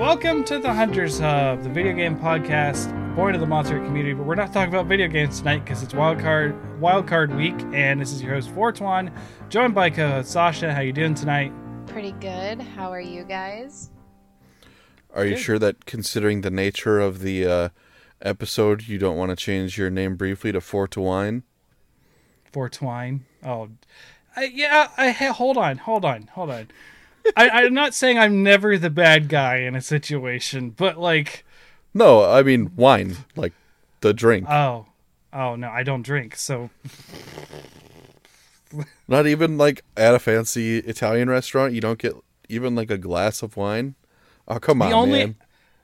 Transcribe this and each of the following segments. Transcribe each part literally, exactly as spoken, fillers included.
Welcome to the Hunters Hub, the video game podcast born of the monster community, but we're not talking about video games tonight because it's wild card, wild card week, and this is your host, Fortwine, joined by co-host Sasha. How you doing tonight? Pretty good. How are you guys? Are good. You sure that considering the nature of the uh, episode, you don't want to change your name briefly to Fortwine? Fortwine? Oh, I, yeah, I, hold on, hold on, hold on. I, I'm not saying I'm never the bad guy in a situation, but like... No, I mean wine, like the drink. Oh, oh no, I don't drink, so... Not even like at a fancy Italian restaurant, you don't get even like a glass of wine? Oh, come on, the only, man.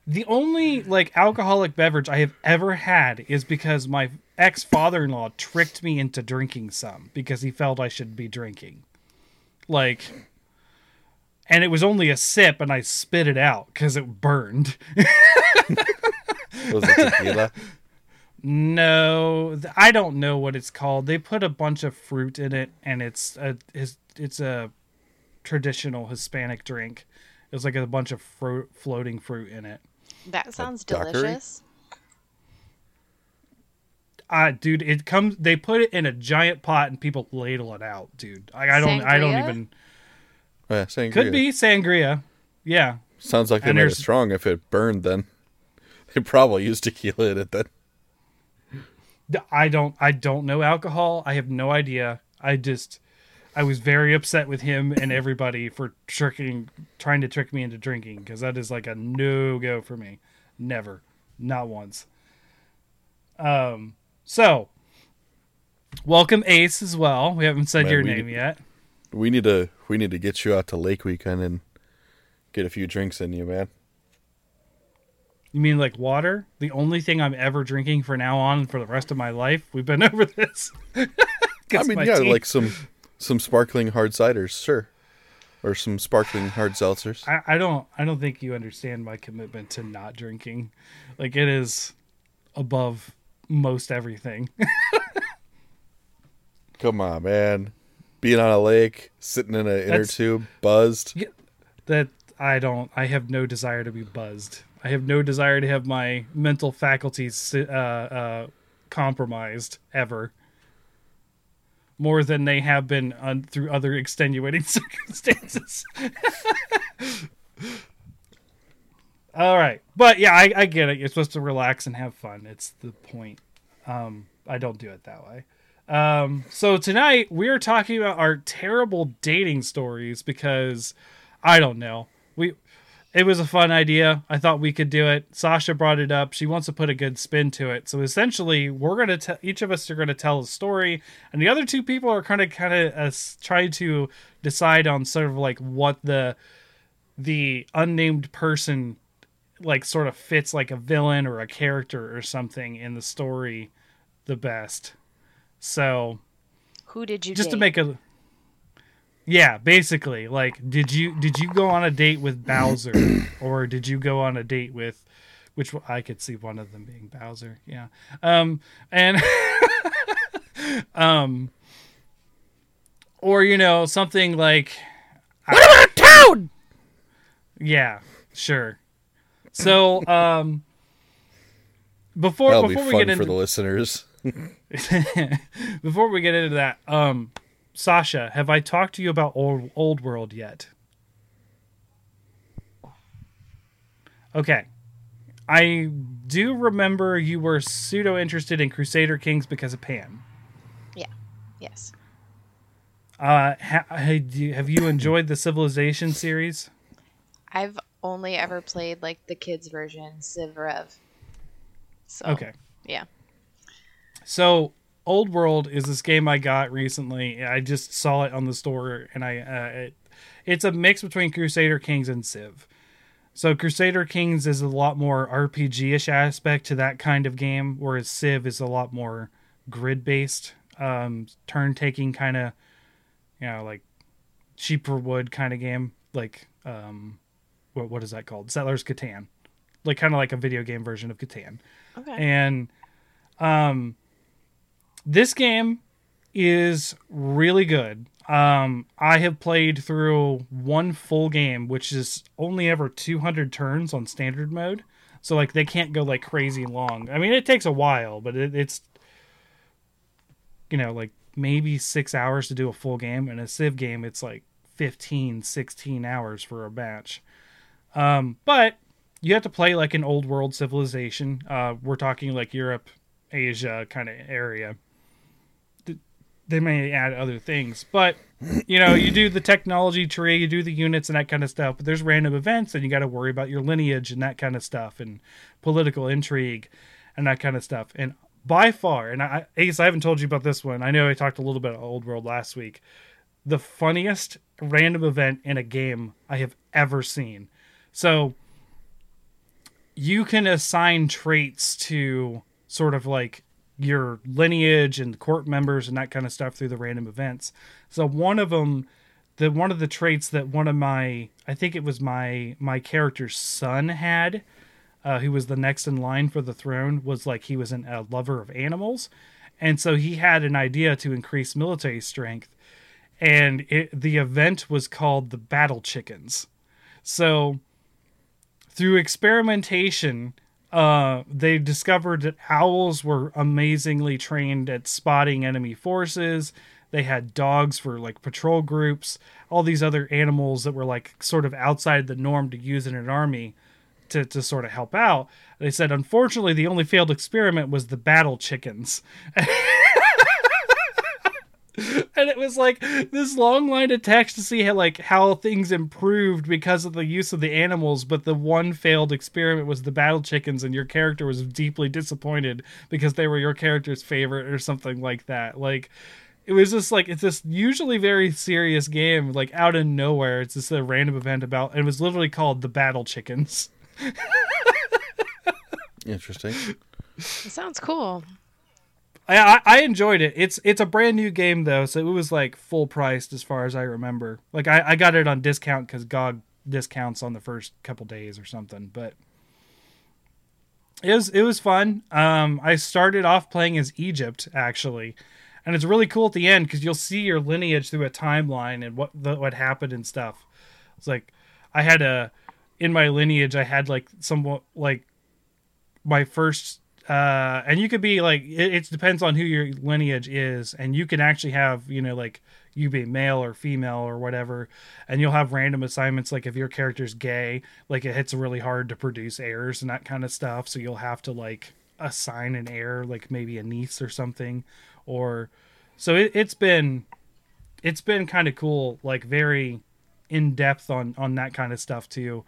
The only like alcoholic beverage I have ever had is because my ex-father-in-law tricked me into drinking some because he felt I should be drinking. Like... And it was only a sip, and I spit it out because it burned. Was it tequila? No, I don't know what it's called. They put a bunch of fruit in it, and it's a it's a traditional Hispanic drink. It was like a bunch of fro- floating fruit in it. That sounds delicious. Uh, dude, it comes. They put it in a giant pot, and people ladle it out, dude. I, I don't. Sangria? I don't even. Yeah, could be sangria. Yeah. Sounds like they and made there's... it strong if it burned then. They probably used tequila in it then. I don't I don't know alcohol. I have no idea. I just I was very upset with him and everybody for tricking trying to trick me into drinking, because that is like a no go for me. Never. Not once. Um so welcome Ace as well. We haven't said Man, your name did... yet. We need to we need to get you out to Lake Weekend and get a few drinks in you, man. You mean like water? The only thing I'm ever drinking for now on for the rest of my life. We've been over this. I mean, yeah, team. like some some sparkling hard ciders, sure, or some sparkling hard seltzers. I, I don't I don't think you understand my commitment to not drinking. Like it is above most everything. Come on, man. Being on a lake, sitting in an inner That's, tube, buzzed. Yeah, that I don't. I have no desire to be buzzed. I have no desire to have my mental faculties uh, uh, compromised ever. More than they have been on, through other extenuating circumstances. All right, but yeah, I, I get it. You're supposed to relax and have fun. It's the point. Um, I don't do it that way. Um, so tonight we're talking about our terrible dating stories because I don't know. We, it was a fun idea. I thought we could do it. Sasha brought it up. She wants to put a good spin to it. So essentially we're going to tell, each of us are going to tell a story, and the other two people are kind of, kind of, uh, trying to decide on sort of like what the, the unnamed person like sort of fits like a villain or a character or something in the story the best. So, who did you just date? To make a yeah, basically like did you did you go on a date with Bowser or did you go on a date with which I could see one of them being Bowser, yeah, um, and um, or you know something like what about Toad? Yeah, sure. So um, before That'll before be we get into for the listeners. Before we get into that, um, Sasha, have I talked to you about Old, Old World yet? Okay. I do remember you were pseudo-interested in Crusader Kings because of Pam. Yeah. Yes. Uh, ha- have you enjoyed the Civilization series? I've only ever played, like, the kids' version, Zevran. So, okay. Yeah. So, Old World is this game I got recently. I just saw it on the store, and I uh, it, it's a mix between Crusader Kings and Civ. So, Crusader Kings is a lot more R P G-ish aspect to that kind of game, whereas Civ is a lot more grid-based, um, turn-taking kind of, you know, like cheaper wood kind of game. Like, um, what what is that called? Settlers of Catan. Like, kind of like a video game version of Catan. Okay. And, um... this game is really good. Um, I have played through one full game, which is only ever two hundred turns on standard mode. So like they can't go like crazy long. I mean, it takes a while, but it, it's, you know, like maybe six hours to do a full game. In a Civ game, it's like fifteen, sixteen hours for a batch. Um, but you have to play like an old world civilization. Uh, we're talking like Europe, Asia kind of area. They may add other things, but you know, you do the technology tree, you do the units and that kind of stuff, but there's random events and you got to worry about your lineage and that kind of stuff and political intrigue and that kind of stuff. And by far, and I, Ace, I haven't told you about this one. I know I talked a little bit about Old World last week. The funniest random event in a game I have ever seen. So you can assign traits to sort of like your lineage and court members and that kind of stuff through the random events. So one of them, the one of the traits that one of my, I think it was my my character's son had, uh, who was the next in line for the throne, was like he was an, a lover of animals, and so he had an idea to increase military strength, and it, the event was called the Battle Chickens. So through experimentation, Uh, they discovered that owls were amazingly trained at spotting enemy forces. They had dogs for like patrol groups, all these other animals that were like sort of outside the norm to use in an army to, to sort of help out. They said, unfortunately, the only failed experiment was the battle chickens. And it was like this long line of text to see how like how things improved because of the use of the animals, but the one failed experiment was the battle chickens, and your character was deeply disappointed because they were your character's favorite or something like that. Like it was just like, it's this usually very serious game, like out of nowhere it's just a random event about, and it was literally called the Battle Chickens. Interesting. It sounds cool. I, I enjoyed it. It's it's a brand new game though, so it was like full priced as far as I remember. Like I, I got it on discount because G O G discounts on the first couple days or something. But it was it was fun. Um, I started off playing as Egypt actually, and it's really cool at the end because you'll see your lineage through a timeline and what the, what happened and stuff. It's like I had a in my lineage I had like somewhat like my first. Uh, and you could be like, it, it depends on who your lineage is, and you can actually have, you know, like you be male or female or whatever, and you'll have random assignments. Like if your character's gay, like it hits really hard to produce heirs and that kind of stuff. So you'll have to like assign an heir, like maybe a niece or something, or so it, it's been, it's been kind of cool, like very in depth on, on that kind of stuff too.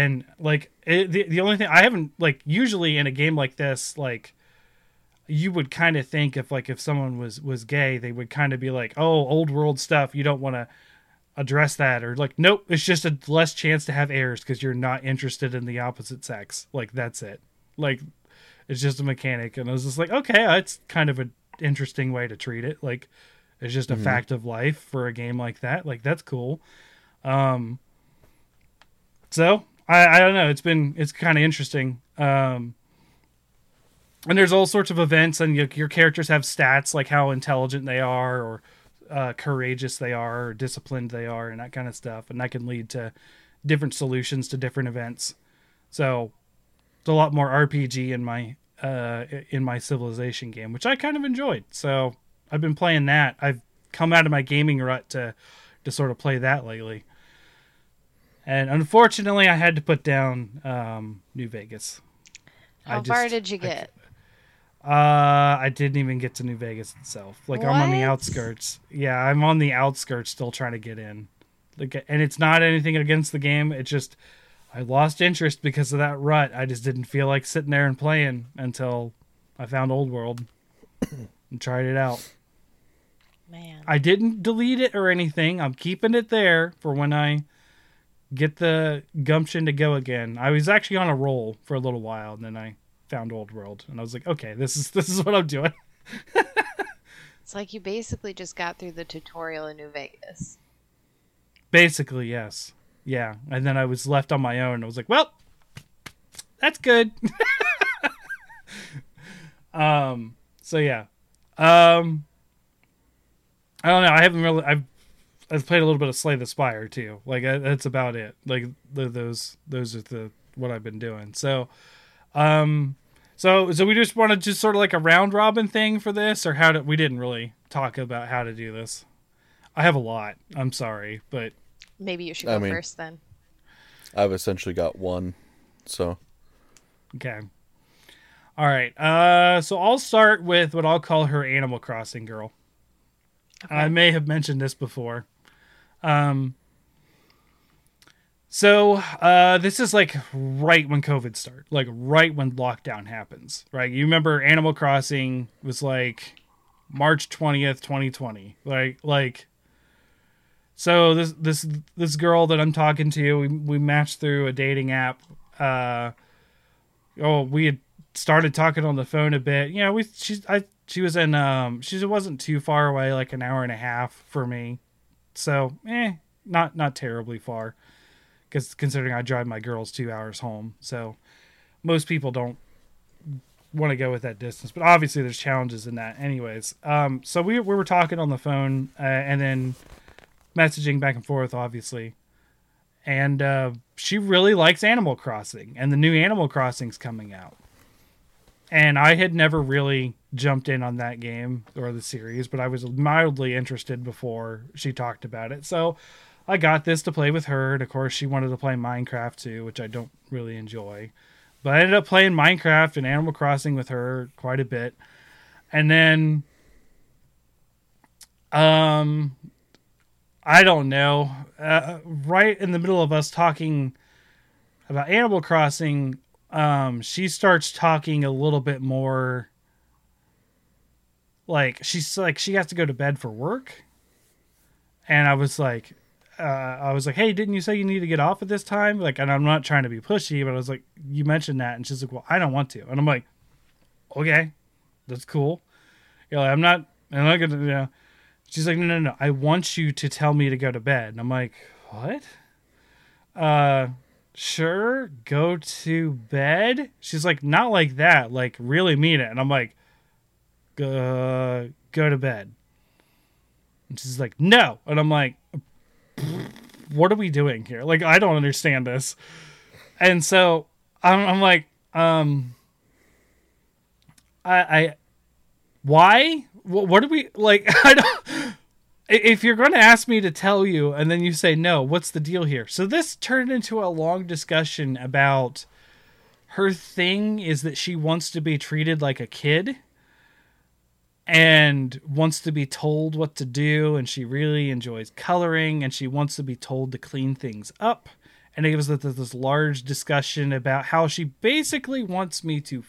And like it, the the only thing I haven't, like usually in a game like this, like you would kind of think if like if someone was was gay, they would kind of be like, oh, old world stuff, you don't want to address that, or like, nope, it's just a less chance to have heirs because you're not interested in the opposite sex. Like that's it. Like it's just a mechanic, and I was just like, okay, that's kind of an interesting way to treat it. Like it's just a mm-hmm. fact of life for a game like that. Like that's cool. Um. So. I, I don't know. It's been, it's kind of interesting. Um, and there's all sorts of events, and your, your characters have stats, like how intelligent they are, or uh, courageous they are, or disciplined they are, and that kind of stuff. And that can lead to different solutions to different events. So it's a lot more R P G in my, uh, in my Civilization game, which I kind of enjoyed. So I've been playing that. I've come out of my gaming rut to, to sort of play that lately. And unfortunately, I had to put down um, New Vegas. How I just, far did you get? I, uh, I didn't even get to New Vegas itself. Like what? I'm on the outskirts. Yeah, I'm on the outskirts, still trying to get in. Like, and it's not anything against the game. It's just I lost interest because of that rut. I just didn't feel like sitting there and playing until I found Old World and tried it out. Man, I didn't delete it or anything. I'm keeping it there for when I get the gumption to go again. I was actually on a roll for a little while, and then I found Old World, and I was like, okay, this is this is what I'm doing. It's like you basically just got through the tutorial in New Vegas. Basically, yes. Yeah, and then I was left on my own. I was like, well, that's good. um. So, yeah. Um. I don't know. I haven't really... I've I've played a little bit of Slay the Spire too. Like I, that's about it. Like the, those, those are the, what I've been doing. So, um, so, so we just want to just sort of like a round robin thing for this, or how did we didn't really talk about how to do this. I have a lot. I'm sorry, but maybe you should go I mean, first then. I've essentially got one. So, okay. All right. Uh, so I'll start with what I'll call her Animal Crossing girl. Okay. I may have mentioned this before. Um, so uh, this is like right when COVID started, like right when lockdown happens, right? You remember Animal Crossing was like March twentieth, twenty twenty. Like, like, so this, this, this girl that I'm talking to, we, we matched through a dating app. Uh, oh, we had started talking on the phone a bit. You know, we, she's, I, She was in, um, she wasn't too far away, like an hour and a half for me. So, eh, not, not terribly far. Because considering I drive my girls two hours home. So most people don't want to go with that distance. But obviously there's challenges in that anyways. Um, so we, we were talking on the phone uh, and then messaging back and forth, obviously. And uh, she really likes Animal Crossing. And the new Animal Crossing's coming out. And I had never really jumped in on that game or the series, but I was mildly interested before she talked about it. So I got this to play with her. And of course she wanted to play Minecraft too, which I don't really enjoy, but I ended up playing Minecraft and Animal Crossing with her quite a bit. And then, um, I don't know, uh, right in the middle of us talking about Animal Crossing, Um, she starts talking a little bit more like she's like, she has to go to bed for work. And I was like, uh, I was like, hey, didn't you say you need to get off at this time? Like, and I'm not trying to be pushy, but I was like, you mentioned that. And she's like, well, I don't want to. And I'm like, okay, that's cool. You know, like, I'm not, I'm not going to, you know, she's like, no, no, no. I want you to tell me to go to bed. And I'm like, what? Uh, sure, go to bed. She's like, not like that, like really mean it. And I'm like, uh, go to bed. And she's like, no. And I'm like, what are we doing here? Like, I don't understand this. And so I'm, I'm like, um, I, I, why? What, what do we like? I don't. If you're going to ask me to tell you and then you say no, what's the deal here? So this turned into a long discussion about her thing is that she wants to be treated like a kid and wants to be told what to do. And she really enjoys coloring and she wants to be told to clean things up. And it was this large discussion about how she basically wants me to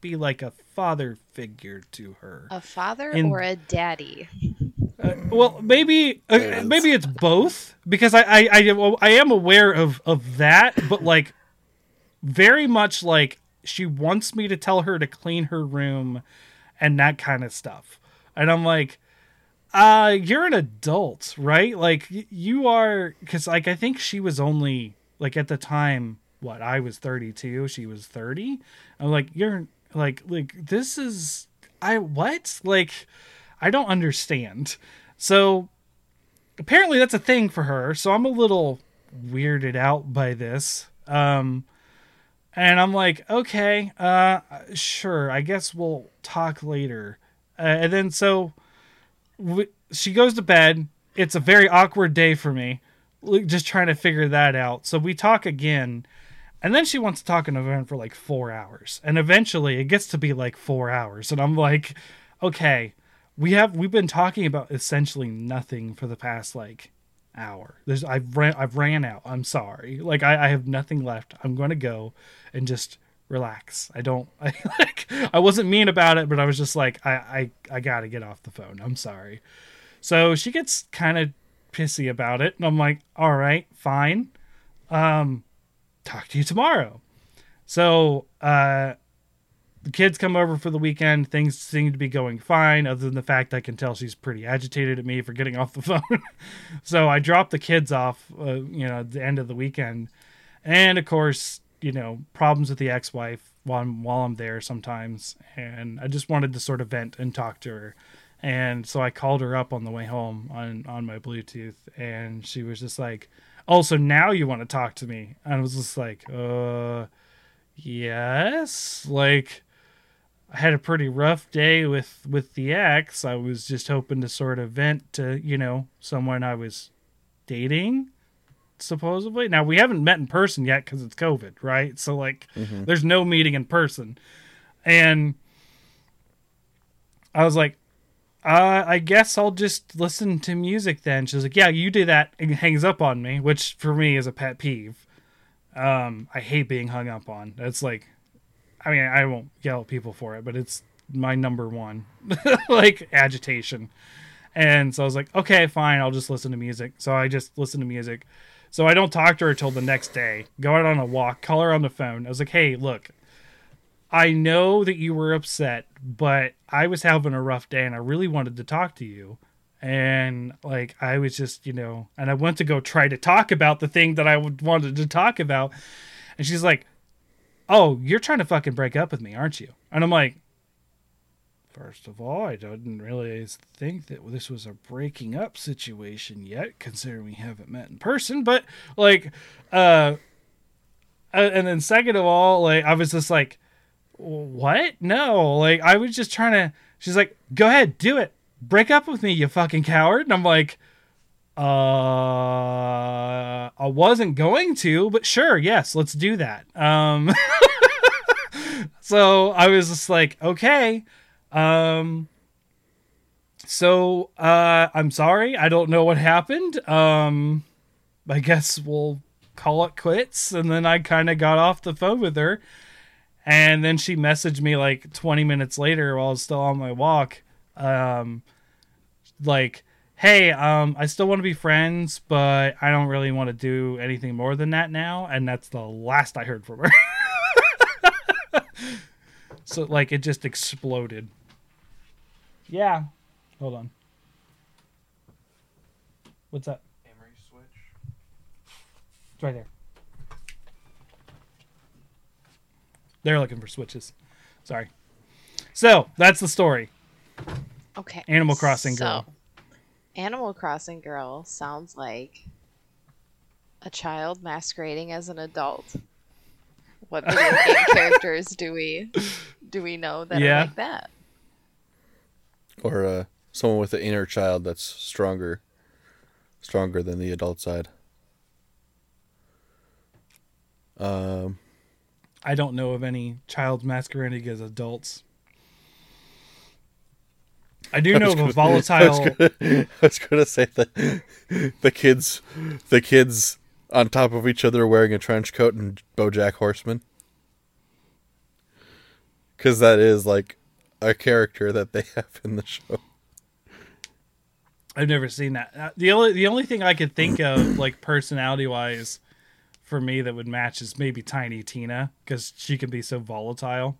be like a father figure to her. A father and, or a daddy? Uh, well, maybe uh, maybe it's both, because I, I, I, I am aware of, of that, but like very much like she wants me to tell her to clean her room and that kind of stuff. And I'm like, uh, you're an adult, right? Like you are, because like I think she was only like at the time, what, I was thirty-two, she was thirty. I'm like, you're like, like this is, I what? Like... I don't understand. So apparently that's a thing for her. So I'm a little weirded out by this. Um, and I'm like, okay, uh, sure. I guess we'll talk later. Uh, and then, so we, she goes to bed. It's a very awkward day for me. Just trying to figure that out. So we talk again. And then she wants to talk on the phone for like four hours. And eventually it gets to be like four hours. And I'm like, okay, We have we've been talking about essentially nothing for the past like hour. There's I've ran I've ran out. I'm sorry. Like I, I have nothing left. I'm going to go and just relax. I don't I like I wasn't mean about it, but I was just like I I, I got to get off the phone. I'm sorry. So she gets kind of pissy about it, and I'm like, all right, fine. Um, talk to you tomorrow. So uh. The kids come over for the weekend. Things seem to be going fine, other than the fact I can tell she's pretty agitated at me for getting off the phone. So I drop the kids off, uh, you know, at the end of the weekend. And of course, you know, problems with the ex-wife while I'm, while I'm there sometimes. And I just wanted to sort of vent and talk to her. And so I called her up on the way home on, on my Bluetooth, and she was just like, oh, so now you want to talk to me? And I was just like, uh, yes. Like, I had a pretty rough day with, with the ex. I was just hoping to sort of vent to, you know, someone I was dating, supposedly. Now, we haven't met in person yet because it's COVID, right? So, like, mm-hmm. there's no meeting in person. And I was like, uh, I guess I'll just listen to music then. She's like, yeah, you do that, and hangs up on me, which for me is a pet peeve. Um, I hate being hung up on. That's like, I mean, I won't yell at people for it, but it's my number one, like, agitation. And so I was like, okay, fine, I'll just listen to music. So I just listen to music. So I don't talk to her till the next day. Go out on a walk, call her on the phone. I was like, hey, look, I know that you were upset, but I was having a rough day and I really wanted to talk to you. And like, I was just, you know, and I went to go try to talk about the thing that I wanted to talk about. And she's like, oh, you're trying to fucking break up with me, aren't you? And I'm like, first of all, I didn't really think that this was a breaking up situation yet, considering we haven't met in person, but like, uh, and then second of all, like, I was just like, what? No, like, I was just trying to, she's like, go ahead, do it, break up with me, you fucking coward. And I'm like, uh, I wasn't going to, but sure, yes, let's do that. Um, so I was just like, okay, um, so, uh, I'm sorry, I don't know what happened. Um, I guess we'll call it quits. And then I kind of got off the phone with her. And then she messaged me like twenty minutes later while I was still on my walk. Um, like, hey, um, I still want to be friends, but I don't really want to do anything more than that now. And that's the last I heard from her. So like, it just exploded. Yeah. Hold on. What's that? Memory switch. It's right there. They're looking for switches. Sorry. So that's the story. Okay. Animal Crossing so, girl. Animal Crossing girl sounds like a child masquerading as an adult. What video game characters do we do we know that yeah. are like that? Or uh, someone with an inner child that's stronger, stronger than the adult side. Um. I don't know of any child masquerading as adults. I do know I of gonna, a volatile. I was going to say that the kids, the kids on top of each other wearing a trench coat and BoJack Horseman, because that is like a character that they have in the show. I've never seen that. the only The only thing I could think of, like personality wise, for me that would match is maybe Tiny Tina, because she can be so volatile.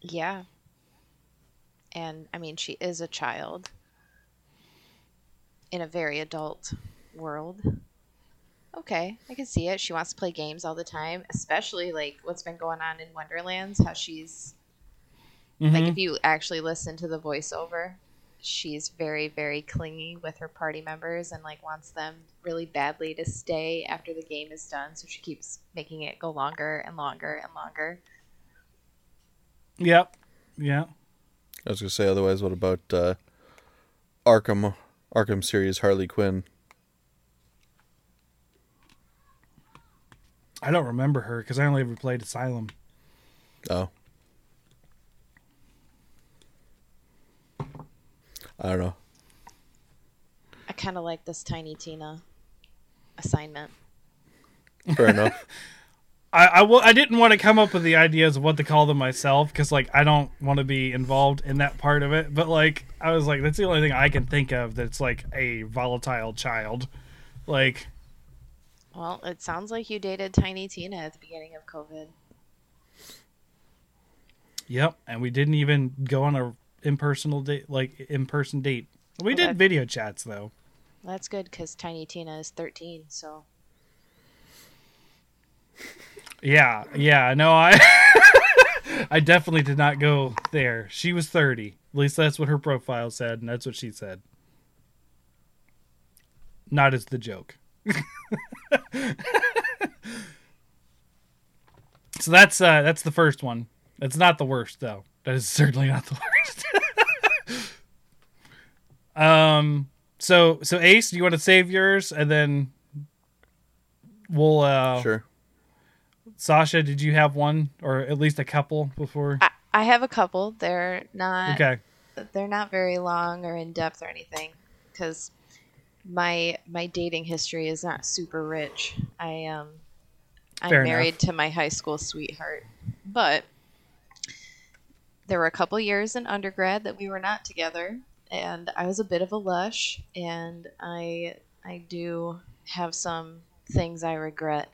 Yeah. And I mean, she is a child in a very adult world. Okay, I can see it. She wants to play games all the time, especially like what's been going on in Wonderlands, how she's mm-hmm. like, if you actually listen to the voiceover, she's very, very clingy with her party members and like wants them really badly to stay after the game is done. So she keeps making it go longer and longer and longer. Yep. Yeah. I was going to say, otherwise, what about uh, Arkham, Arkham series Harley Quinn? I don't remember her because I only ever played Asylum. Oh. I don't know. I kind of like this Tiny Tina assignment. Fair enough. I, I, w- I didn't want to come up with the ideas of what to call them myself, because like, I don't want to be involved in that part of it. But like, I was like, that's the only thing I can think of that's like a volatile child. Like, well, it sounds like you dated Tiny Tina at the beginning of COVID. Yep, and we didn't even go on a impersonal date, like in-person date. We well, did that, video chats though. That's good, because Tiny Tina is thirteen, so yeah yeah no I I definitely did not go there. She was thirty. At least that's what her profile said, and that's what she said. Not as the joke. So that's uh, that's the first one. That's not the worst, though. That is certainly not the worst. um. So so Ace, do you want to save yours, and then we'll uh, sure. Sasha, did you have one or at least a couple before? I, I have a couple. They're not okay. They're not very long or in depth or anything, because my my dating history is not super rich. I um I'm Fair married enough. to my high school sweetheart, but there were a couple years in undergrad that we were not together, and I was a bit of a lush, and I I do have some things I regret.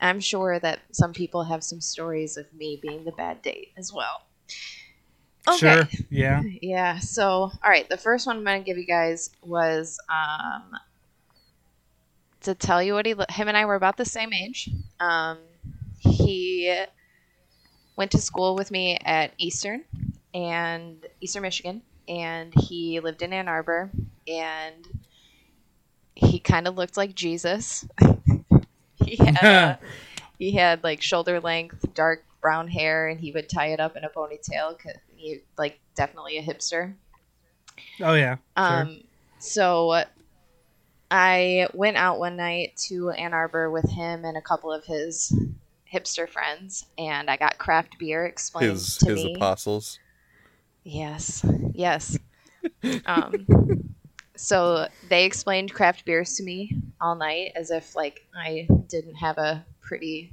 I'm sure that some people have some stories of me being the bad date as well. Okay. Sure. Yeah. Yeah. So, all right. The first one I'm going to give you guys was um, to tell you what he, him and I were about the same age. Um, he went to school with me at Eastern and Eastern Michigan, and he lived in Ann Arbor, and he kind of looked like Jesus. He had, a, he had like shoulder length, dark brown hair, and he would tie it up in a ponytail. Cause he like definitely a hipster. Oh yeah. Um. Sure. So I went out one night to Ann Arbor with him and a couple of his hipster friends, and I got craft beer explained his, to his me. His apostles. Yes. Yes. um. So they explained craft beers to me all night as if like I didn't have a pretty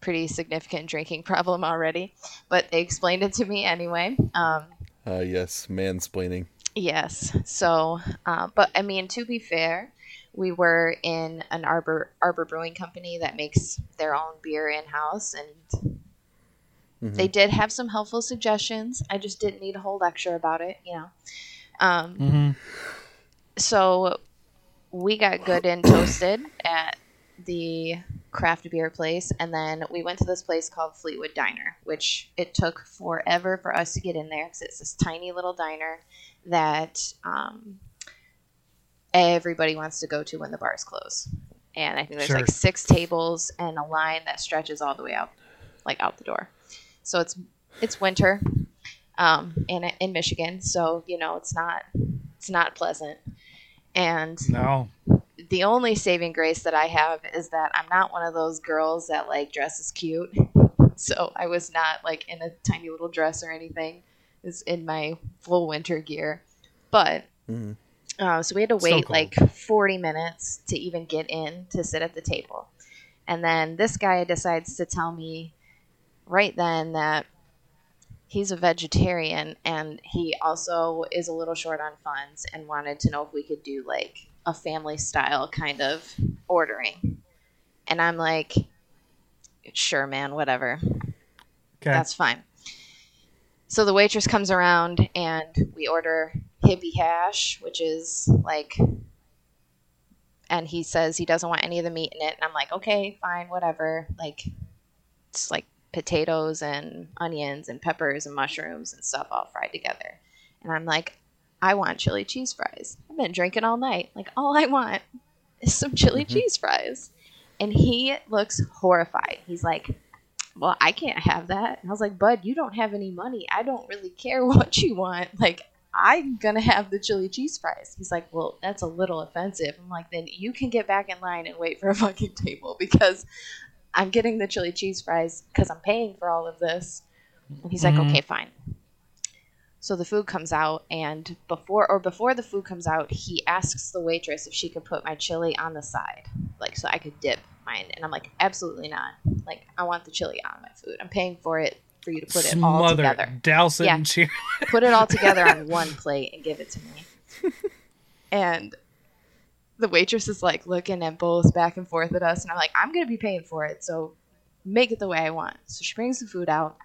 pretty significant drinking problem already, but they explained it to me anyway. Um, uh, yes, mansplaining. Yes. So, uh, but I mean, to be fair, we were in an Arbor Arbor Brewing Company that makes their own beer in-house, and mm-hmm. they did have some helpful suggestions. I just didn't need a whole lecture about it, you know. Um, mm-hmm. So we got good and toasted at the craft beer place, and then we went to this place called Fleetwood Diner, which it took forever for us to get in there because it's this tiny little diner that um, everybody wants to go to when the bars close. And I think there's sure. like six tables and a line that stretches all the way out, like out the door. So it's it's winter um, in in Michigan, so you know it's not it's not pleasant. And no. The only saving grace that I have is that I'm not one of those girls that like dresses cute. So I was not like in a tiny little dress or anything. It was in my full winter gear. But mm. uh, so we had to wait so like forty minutes to even get in to sit at the table. And then this guy decides to tell me right then that he's a vegetarian, and he also is a little short on funds and wanted to know if we could do like a family style kind of ordering. And I'm like, sure, man, whatever. Okay. That's fine. So the waitress comes around and we order hippie hash, which is like, and he says he doesn't want any of the meat in it. And I'm like, okay, fine, whatever. Like, it's like potatoes and onions and peppers and mushrooms and stuff all fried together. And I'm like, I want chili cheese fries. I've been drinking all night. Like, all I want is some chili mm-hmm. cheese fries. And he looks horrified. He's like, well, I can't have that. And I was like, bud, you don't have any money. I don't really care what you want. Like, I'm going to have the chili cheese fries. He's like, well, that's a little offensive. I'm like, then you can get back in line and wait for a fucking table, because I'm getting the chili cheese fries because I'm paying for all of this. And he's mm-hmm. like, okay, fine. So the food comes out, and before or before the food comes out, he asks the waitress if she could put my chili on the side, like so I could dip mine. And I'm like, absolutely not. Like, I want the chili on my food. I'm paying for it for you to put Smother, it all together. Douse it yeah. and cheer. Put it all together on one plate and give it to me. And the waitress is like looking at both back and forth at us, and I'm like, I'm gonna be paying for it, so make it the way I want. So she brings the food out,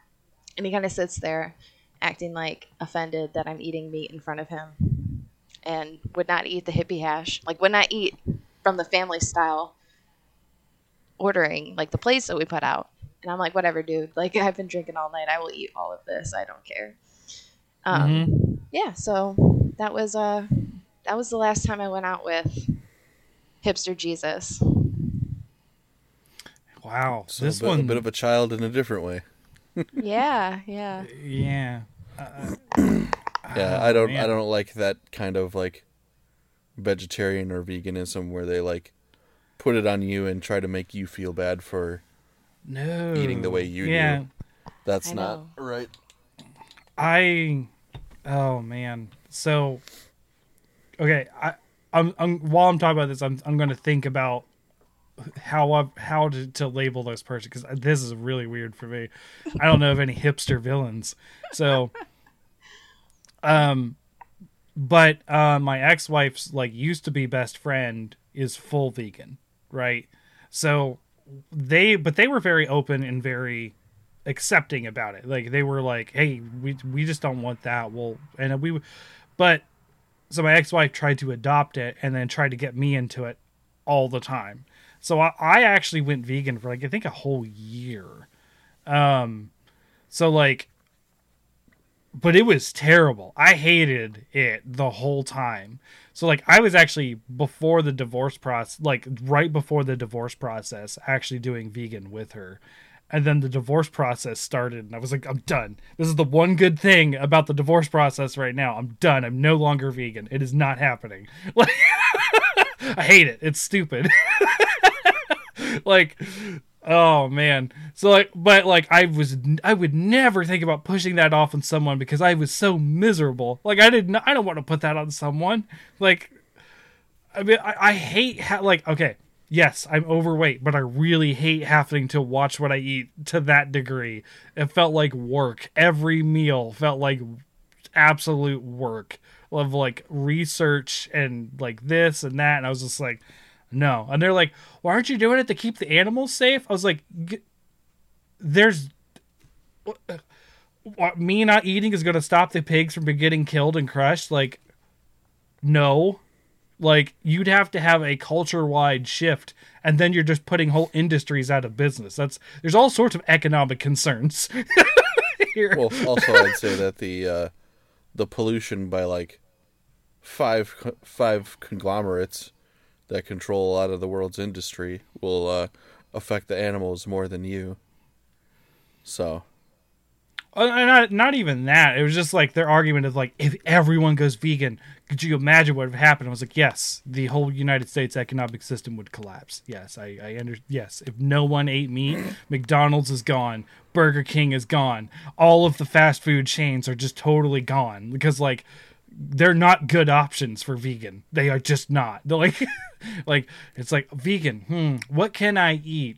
and he kind of sits there, acting like offended that I'm eating meat in front of him, and would not eat the hippie hash, like would not eat from the family style ordering, like the plates that we put out. And I'm like, whatever, dude. Like, I've been drinking all night. I will eat all of this. I don't care. Um, mm-hmm. Yeah, so that was uh, that was the last time I went out with Hipster Jesus. Wow. So this a bit, one... a bit of a child in a different way. yeah, yeah. Yeah. Uh, yeah, I don't man. I don't like that kind of, like, vegetarian or veganism where they, like, put it on you and try to make you feel bad for... No. Eating the way you yeah. do. That's not right. I oh man. So okay, I I'm, I'm while I'm talking about this, I'm I'm going to think about how I, how to, to label this person, cuz this is really weird for me. I don't know of any hipster villains. So um but uh my ex-wife's, like, used to be best friend is full vegan, right? So They, but they were very open and very accepting about it. Like, they were like, "Hey, we we just don't want that." Well, and we, but so my ex-wife tried to adopt it and then tried to get me into it all the time. So I, I actually went vegan for like I think a whole year. Um, so like, but it was terrible. I hated it the whole time. So, like, I was actually, before the divorce process, like, right before the divorce process, actually doing vegan with her. And then the divorce process started, and I was like, I'm done. This is the one good thing about the divorce process right now. I'm done. I'm no longer vegan. It is not happening. Like, I hate it. It's stupid. Like... Oh man. So like, but like I was, I would never think about pushing that off on someone because I was so miserable. Like I didn't, I don't want to put that on someone. Like, I mean, I, I hate ha- like, okay, yes, I'm overweight, but I really hate having to watch what I eat to that degree. It felt like work. Every meal felt like absolute work of like research and like this and that. And I was just like, no. And they're like, why aren't you doing it to keep the animals safe? I was like, there's what, me not eating is going to stop the pigs from getting killed and crushed. Like, no, like you'd have to have a culture wide shift, and then you're just putting whole industries out of business. That's there's all sorts of economic concerns here. Well, also I'd say that the, uh, the pollution by like five, five conglomerates that control a lot of the world's industry will uh, affect the animals more than you. So. Uh, not, not even that. It was just like their argument of like, if everyone goes vegan, could you imagine what would happen? I was like, yes, the whole United States economic system would collapse. Yes, I, I understand. Yes. If no one ate meat, McDonald's is gone. Burger King is gone. All of the fast food chains are just totally gone because like, they're not good options for vegan. They are just not. They're like, like it's like vegan. Hmm. What can I eat?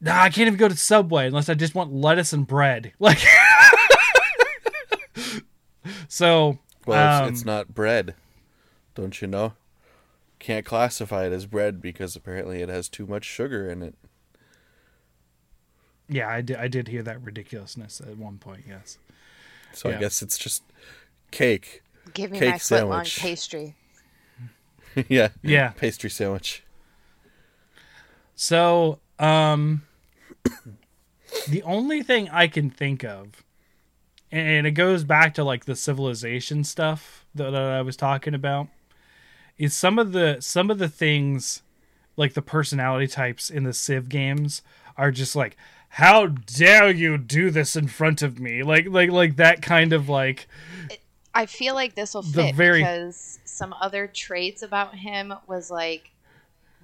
Nah, I can't even go to Subway unless I just want lettuce and bread. Like, so. Well, um, it's, it's not bread. Don't you know? Can't classify it as bread because apparently it has too much sugar in it. Yeah, I did. I did hear that ridiculousness at one point. Yes. So yeah. I guess it's just cake. Give me cake my foot long pastry. yeah. Yeah. Pastry sandwich. So, um, the only thing I can think of, and it goes back to like the civilization stuff that, that I was talking about, is some of the, some of the things like the personality types in the Civ games are just like, how dare you do this in front of me? Like, like, like that kind of like. I feel like this will fit very... because some other traits about him was like,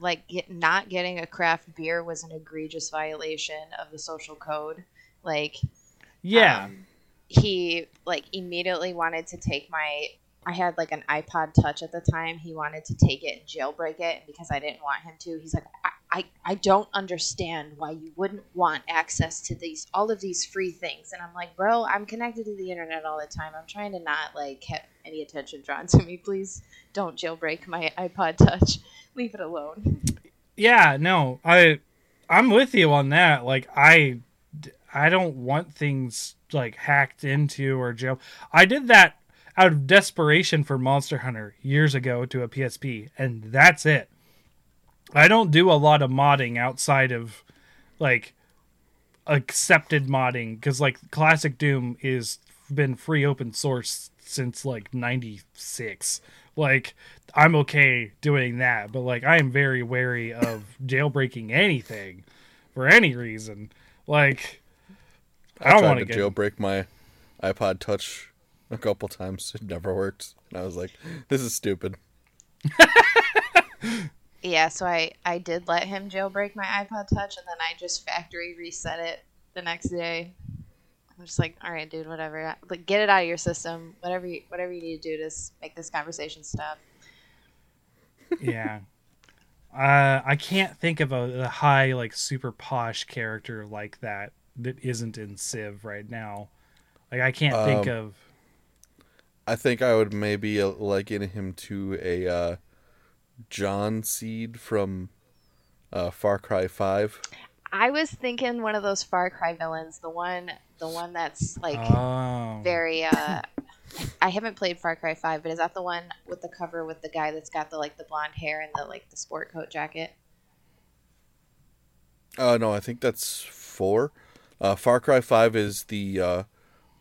like get, not getting a craft beer was an egregious violation of the social code. Like, yeah, um, he like immediately wanted to take my. I had like an iPod Touch at the time. He wanted to take it and jailbreak it, and because I didn't want him to, he's like, I, I, I don't understand why you wouldn't want access to these, all of these free things. And I'm like, bro, I'm connected to the internet all the time. I'm trying to not like have any attention drawn to me. Please don't jailbreak my iPod Touch. Leave it alone. Yeah, no, I, I'm with you on that. Like I, I don't want things like hacked into or jail. I did that out of desperation for Monster Hunter years ago to a P S P, and that's it. I don't do a lot of modding outside of like accepted modding, because like classic Doom is been free open source since like ninety-six. Like I'm okay doing that, but like I am very wary of jailbreaking anything for any reason. Like I, I don't want to get... jailbreak my iPod Touch a couple times. It never worked, and I was like, "This is stupid." Yeah, so I, I did let him jailbreak my iPod Touch, and then I just factory reset it the next day. I'm just like, all right, dude, whatever. Like, get it out of your system. Whatever you, whatever you need to do to make this conversation stop. Yeah. uh, I can't think of a, a high, like, super posh character like that that isn't in Civ right now. Like, I can't um, think of... I think I would maybe liken him to a uh, John Seed from uh, Far Cry five. I was thinking one of those Far Cry villains, the one, the one that's like oh. very. Uh, I haven't played Far Cry five, but is that the one with the cover with the guy that's got the like the blonde hair and the like the sport coat jacket? Oh uh, no, I think that's four. Uh, Far Cry five is the uh,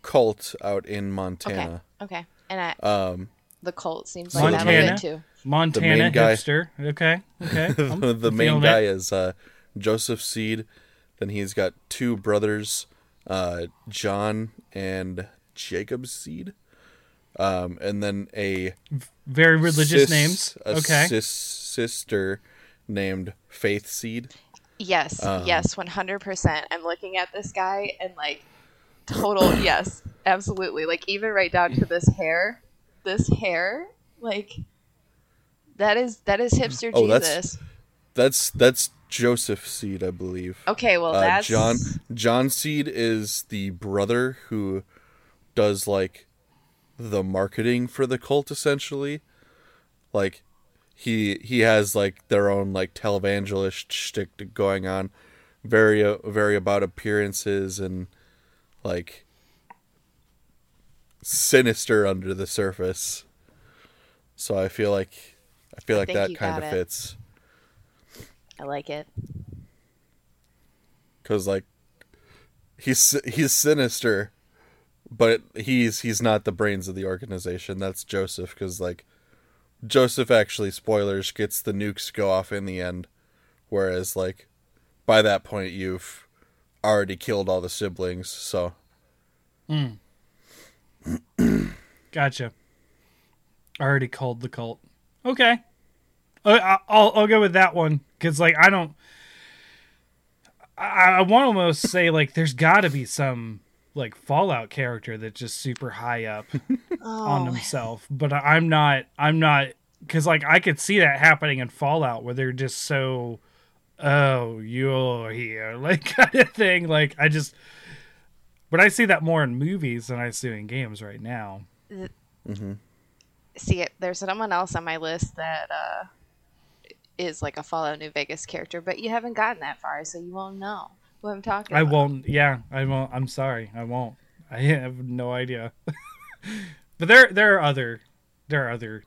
cult out in Montana. Okay. Okay. And I, um, the cult seems like Montana, that'll fit too. Montana hipster. Guy, okay. Okay. the the main guy it. is uh, Joseph Seed. Then he's got two brothers, uh, John and Jacob Seed. Um, and then a very religious sis, names. A okay. sis, sister named Faith Seed. Yes. Um, yes. one hundred percent. I'm looking at this guy and like total. Yes. Absolutely. Like even right down to this hair, this hair, like that is, that is hipster oh, Jesus. That's, that's, that's Joseph Seed, I believe. Okay. Well, uh, that's John, John Seed is the brother who does like the marketing for the cult. Essentially. Like he, he has like their own like televangelist shtick going on, very, uh, very about appearances and like, sinister under the surface. So I feel like I feel I like that kind of fits. I like it. Cuz like he's he's sinister, but he's he's not the brains of the organization. That's Joseph, cuz like Joseph actually, spoilers, gets the nukes go off in the end, whereas like by that point you've already killed all the siblings, so mm. Gotcha. I already called the cult. Okay, I'll I'll, I'll go with that one, because like I don't. I, I want to almost say like there's got to be some like Fallout character that's just super high up oh. on himself, but I'm not. I'm not, because like I could see that happening in Fallout where they're just so, oh, you're here, like kind of thing. Like I just. But I see that more in movies than I see in games right now. Mm-hmm. See, there's someone else on my list that uh, is like a Fallout New Vegas character, but you haven't gotten that far, so you won't know who I'm talking I about. I won't. Yeah, I won't. I'm sorry. I won't. I have no idea. But there, there are other, there are other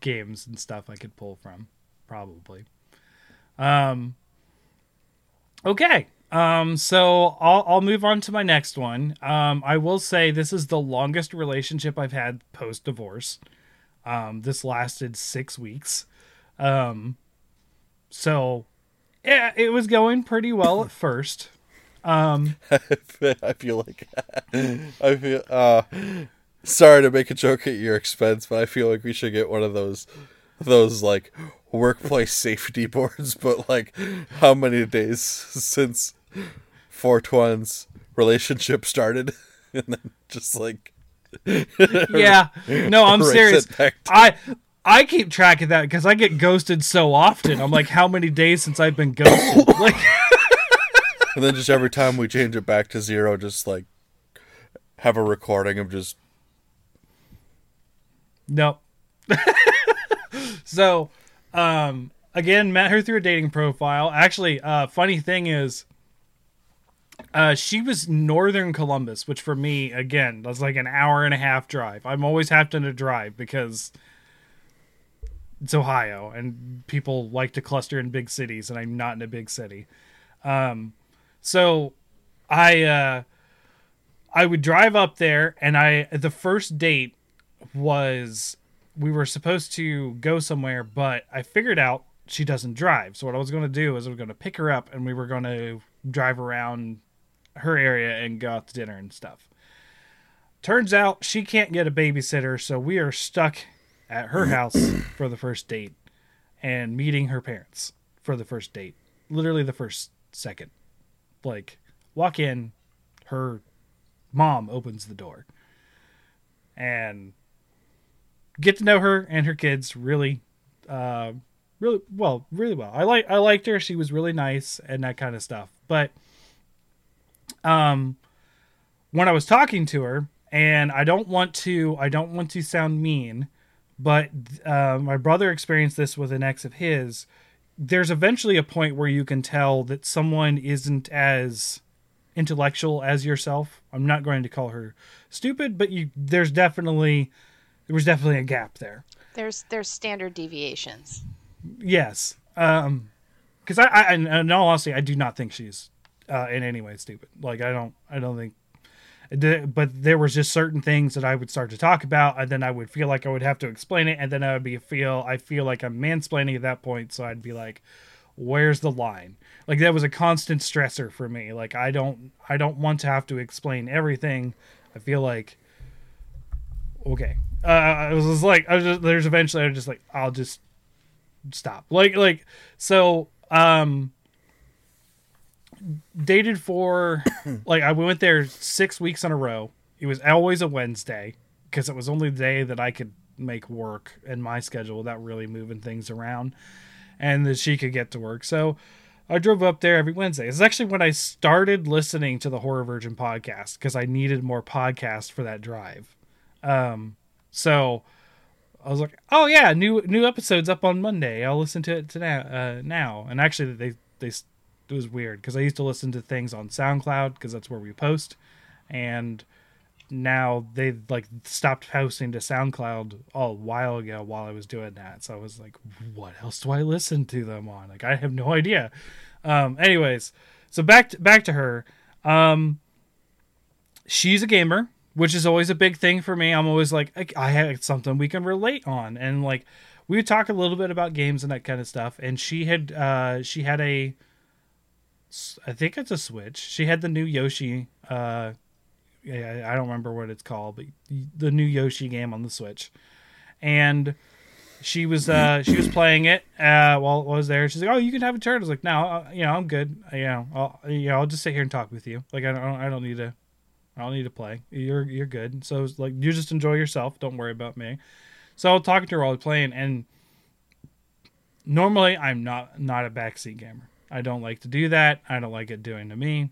games and stuff I could pull from, probably. Um. Okay. Um, so I'll, I'll move on to my next one. Um, I will say this is the longest relationship I've had post-divorce. Um, this lasted six weeks. Um, so yeah, it was going pretty well at first. Um, I feel like, I feel, uh, sorry to make a joke at your expense, but I feel like we should get one of those, those like workplace safety boards, but like how many days since Fortwine's relationship started, and then just like yeah no I'm serious to... I I keep track of that because I get ghosted so often. I'm like, how many days since I've been ghosted? Like and then just every time we change it back to zero, just like have a recording of just no. So um again, met her through a dating profile. Actually, uh funny thing is uh she was northern Columbus, which for me, again, that's like an hour and a half drive. I'm always having to drive because it's Ohio and people like to cluster in big cities, and I'm not in a big city. Um, so I, uh, I would drive up there, and I, the first date was, we were supposed to go somewhere, but I figured out she doesn't drive. So what I was going to do is I was going to pick her up, and we were going to drive around her area and go out to dinner and stuff. Turns out she can't get a babysitter, so we are stuck at her house for the first date and meeting her parents for the first date. Literally the first second. Like, walk in, her mom opens the door. And get to know her and her kids really, uh, really well, really well. I like I liked her. She was really nice and that kind of stuff. But um, when I was talking to her, and I don't want to I don't want to sound mean, but uh, my brother experienced this with an ex of his. There's eventually a point where you can tell that someone isn't as intellectual as yourself. I'm not going to call her stupid, but you there's definitely there was definitely a gap there. There's there's standard deviations. Yes, um, because I, I in all honesty, I do not think she's uh, in any way stupid. Like I don't I don't think. But there was just certain things that I would start to talk about, and then I would feel like I would have to explain it, and then I would be feel I feel like I'm mansplaining at that point. So I'd be like, "Where's the line?" Like that was a constant stressor for me. Like I don't I don't want to have to explain everything. I feel like okay. Uh, I was just like I was just, there's eventually I was just like I'll just stop. Like like so um. Dated for like I went there six weeks in a row. It was always a Wednesday because it was only the day that I could make work in my schedule without really moving things around, and that she could get to work. So I drove up there every Wednesday. It's actually when I started listening to the Horror Virgin podcast because I needed more podcasts for that drive. Um, so I was like, oh yeah, new new episodes up on Monday. I'll listen to it to now. Uh, now and actually they they. It was weird because I used to listen to things on SoundCloud because that's where we post, and now they like stopped posting to SoundCloud a while ago while I was doing that. So I was like, what else do I listen to them on? Like, I have no idea. Um, anyways, so back to, back to her. Um, she's a gamer, which is always a big thing for me. I'm always like, I, I have something we can relate on. And like, we would talk a little bit about games and that kind of stuff. And she had, uh, she had a, I think it's a Switch. She had the new Yoshi. Uh, yeah, I don't remember what it's called, but the new Yoshi game on the Switch. And she was uh, she was playing it uh, while I was there. She's like, "Oh, you can have a turn." I was like, "No, I'll, you know, I'm good. You know, I'll you know, I'll just sit here and talk with you. Like, I don't, I don't need to, I don't need to play. You're you're good. So it's like you just enjoy yourself. Don't worry about me." So I was talking to her while I was playing, and normally I'm not not a backseat gamer. I don't like to do that. I don't like it doing to me.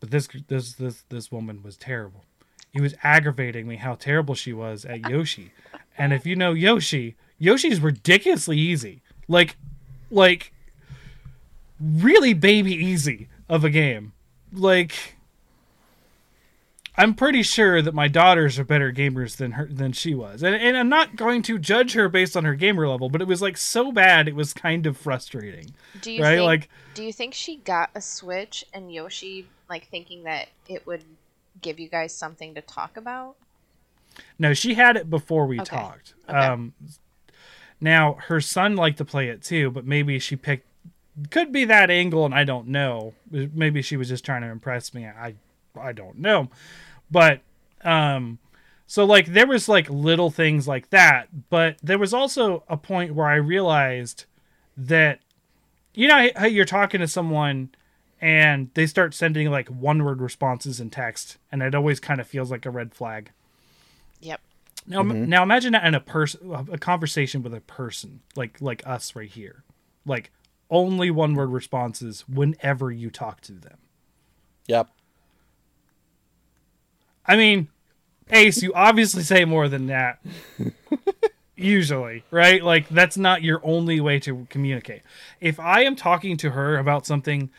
But this this this this woman was terrible. It was aggravating me how terrible she was at Yoshi. And if you know Yoshi, Yoshi's ridiculously easy. Like like really baby easy of a game. Like I'm pretty sure that my daughters are better gamers than her than she was. And and I'm not going to judge her based on her gamer level, but it was like so bad it was kind of frustrating. Do you right? think, like do you think she got a Switch and Yoshi like thinking that it would give you guys something to talk about? No, she had it before we okay. talked. Okay. Um now her son liked to play it too, but maybe she picked could be that angle and I don't know. Maybe she was just trying to impress me. I I don't know. But, um, so like there was like little things like that, but there was also a point where I realized that, you know, how you're talking to someone and they start sending like one word responses in text. And it always kind of feels like a red flag. Yep. Now, mm-hmm. now imagine that in a person, a conversation with a person like, like us right here, like only one word responses whenever you talk to them. Yep. I mean, Ace, you obviously say more than that. Usually, right? Like, that's not your only way to communicate. If I am talking to her about something,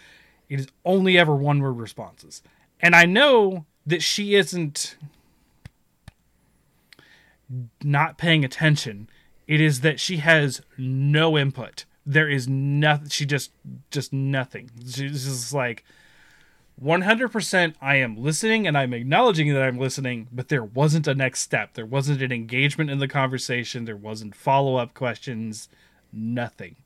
it is only ever one-word responses. And I know that she isn't not paying attention. It is that she has no input. there is nothing. She just, just nothing. She's just like, one hundred percent I am listening and I'm acknowledging that I'm listening, but there wasn't a next step. There wasn't an engagement in the conversation. There wasn't follow-up questions, nothing.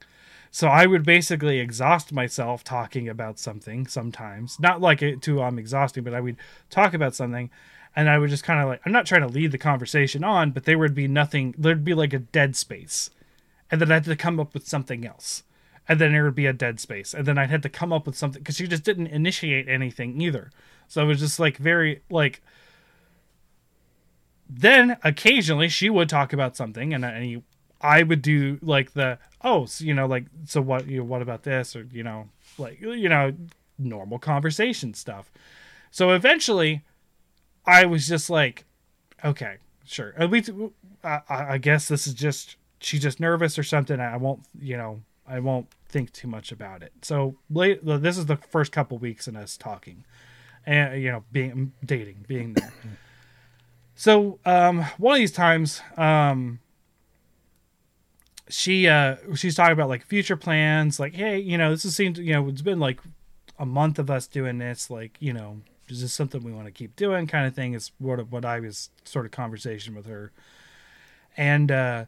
So I would basically exhaust myself talking about something sometimes. Not like it too I'm um, exhausting, but I would talk about something and I would just kind of like, I'm not trying to lead the conversation on, but there would be nothing. There'd be like a dead space. And then I'd have to come up with something else. And then there would be a dead space. And then I'd had to come up with something because she just didn't initiate anything either. So it was just like very like. Then occasionally she would talk about something and, and you, I would do like the, oh, so, you know, like, so what, you know, what about this? Or, you know, like, you know, normal conversation stuff. So eventually I was just like, okay, sure. At least I, I guess this is just, she's just nervous or something. I won't, you know. I won't think too much about it. So late, this is the first couple weeks in us talking and, you know, being dating, being there. So, um, one of these times, um, she, uh, she's talking about like future plans, like, hey, you know, this has seemed, you know, it's been like a month of us doing this. Like, you know, is this something we want to keep doing kind of thing is what, what I was sort of conversation with her. And, uh,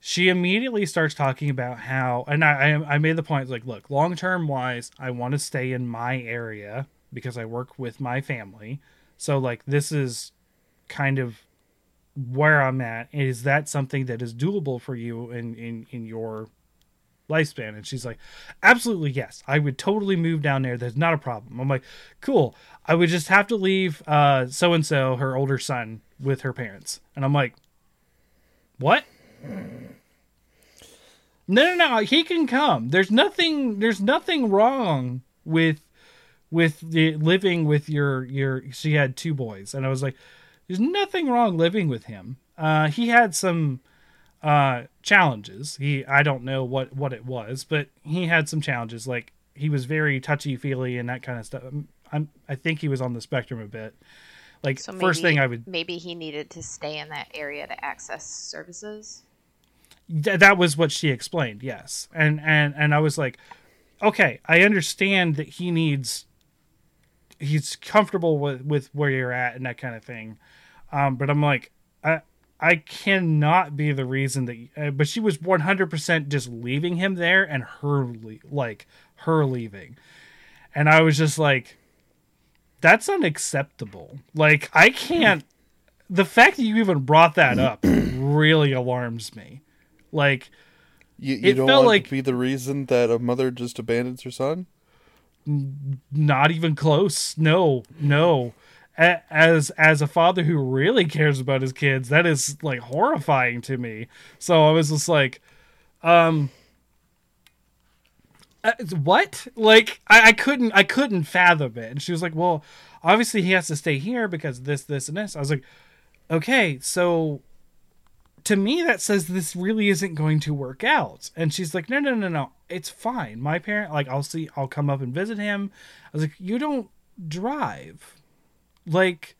she immediately starts talking about how, and I, I made the point, like, look, long-term wise, I want to stay in my area because I work with my family. So, like, this is kind of where I'm at. Is that something that is doable for you in, in, in your lifespan? And she's like, absolutely, yes. I would totally move down there. That's not a problem. I'm like, cool. I would just have to leave uh, so-and-so, her older son, with her parents. And I'm like, what? No, no, no. He can come. There's nothing. There's nothing wrong with with the living with your your. She had two boys, and I was like, "There's nothing wrong living with him." Uh, he had some uh, challenges. He I don't know what, what it was, but he had some challenges. Like he was very touchy feely and that kind of stuff. I'm I think he was on the spectrum a bit. Like so maybe, first thing I would maybe he needed to stay in that area to access services. That was what she explained, yes. And, and and I was like, okay, I understand that he needs, he's comfortable with, with where you're at and that kind of thing. Um, but I'm like, I I cannot be the reason that, you, uh, but she was one hundred percent just leaving him there and her, le- like, her leaving. And I was just like, that's unacceptable. Like, I can't, the fact that you even brought that up really alarms me. Like, you, you it don't felt want like, to be the reason that a mother just abandons her son? Not even close. No, no. As as a father who really cares about his kids, that is like horrifying to me. So I was just like, um, uh, what? Like, I, I couldn't, I couldn't fathom it. And she was like, well, obviously he has to stay here because this, this, and this. I was like, okay, so. To me, that says this really isn't going to work out. And she's like, no, no, no, no. It's fine. My parent, like, I'll see, I'll come up and visit him. I was like, you don't drive. Like,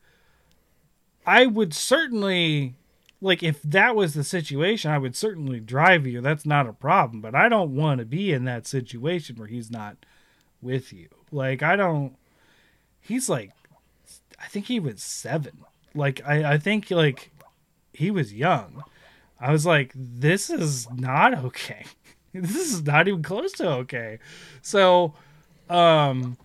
I would certainly, like, if that was the situation, I would certainly drive you. That's not a problem. But I don't want to be in that situation where he's not with you. Like, I don't, he's like, I think he was seven. Like, I, I think, like, he was young. I was like, this is not okay. This is not even close to okay. So, um,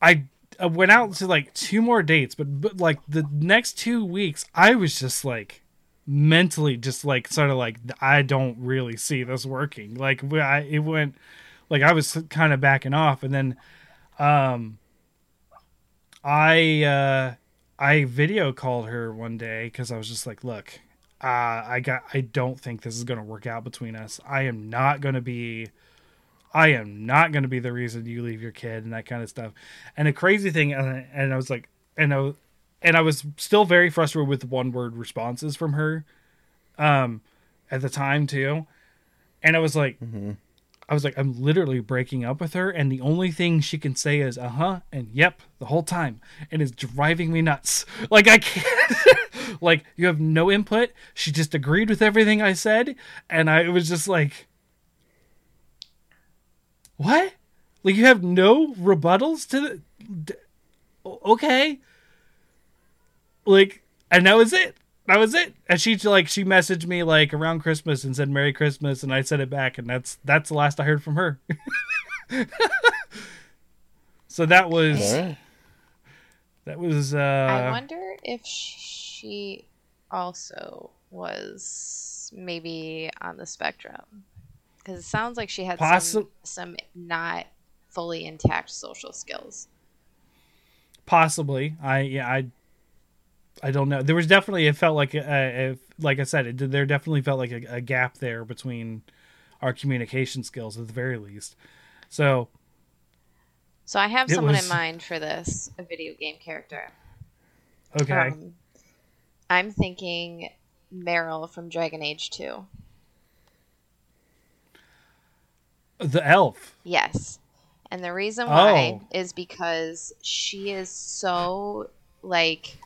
I, I went out to like two more dates, but, but like the next two weeks, I was just like mentally just like sort of like, I don't really see this working. Like I, it went like I was kind of backing off. And then, um, I, uh, I video called her one day because I was just like, look, uh, I got, I don't think this is going to work out between us. I am not going to be, I am not going to be the reason you leave your kid and that kind of stuff. And a crazy thing. And I, and I was like, and I, and I was still very frustrated with one word responses from her um, at the time too. And I was like, mm-hmm. I was like, I'm literally breaking up with her, and the only thing she can say is uh-huh and yep the whole time, and it's driving me nuts. Like, I can't. Like, you have no input. She just agreed with everything I said, and I it was just like, what? Like, you have no rebuttals to the... Okay. Like, and that was it. That was it. And she, like, she messaged me, like, around Christmas and said Merry Christmas, and I said it back, and that's that's the last I heard from her. So that was... Okay. That was... Uh, I wonder if she also was maybe on the spectrum. Because it sounds like she had Possi- some, some not fully intact social skills. Possibly. I yeah I I don't know. There was definitely it felt like a, a, like I said it did, there definitely felt like a, a gap there between our communication skills at the very least. So So I have someone was... in mind for this, a video game character. Okay. Um, I'm thinking Meryl from Dragon Age two. The elf. Yes. And the reason why oh. is because she is so, like,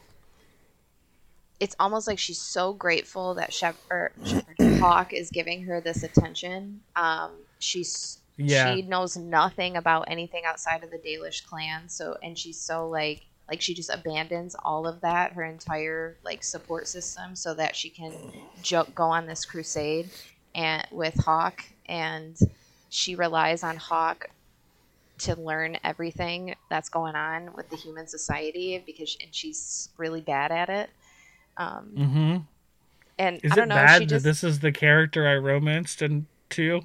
it's almost like she's so grateful that Shepherd, Shepherd Hawke is giving her this attention. Um, she's yeah. She knows nothing about anything outside of the Dalish clan. So, and she's so, like, like she just abandons all of that, her entire, like, support system, so that she can jo- go on this crusade and with Hawke, and she relies on Hawke to learn everything that's going on with the human society, because and she's really bad at it. Um, mm-hmm. And is I don't it know, bad she just... that this is the character I romanced in two?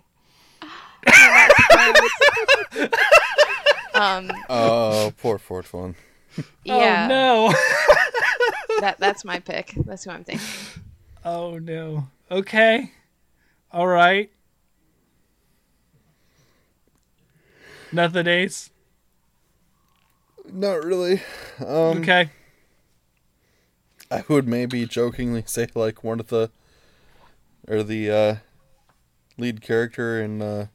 um, oh, poor Fortwine. Yeah. Oh, no. that that's my pick. That's who I'm thinking. Oh no. Okay. All right. Nothing, Ace? Not really. Um, okay. I would maybe jokingly say, like, one of the... Or the uh, lead character in uh,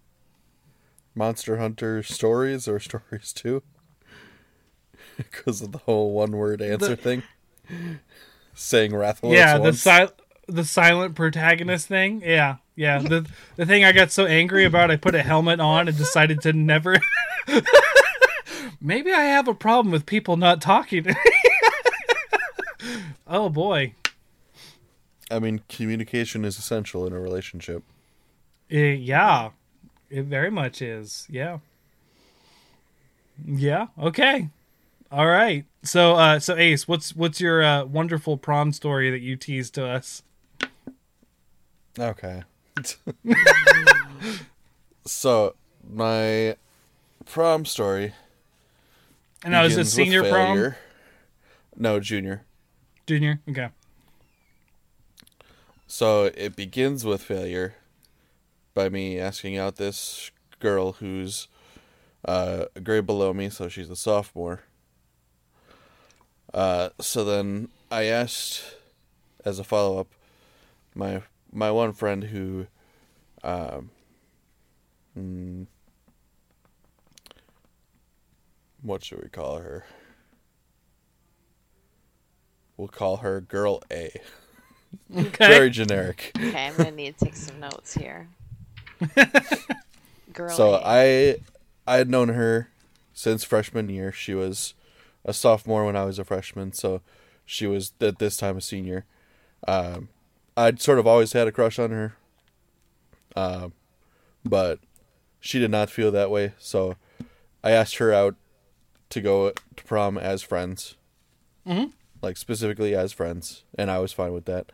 Monster Hunter Stories or Stories two. Because of the whole one-word answer the... thing. Saying Rathalos yeah, once. Yeah, the, si- the silent protagonist thing. Yeah. Yeah, the the thing I got so angry about, I put a helmet on and decided to never... Maybe I have a problem with people not talking to me. Oh, boy. I mean, communication is essential in a relationship. It, yeah, it very much is, yeah. Yeah, okay. All right. So, uh, so Ace, what's what's your uh, wonderful prom story that you teased to us? Okay. So my prom story, and I was a senior prom. No, junior. Junior, okay. So it begins with failure by me asking out this girl who's uh, a grade below me, so she's a sophomore. Uh, so then I asked, as a follow up, my. My one friend who, um, mm, what should we call her? We'll call her Girl A. Okay. Very generic. Okay, I'm gonna need to take some notes here. Girl so A. So I, I had known her since freshman year. She was a sophomore when I was a freshman, so she was at this time a senior. Um. I'd sort of always had a crush on her, uh, but she did not feel that way, so I asked her out to go to prom as friends, mm-hmm. like specifically as friends, and I was fine with that.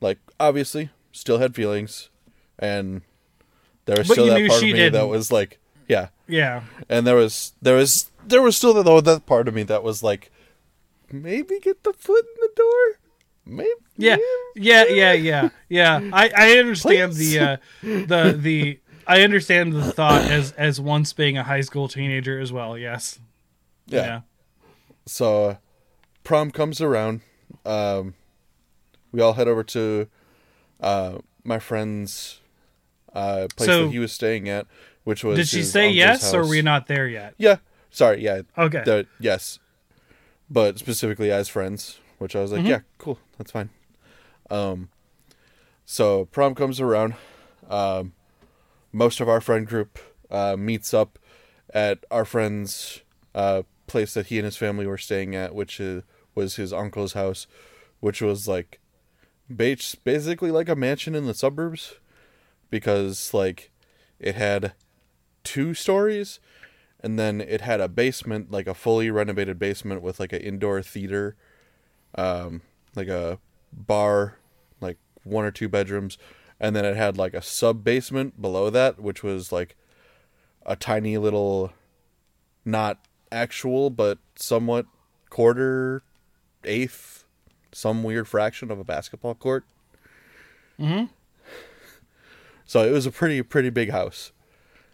Like, obviously, still had feelings, and there was but still that part of me didn't. that was like, yeah, yeah, and there was there was there was still that, that part of me that was like, maybe get the foot in the door. Maybe. Yeah, yeah, yeah, yeah, yeah. I, I understand Please. the uh, the the I understand the thought as as once being a high school teenager as well. Yes. Yeah. yeah. So, uh, prom comes around. Um, we all head over to uh, my friend's uh, place so, that he was staying at, which was Did she his say yes, house. Or we're not there yet? Yeah. Sorry, yeah. Okay. The, yes. But specifically as friends, which I was like, mm-hmm. yeah, cool, that's fine. Um, so prom comes around. Um, most of our friend group uh, meets up at our friend's uh, place that he and his family were staying at, which is, was his uncle's house, which was like basically like a mansion in the suburbs, because like it had two stories and then it had a basement, like a fully renovated basement with like an indoor theater, um, like a bar, like one or two bedrooms. And then it had, like, a sub-basement below that, which was, like, a tiny little, not actual, but somewhat quarter, eighth, some weird fraction of a basketball court. Mm-hmm. So it was a pretty, pretty big house.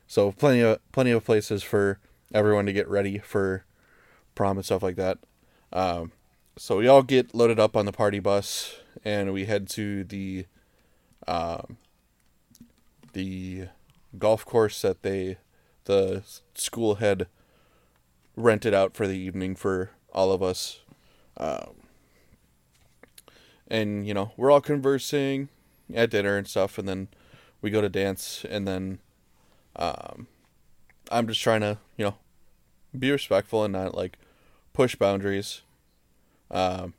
So plenty of, plenty of places for everyone to get ready for prom and stuff like that. Um, so we all get loaded up on the party bus, and we head to the... Um, the golf course that they, the school had rented out for the evening for all of us. Um, and, you know, we're all conversing at dinner and stuff, and then we go to dance, and then, um, I'm just trying to, you know, be respectful and not, like, push boundaries. Um,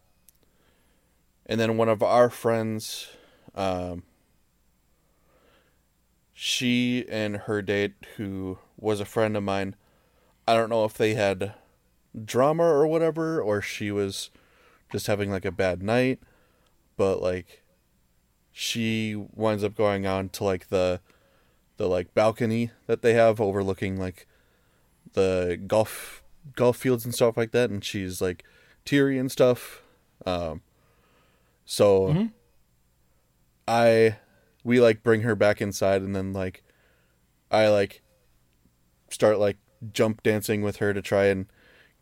and then one of our friends, um, she and her date, who was a friend of mine, I don't know if they had drama or whatever, or she was just having, like, a bad night, but, like, she winds up going on to, like, the, the, like, balcony that they have overlooking, like, the golf, golf fields and stuff like that, and she's, like, teary and stuff, um, so... Mm-hmm. I, we, like, bring her back inside, and then, like, I, like, start, like, jump dancing with her to try and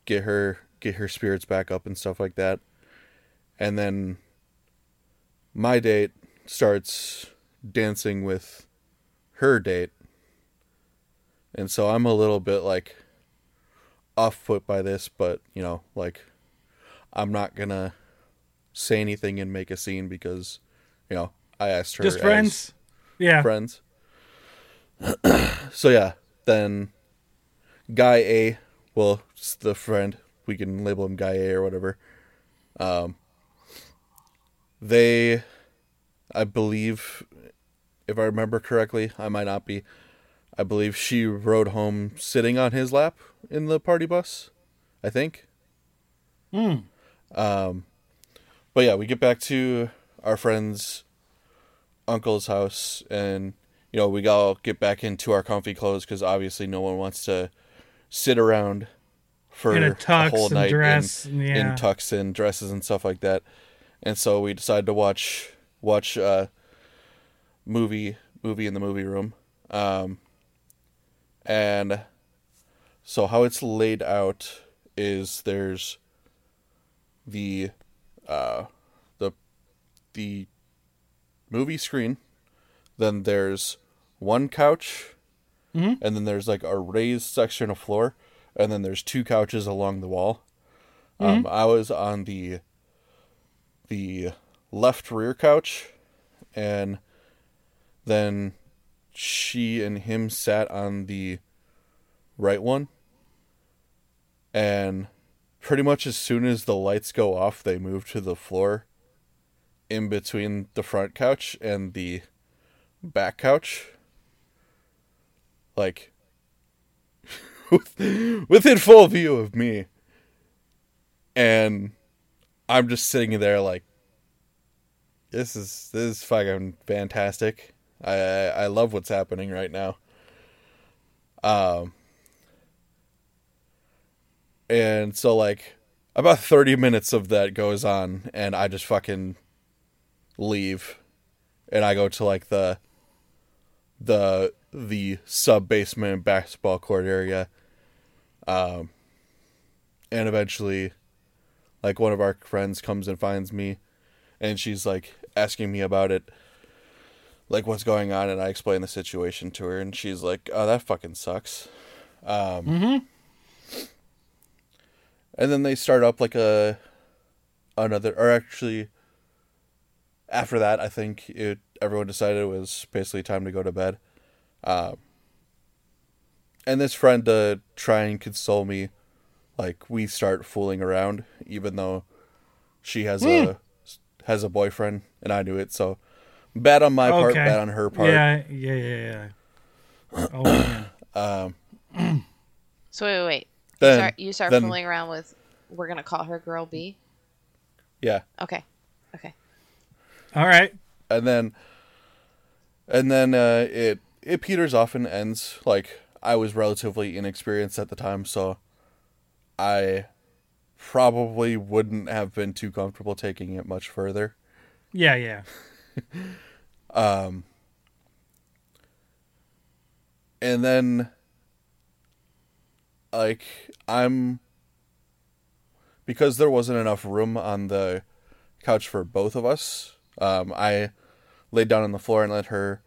get her, get her spirits back up and stuff like that. And then my date starts dancing with her date. And so I'm a little bit, like, off put by this, but, you know, like, I'm not gonna say anything and make a scene because, you know, I asked her. Just friends? Yeah. Friends. So, yeah. Then Guy A, well, it's the friend. We can label him Guy A or whatever. Um, they, I believe, if I remember correctly, I might not be. I believe she rode home sitting on his lap in the party bus, I think. Hmm. Um, but, yeah, we get back to our friend's uncle's house, and, you know, we all get back into our comfy clothes because obviously no one wants to sit around for a, a whole night dress, in, yeah. in tux and dresses and stuff like that. And so we decided to watch watch a movie movie in the movie room. Um, and so how it's laid out is there's the uh, the the movie screen, then there's one couch, mm-hmm. and then there's like a raised section of floor, and then there's two couches along the wall. Mm-hmm. Um, I was on the the left rear couch, and then she and him sat on the right one, and pretty much as soon as the lights go off, they move to the floor in between the front couch and the back couch. Like, within full view of me. And I'm just sitting there like, this is, this is fucking fantastic. I, I, I love what's happening right now. Um, and so like about thirty minutes of that goes on, and I just fucking leave, and I go to like the the the sub basement basketball court area, um, and eventually like one of our friends comes and finds me, and she's like asking me about it, like, what's going on, and I explain the situation to her, and she's like, oh, that fucking sucks. Um, mm-hmm. And then they start up, like, a another, or actually, after that, I think it everyone decided it was basically time to go to bed. Um, and this friend, to try and console me, like, we start fooling around, even though she has mm. a has a boyfriend, and I knew it, so bad on my okay. part, bad on her part. Yeah, yeah, yeah, yeah. Oh, man. um, so, wait, wait, wait. Then, you start, you start then, fooling around with, we're going to call her Girl B? Yeah. Okay, okay. All right. And then, and then uh, it, it peters off and ends. Like, I was relatively inexperienced at the time, so I probably wouldn't have been too comfortable taking it much further. Yeah, yeah. um, and then, like, I'm, because there wasn't enough room on the couch for both of us, um, I laid down on the floor and let her,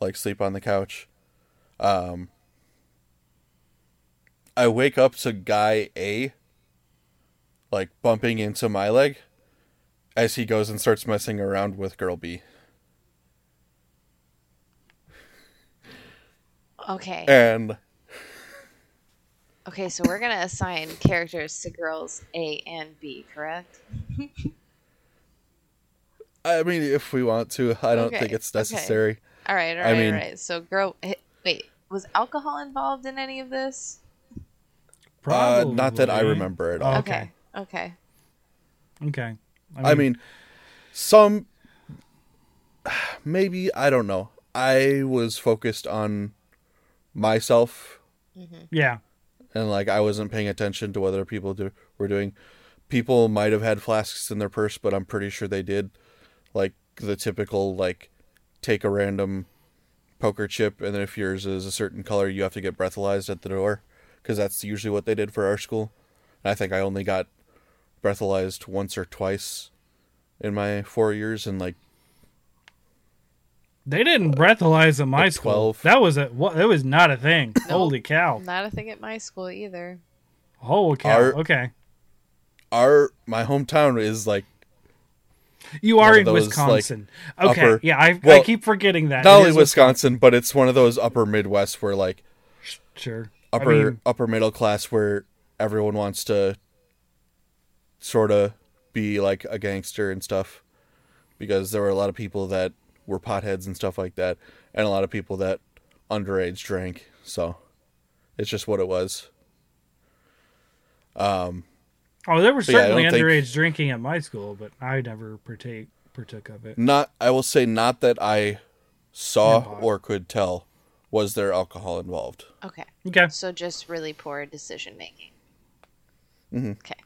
like, sleep on the couch. Um, I wake up to guy A, like, bumping into my leg as he goes and starts messing around with girl B. Okay. And okay, so we're going to assign characters to girls A and B, correct? I mean, if we want to, I don't okay. think it's necessary. Okay. All right, all right, I mean, all right. So girl, wait, was alcohol involved in any of this? Probably. Uh, not that I remember at all. Oh, okay. Okay. Okay. I mean, I mean, some, maybe, I don't know. I was focused on myself. Mm-hmm. Yeah. And, like, I wasn't paying attention to what other people do, were doing. People might have had flasks in their purse, but I'm pretty sure they did, like, the typical, like, take a random poker chip, and then if yours is a certain color, you have to get breathalyzed at the door. Because that's usually what they did for our school. And I think I only got breathalyzed once or twice in my four years. And like, they didn't uh, breathalyze at my school. That was a that was not a thing. No, holy cow! Not a thing at my school either. Holy cow! Our, okay, our my hometown is like. You are in those, Wisconsin. Like, okay, upper, yeah, I, well, I keep forgetting that. Not only Wisconsin, Wisconsin, but it's one of those upper Midwest where like, sure. Upper I mean, upper middle class where everyone wants to sort of be like a gangster and stuff, because there were a lot of people that were potheads and stuff like that, and a lot of people that underage drank. So it's just what it was. Um, oh, there were certainly yeah, underage think, drinking at my school, but I never partake partook of it. Not, I will say, not that I saw no. or could tell. Was there alcohol involved? Okay. Okay. So just really poor decision making. Mm-hmm. Okay.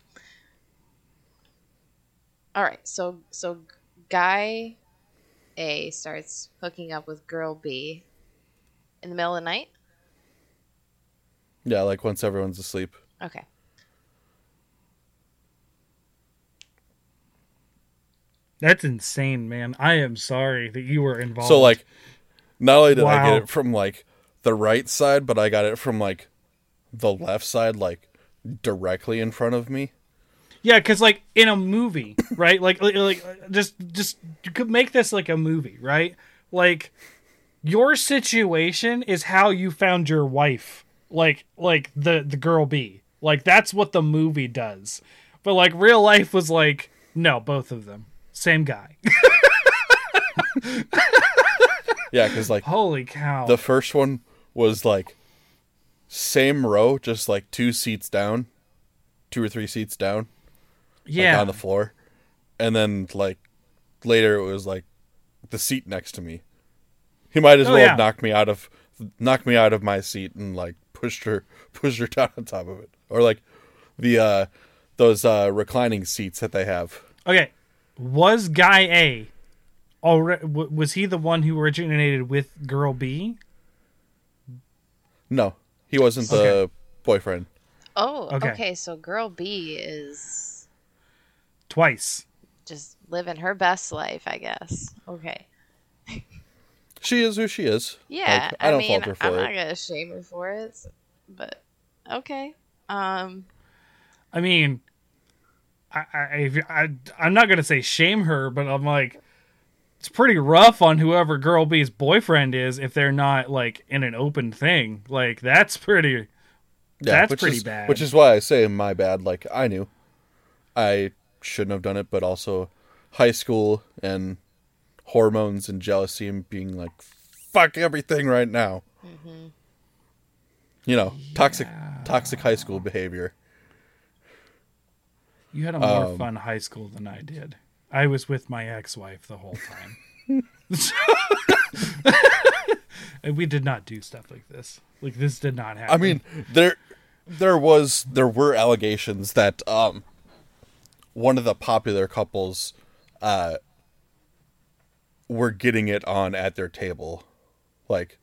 All right. So so guy A starts hooking up with girl B in the middle of the night? Yeah, like once everyone's asleep. Okay. That's insane, man. I am sorry that you were involved. So like Not only did wow. I get it from, like, the right side, but I got it from, like, the left side, like, directly in front of me. Yeah, because, like, in a movie, right? Like, like just, just make this like a movie, right? Like, your situation is how you found your wife. Like, like the, the girl B. Like, that's what the movie does. But, like, real life was like, no, both of them. Same guy. Yeah, because, like, holy cow. The first one was, like, same row, just, like, two seats down, two or three seats down. Yeah. Like, on the floor. And then, like, later it was, like, the seat next to me. He might as oh, well yeah. have knocked me out of, knocked me out of my seat and, like, pushed her, pushed her down on top of it. Or, like, the, uh, those, uh, reclining seats that they have. Okay. Was guy A... Already, was he the one who originated with girl B? No, he wasn't the okay. boyfriend. Oh, okay. okay. So girl B is twice, just living her best life, I guess. Okay. She is who she is. Yeah, like, I, I don't mean, falter for I'm it. I'm not gonna shame her for it, but okay. Um, I mean, I, I, I, I'm not gonna say shame her, but I'm like, it's pretty rough on whoever Girl B's boyfriend is if they're not like in an open thing. Like that's pretty. Yeah, that's pretty is, bad. Which is why I say my bad. Like I knew, I shouldn't have done it, but also high school and hormones and jealousy and being like, fuck everything right now. Mm-hmm. You know, toxic, yeah. toxic high school behavior. You had a more um, fun high school than I did. I was with my ex-wife the whole time. And we did not do stuff like this. Like this did not happen. I mean, there, there was, there were allegations that, um, one of the popular couples, uh, were getting it on at their table. Like,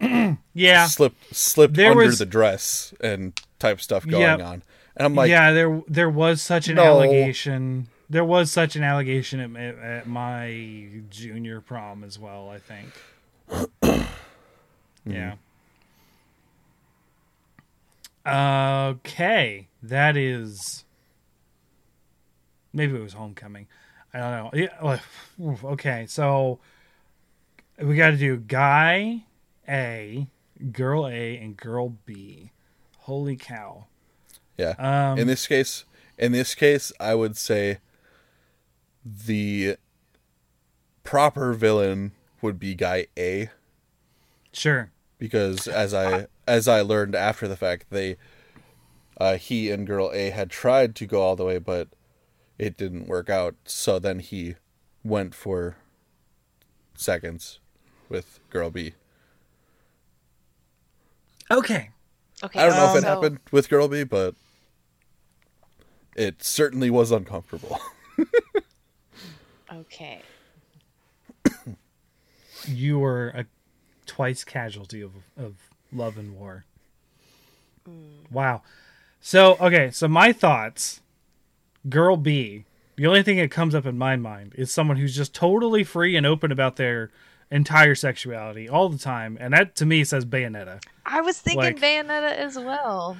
yeah, slipped, slipped there under was... the dress and type stuff going yep. on. And I'm like, yeah, there, there was such an no. allegation. There was such an allegation at, at my junior prom as well, I think. Yeah. Mm. Okay. That is, maybe it was homecoming. I don't know. Yeah. Okay. So we got to do guy A, girl A, and girl B. Holy cow. Yeah. Um, in this case, in this case, I would say the proper villain would be guy A. Sure. Because as I as I learned after the fact, they uh, he and girl A had tried to go all the way, but it didn't work out. So then he went for seconds with girl B. Okay. Okay. I don't know um, if it so... happened with girl B, but it certainly was uncomfortable. Okay. You were a twice casualty of of love and war. Mm. Wow. So, okay. So my thoughts, girl B, the only thing that comes up in my mind is someone who's just totally free and open about their entire sexuality all the time. And that to me says Bayonetta. I was thinking like, Bayonetta as well.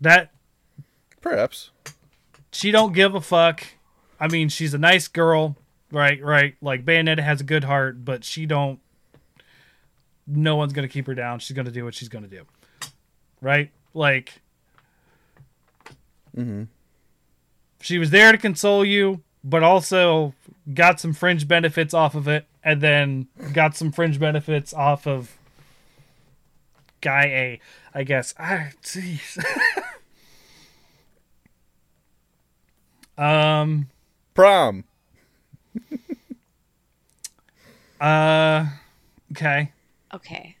That. Perhaps. She don't give a fuck. I mean, she's a nice girl, right? Right. Like Bayonetta has a good heart, but she don't. No one's going to keep her down. She's going to do what she's going to do. Right? Like. Mm-hmm. She was there to console you, but also got some fringe benefits off of it. And then got some fringe benefits off of guy A, I guess. Ah, jeez. um, Prom. uh, okay. Okay.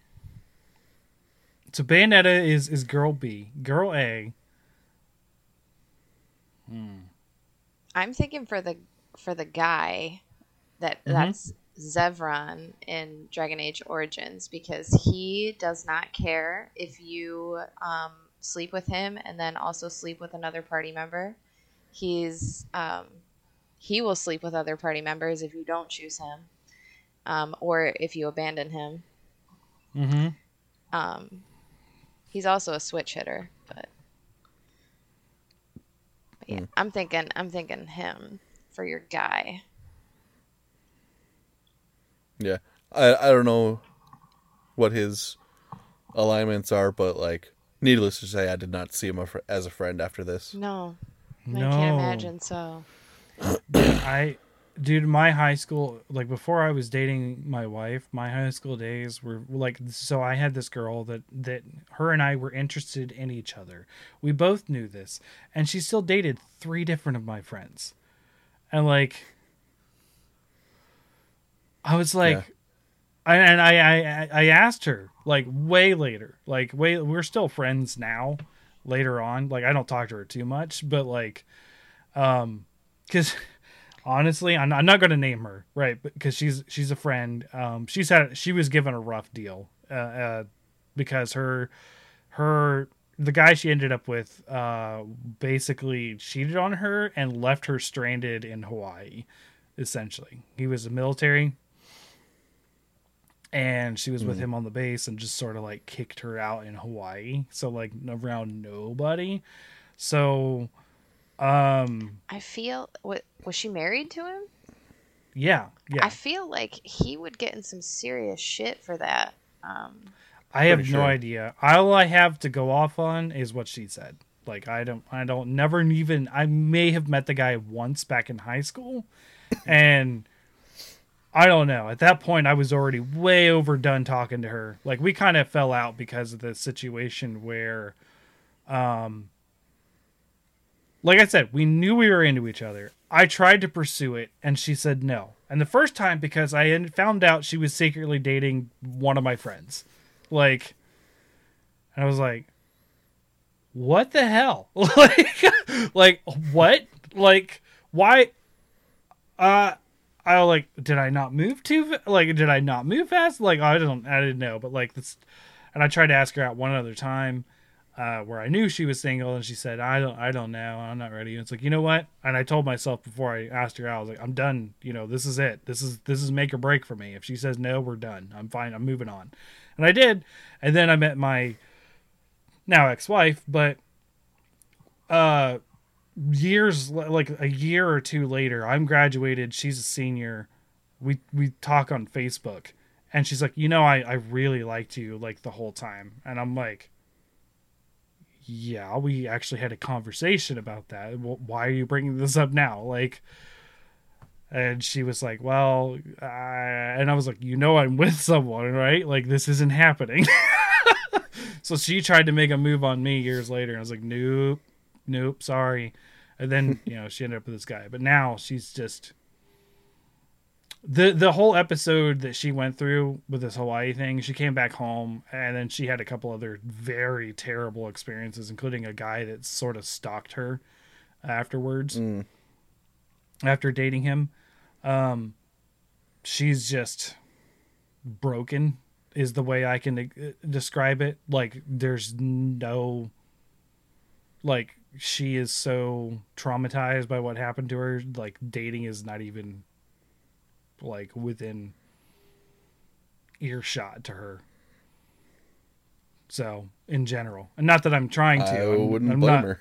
So Bayonetta is, is girl B. Girl A. Hmm. I'm thinking for the for the guy that mm-hmm. that's Zevran in Dragon Age Origins, because he does not care if you um, sleep with him and then also sleep with another party member. He's um, he will sleep with other party members if you don't choose him, um, or if you abandon him. Mm-hmm. Um, he's also a switch hitter, but. Yeah, I'm thinking I'm thinking him for your guy. Yeah. I I don't know what his alignments are, but like needless to say I did not see him as a friend after this. No. no. I can't imagine so. I dude, my high school like before I was dating my wife, my high school days were like so I had this girl that that her and I were interested in each other. We both knew this, and she still dated three different of my friends. And like I was like yeah. I, and I, I I asked her like way later. Like way we're still friends now later on. Like I don't talk to her too much, but like um cuz honestly, I'm not going to name her, right? Because she's she's a friend. Um, she's had she was given a rough deal uh, uh, because her her the guy she ended up with uh, basically cheated on her and left her stranded in Hawaii. Essentially, he was a military, and she was mm. with him on the base and just sort of like kicked her out in Hawaii. So like around nobody. So, um, I feel what was she married to him? Yeah. Yeah. I feel like he would get in some serious shit for that. Um, I have sure. no idea. All I have to go off on is what she said. Like, I don't, I don't never even, I may have met the guy once back in high school and I don't know. At that point I was already way overdone talking to her. Like we kind of fell out because of the situation where, um, like I said, we knew we were into each other. I tried to pursue it and she said no. And the first time, because I had found out she was secretly dating one of my friends. Like, and I was like, what the hell? like, like, what? Like, why? Uh, I like, did I not move too? Like, did I not move fast? Like, I don't, I didn't know. But like this, and I tried to ask her out one other time, uh, where I knew she was single, and she said, I don't, I don't know, I'm not ready. And it's like, you know what? And I told myself before I asked her out, I was like, I'm done. You know, this is it. This is, this is make or break for me. If she says no, we're done. I'm fine. I'm moving on. And I did. And then I met my now ex-wife, but uh years like a year or two later, I'm graduated, she's a senior, we we talk on Facebook and she's like, you know, I I really liked you like the whole time. And I'm like, yeah, we actually had a conversation about that, why are you bringing this up now? Like, and she was like, well, uh, and I was like, you know, I'm with someone, right? Like, this isn't happening. So she tried to make a move on me years later. And I was like, nope, nope, sorry. And then, you know, she ended up with this guy. But now she's just... The the whole episode that she went through with this Hawaii thing, she came back home and then she had a couple other very terrible experiences, including a guy that sort of stalked her afterwards, mm. after dating him. Um, she's just broken. Is the way I can de- describe it. Like, there's no, like, she is so traumatized by what happened to her. Like, dating is not even like within earshot to her. So, in general, and not that I'm trying to, I I'm, wouldn't I'm blame not, her.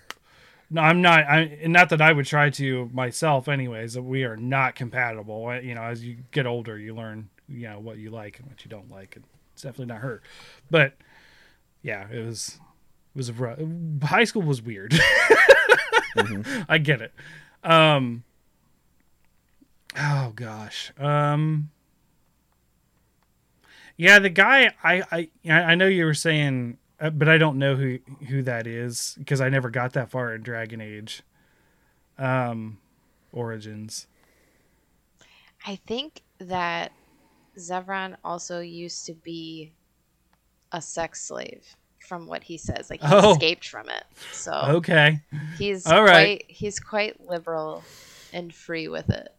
No, I'm not. I not that I would try to myself. Anyways, that we are not compatible. You know, as you get older, you learn, you know, what you like and what you don't like. And it's definitely not her, but yeah, it was, it was a, high school was weird. Mm-hmm. I get it. Um, oh gosh. Um, yeah, the guy, I, I, I know you were saying, uh, but I don't know who, who that is, because I never got that far in Dragon Age, um, Origins. I think that Zevran also used to be a sex slave, from what he says. Like, he oh. escaped from it. So okay, he's all quite, right. He's quite liberal and free with it.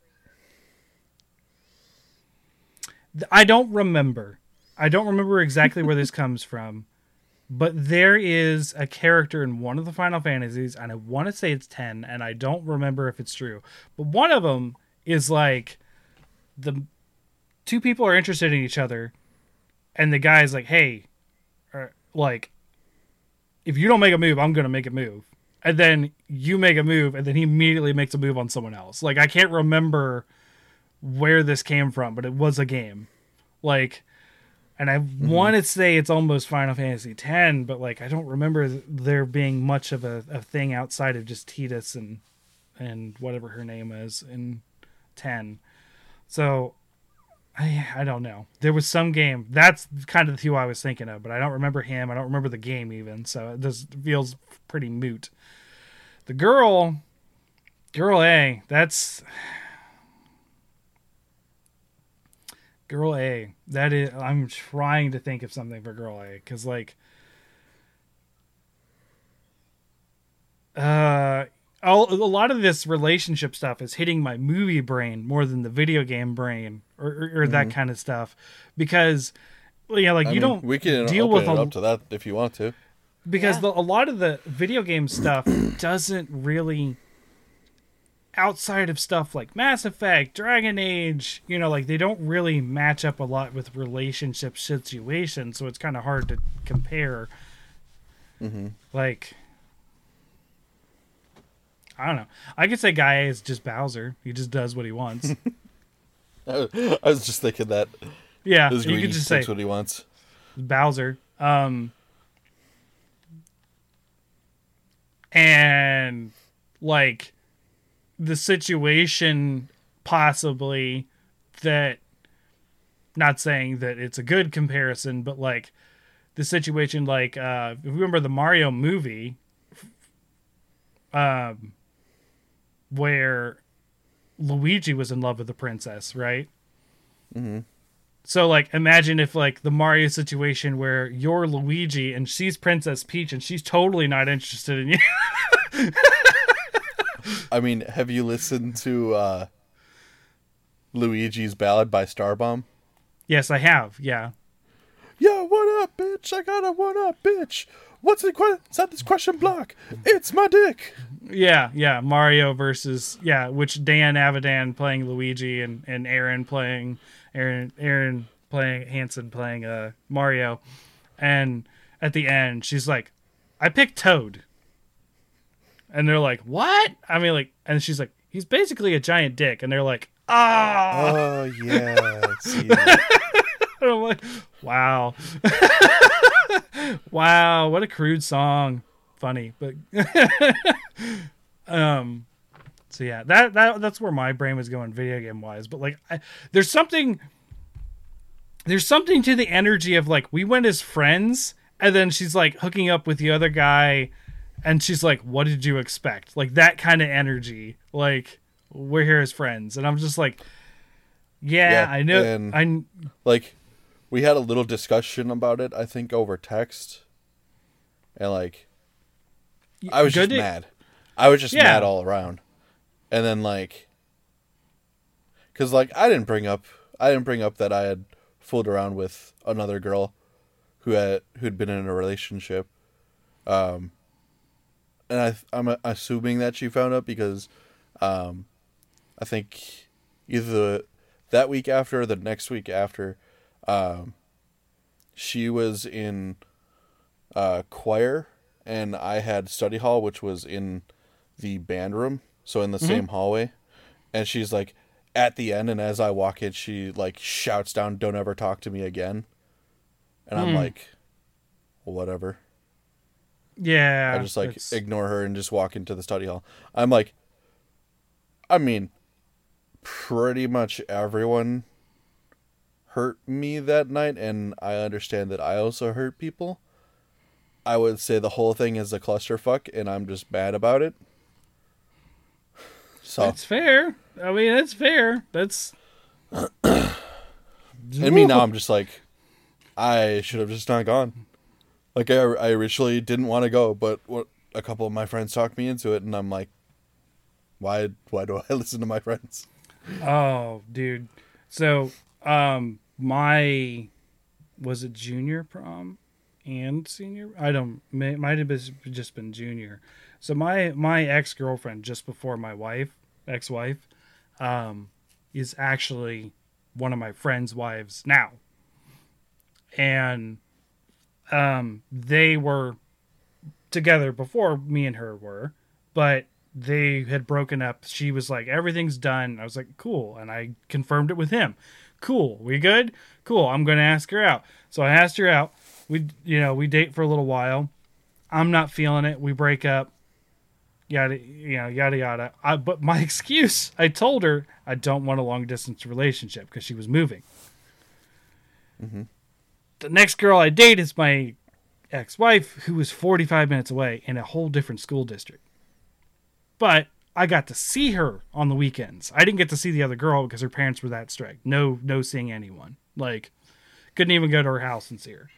I don't remember. I don't remember exactly where this comes from, but there is a character in one of the Final Fantasies, and I want to say it's ten, and I don't remember if it's true, but one of them is like the. Two people are interested in each other and the guy's like, hey, or, like, if you don't make a move, I'm going to make a move. And then you make a move and then he immediately makes a move on someone else. Like, I can't remember where this came from, but it was a game. Like, and I mm-hmm. want to say it's almost Final Fantasy ten, but like, I don't remember there being much of a, a thing outside of just Tidus and, and whatever her name is in ten. So, I, I don't know. There was some game. That's kind of who I was thinking of, but I don't remember him. I don't remember the game even, so this feels pretty moot. The girl, girl A, that's... Girl A, that is... I'm trying to think of something for girl A, because, like... Uh... I'll, a lot of this relationship stuff is hitting my movie brain more than the video game brain or, or, or mm-hmm. that kind of stuff, because you know, like I you mean, don't we can deal open with it a, up to that if you want to, because yeah. the, a lot of the video game stuff doesn't really outside of stuff like Mass Effect, Dragon Age, you know, like they don't really match up a lot with relationship situations, so it's kind of hard to compare. Mm-hmm. Like, I don't know. I could say Guy A is just Bowser. He just does what he wants. I was just thinking that. Yeah, you could just say what he wants. Bowser. Um, and like the situation possibly that, not saying that it's a good comparison, but like the situation, like uh, if you remember the Mario movie, um, where Luigi was in love with the princess, right? Mm-hmm. So, like, imagine if, like, the Mario situation where you're Luigi and she's Princess Peach and she's totally not interested in you. I mean, have you listened to uh, Luigi's Ballad by Starbomb? Yes, I have, yeah. Yo, what up, bitch? I got a what up, bitch. What's the que- inside this question block? It's my dick. Yeah, yeah, Mario versus, yeah, which Dan Avidan playing Luigi and, and Aaron playing... Aaron, Aaron playing Hanson playing uh, Mario, and at the end she's like, "I picked Toad," and they're like, "What?" I mean, like, and she's like, "He's basically a giant dick," and they're like, "Ah!" Oh, yeah. yeah. And I'm like, "Wow, wow, what a crude song." Funny, but um. So yeah, that, that that's where my brain was going video game wise. But like, I, there's something, there's something to the energy of like, we went as friends and then she's like hooking up with the other guy and she's like, what did you expect? Like that kind of energy, like we're here as friends. And I'm just like, yeah, yeah I know. I like, we had a little discussion about it, I think over text, and like, I was just to, mad. I was just yeah. mad all around. And then, like, because, like, I didn't bring up, I didn't bring up that I had fooled around with another girl who had, who'd been in a relationship. Um, and I, I'm assuming that she found out because, um, I think either the, that week after or the next week after, um, she was in, uh, choir and I had study hall, which was in the band room. So in the mm-hmm. same hallway, and she's like at the end. And as I walk in, she like shouts down, "Don't ever talk to me again." And mm. I'm like, whatever. Yeah. I just like it's... ignore her and just walk into the study hall. I'm like, I mean, pretty much everyone hurt me that night. And I understand that I also hurt people. I would say the whole thing is a clusterfuck and I'm just mad about it. So. That's fair. I mean, that's fair. That's. I mean, now I'm just like, I should have just not gone. Like, I, I originally didn't want to go, but what, a couple of my friends talked me into it, and I'm like, why? Why do I listen to my friends? Oh, dude. So, um, my was it junior prom and senior? I don't. It might have just been junior. So my, my ex-girlfriend, just before my wife, ex-wife, um, is actually one of my friend's wives now. And um, they were together before me and her were, but they had broken up. She was like, everything's done. I was like, cool. And I confirmed it with him. Cool. We good? Cool. I'm going to ask her out. So I asked her out. We, you know, we date for a little while. I'm not feeling it. We break up. Yada, you know, yada, yada. I, but my excuse, I told her I don't want a long distance relationship because she was moving. Mm-hmm. The next girl I date is my ex-wife, who was forty-five minutes away in a whole different school district. But I got to see her on the weekends. I didn't get to see the other girl because her parents were that strict. No, no seeing anyone. Like, couldn't even go to her house and see her,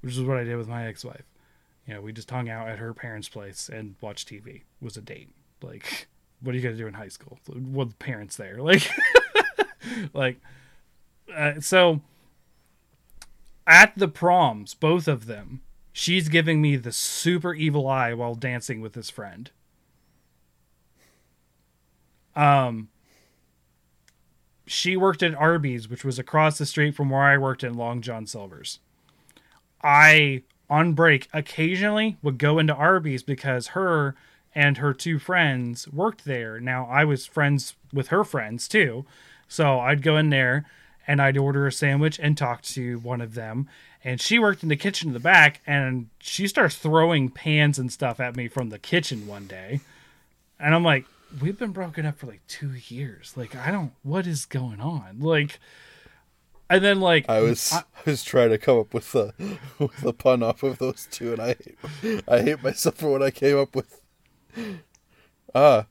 which is what I did with my ex-wife. You know, we just hung out at her parents' place and watched T V. It was a date. Like, what are you going to do in high school? Well, the parents there. Like, like, uh, so at the proms, both of them, she's giving me the super evil eye while dancing with his friend. Um, she worked at Arby's, which was across the street from where I worked at Long John Silver's. I, on break, occasionally would go into Arby's because her and her two friends worked there. Now, I was friends with her friends, too. So I'd go in there and I'd order a sandwich and talk to one of them. And she worked in the kitchen in the back, and she starts throwing pans and stuff at me from the kitchen one day. And I'm like, we've been broken up for like two years. Like, I don't, what is going on? Like, and then like, I was, I, I was trying to come up with a, with a pun off of those two. And I, hate, I hate myself for what I came up with. Ah,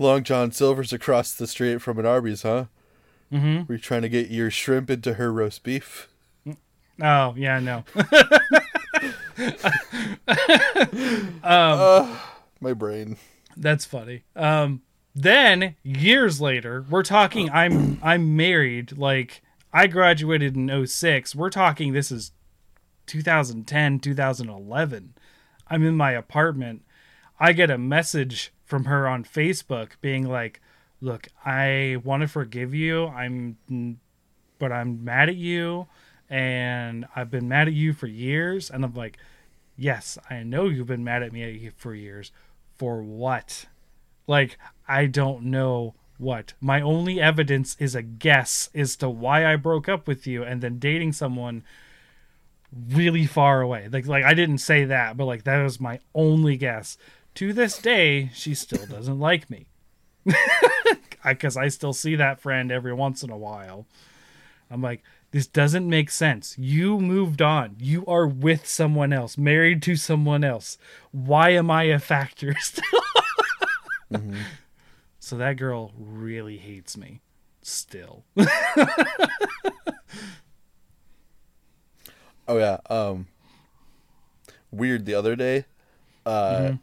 Long John Silver's across the street from an Arby's, huh? Mm-hmm. Were you trying to get your shrimp into her roast beef? Oh, yeah, no. um, uh, my brain. That's funny. Um, then years later, we're talking, I'm, I'm married. Like, I graduated in oh six. We're talking, this is two thousand ten, two thousand eleven. I'm in my apartment. I get a message from her on Facebook being like, look, I want to forgive you. I'm, but I'm mad at you. And I've been mad at you for years. And I'm like, yes, I know you've been mad at me for years. For what? Like, I don't know what. My only evidence is a guess as to why I broke up with you and then dating someone really far away. Like, like I didn't say that, but like that was my only guess. To this day, she still doesn't like me. Because I still see that friend every once in a while. I'm like, this doesn't make sense. You moved on. You are with someone else, married to someone else. Why am I a factor still? Mm-hmm. So that girl really hates me still. Oh, yeah. Um, weird. The other day, uh, mm-hmm.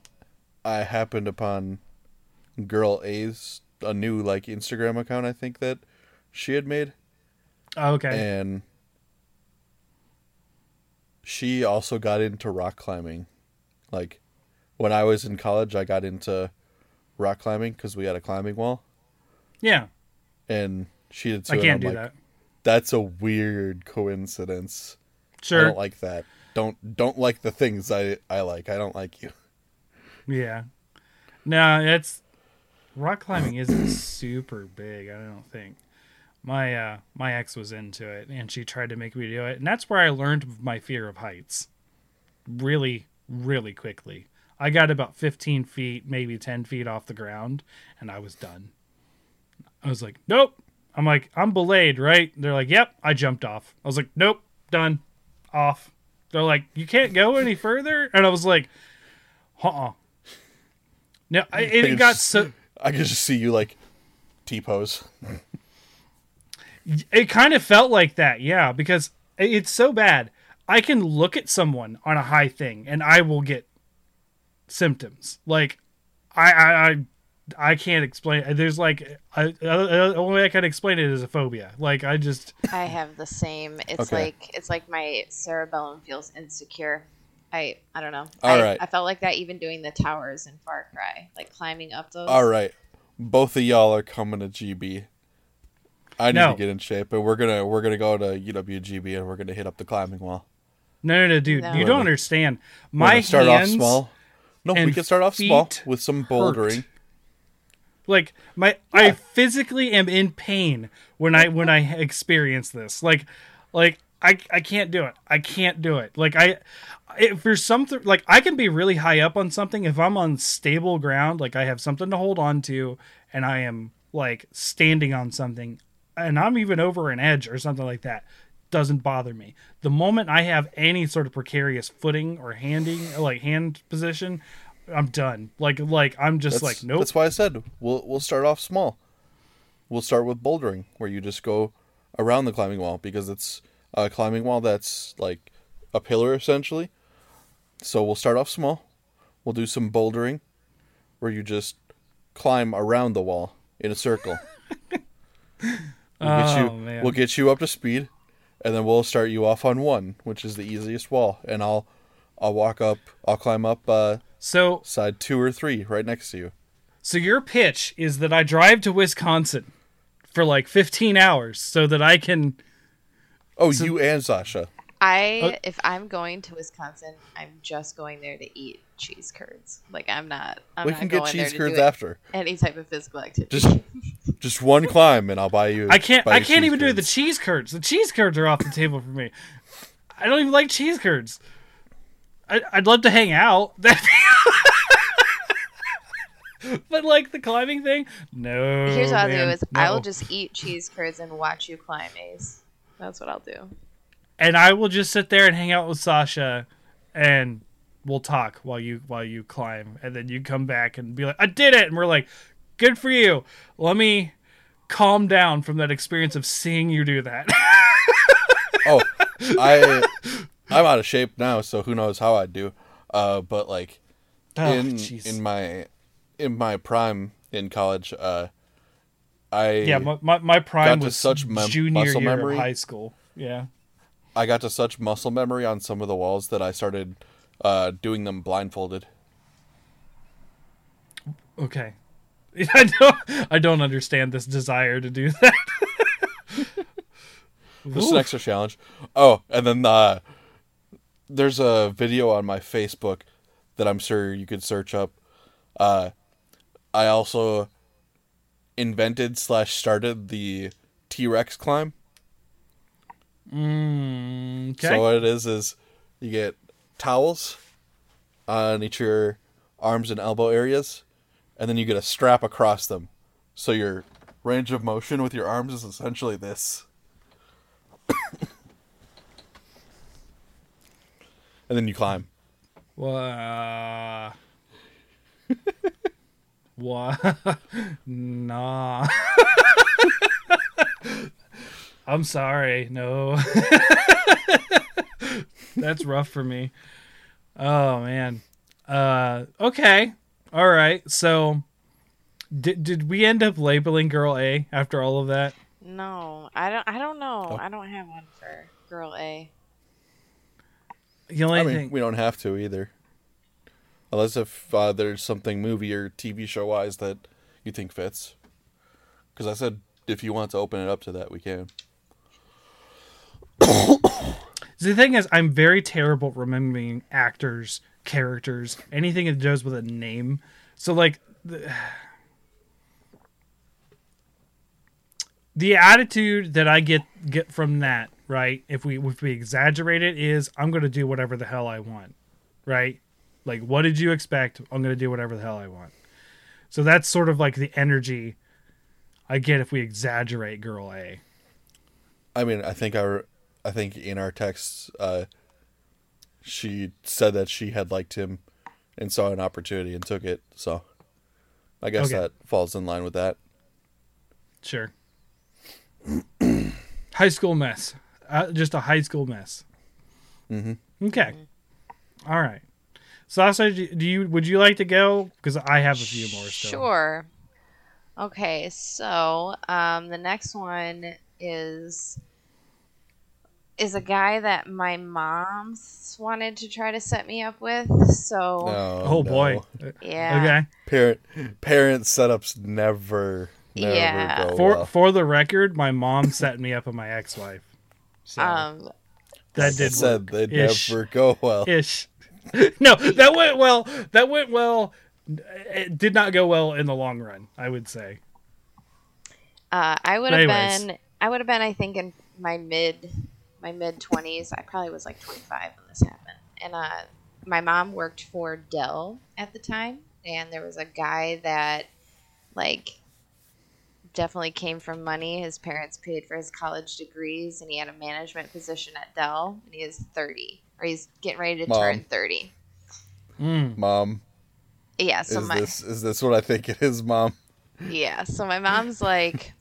I happened upon Girl A's, a new like Instagram account, I think, that she had made. Oh, okay. And she also got into rock climbing. Like, when I was in college, I got into rock climbing because we had a climbing wall. Yeah. And she did too. I can't do like, that. That's a weird coincidence. Sure. I don't like that. Don't don't like the things I, I like. I don't like you. Yeah. No, it's... Rock climbing isn't super big, I don't think. My uh, my ex was into it, and she tried to make me do it. And that's where I learned my fear of heights really, really quickly. I got about fifteen feet, maybe ten feet off the ground, and I was done. I was like, nope. I'm like, I'm belayed, right? They're like, yep, I jumped off. I was like, nope, done, off. They're like, you can't go any further? And I was like, uh-uh. No, I, it, it got so... I could just see you, like, T-pose. It kind of felt like that, yeah, because it's so bad. I can look at someone on a high thing and I will get symptoms. Like, I I, I, I can't explain. There's like, I, the only way I can explain it is a phobia. Like, I just... I have the same. It's okay. like it's like my cerebellum feels insecure. I I don't know. All I, right. I felt like that even doing the towers in Far Cry. Like, climbing up those. All right. Both of y'all are coming to G B. I need no. to get in shape, and we're gonna we're gonna go to U W G B and we're gonna hit up the climbing wall. No, no, no, dude, no. You don't understand. My hands start off small. No, we can start off small with some bouldering. Hurt. Like my, yeah. I physically am in pain when I when I experience this. Like, like I I can't do it. I can't do it. Like I, if there's something like I can be really high up on something if I'm on stable ground. Like I have something to hold on to, and I am like standing on something. And I'm even over an edge or something like that. Doesn't bother me. The moment I have any sort of precarious footing or handing, like hand position, I'm done. Like, like I'm just that's, like, nope. That's why I said we'll we'll start off small. We'll start with bouldering, where you just go around the climbing wall because it's a climbing wall that's like a pillar essentially. So we'll start off small. We'll do some bouldering, where you just climb around the wall in a circle. We'll get, you, oh, we'll get you up to speed, and then we'll start you off on one, which is the easiest wall. And I'll I'll walk up, I'll climb up uh, so, side two or three right next to you. So your pitch is that I drive to Wisconsin for like fifteen hours so that I can... Oh, so... you and Sasha. I, uh, if I'm going to Wisconsin, I'm just going there to eat cheese curds. Like, I'm not, I'm we not can going get cheese there curds to do after any type of physical activity. Just, just one climb and I'll buy you. I can't, I can't even curds. do the cheese curds. The cheese curds are off the table for me. I don't even like cheese curds. I, I'd love to hang out. But like the climbing thing? No. Here's what man, I'll do is no. I will just eat cheese curds and watch you climb, Ace. That's what I'll do. And I will just sit there and hang out with Sasha, and we'll talk while you while you climb, and then you come back and be like, "I did it," and we're like, "Good for you." Let me calm down from that experience of seeing you do that. Oh, I I'm out of shape now, so who knows how I do? Uh, but like oh, in geez. in my in my prime in college, uh, I yeah my my, my prime was such mem- junior year memory. of high school, yeah. I got to such muscle memory on some of the walls that I started uh, doing them blindfolded. Okay. I don't, I don't understand this desire to do that. This is an extra challenge. Oh, and then uh, there's a video on my Facebook that I'm sure you could search up. Uh, I also invented slash started the T-Rex climb. Mm, okay. So what it is is you get towels on each of your arms and elbow areas, and then you get a strap across them. So your range of motion with your arms is essentially this. And then you climb. Wha Wha Nah. I'm sorry. No. That's rough for me. Oh, man. Uh, okay. All right. So did did we end up labeling Girl A after all of that? No, I don't. I don't know. Oh. I don't have one for Girl A. The only I mean, thing we don't have to either. Unless if uh, there's something movie or T V show wise that you think fits. Because I said, if you want to open it up to that, we can. The thing is, I'm very terrible at remembering actors, characters, anything that goes with a name. So, like, the, the attitude that I get get from that, right? If we if we exaggerate it, is I'm going to do whatever the hell I want, right? Like, what did you expect? I'm going to do whatever the hell I want. So that's sort of like the energy I get if we exaggerate Girl A. I mean, I think our, I think in our texts, uh, she said that she had liked him and saw an opportunity and took it. So I guess okay. that falls in line with that. Sure. High school mess. Uh, just a high school mess. Mm-hmm. Okay. Mm-hmm. All right. Sasha, do you, would you like to go? Because I have a few more. So. Sure. Okay, so um, the next one is is a guy that my mom wanted to try to set me up with. So, oh, oh no. boy, yeah. Okay, parent parent setups never. never yeah. Go for well. For the record, my mom set me up with my ex-wife. So um, that did said work. They Ish. never go well. Ish. No, that went well. That went well. It did not go well in the long run, I would say. Uh, I would have been, I would have been, I think, in my mid, my mid twenties. I probably was like twenty-five when this happened. And uh, my mom worked for Dell at the time, and there was a guy that, like, definitely came from money. His parents paid for his college degrees, and he had a management position at Dell. And he is thirty, or he's getting ready to mom. turn thirty. Mm. Mom. Yeah, so is my this, is this what I think it is, Mom? Yeah, so my mom's like,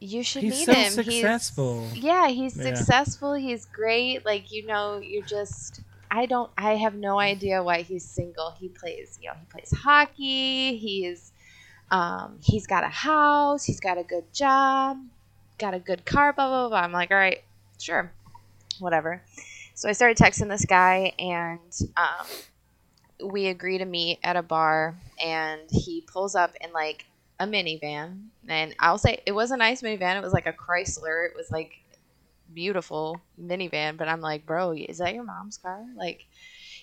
you should he's meet so him. Successful. He's yeah, he's yeah. successful. He's great. Like, you know, you just I don't I have no idea why he's single. He plays, you know, he plays hockey. He's um he's got a house. He's got a good job. Got a good car. Blah blah blah. I'm like, all right, sure, whatever. So I started texting this guy, and um. we agree to meet at a bar, and he pulls up in like a minivan, and I'll say it was a nice minivan. It was like a Chrysler. It was like beautiful minivan, but I'm like, bro, is that your mom's car? Like,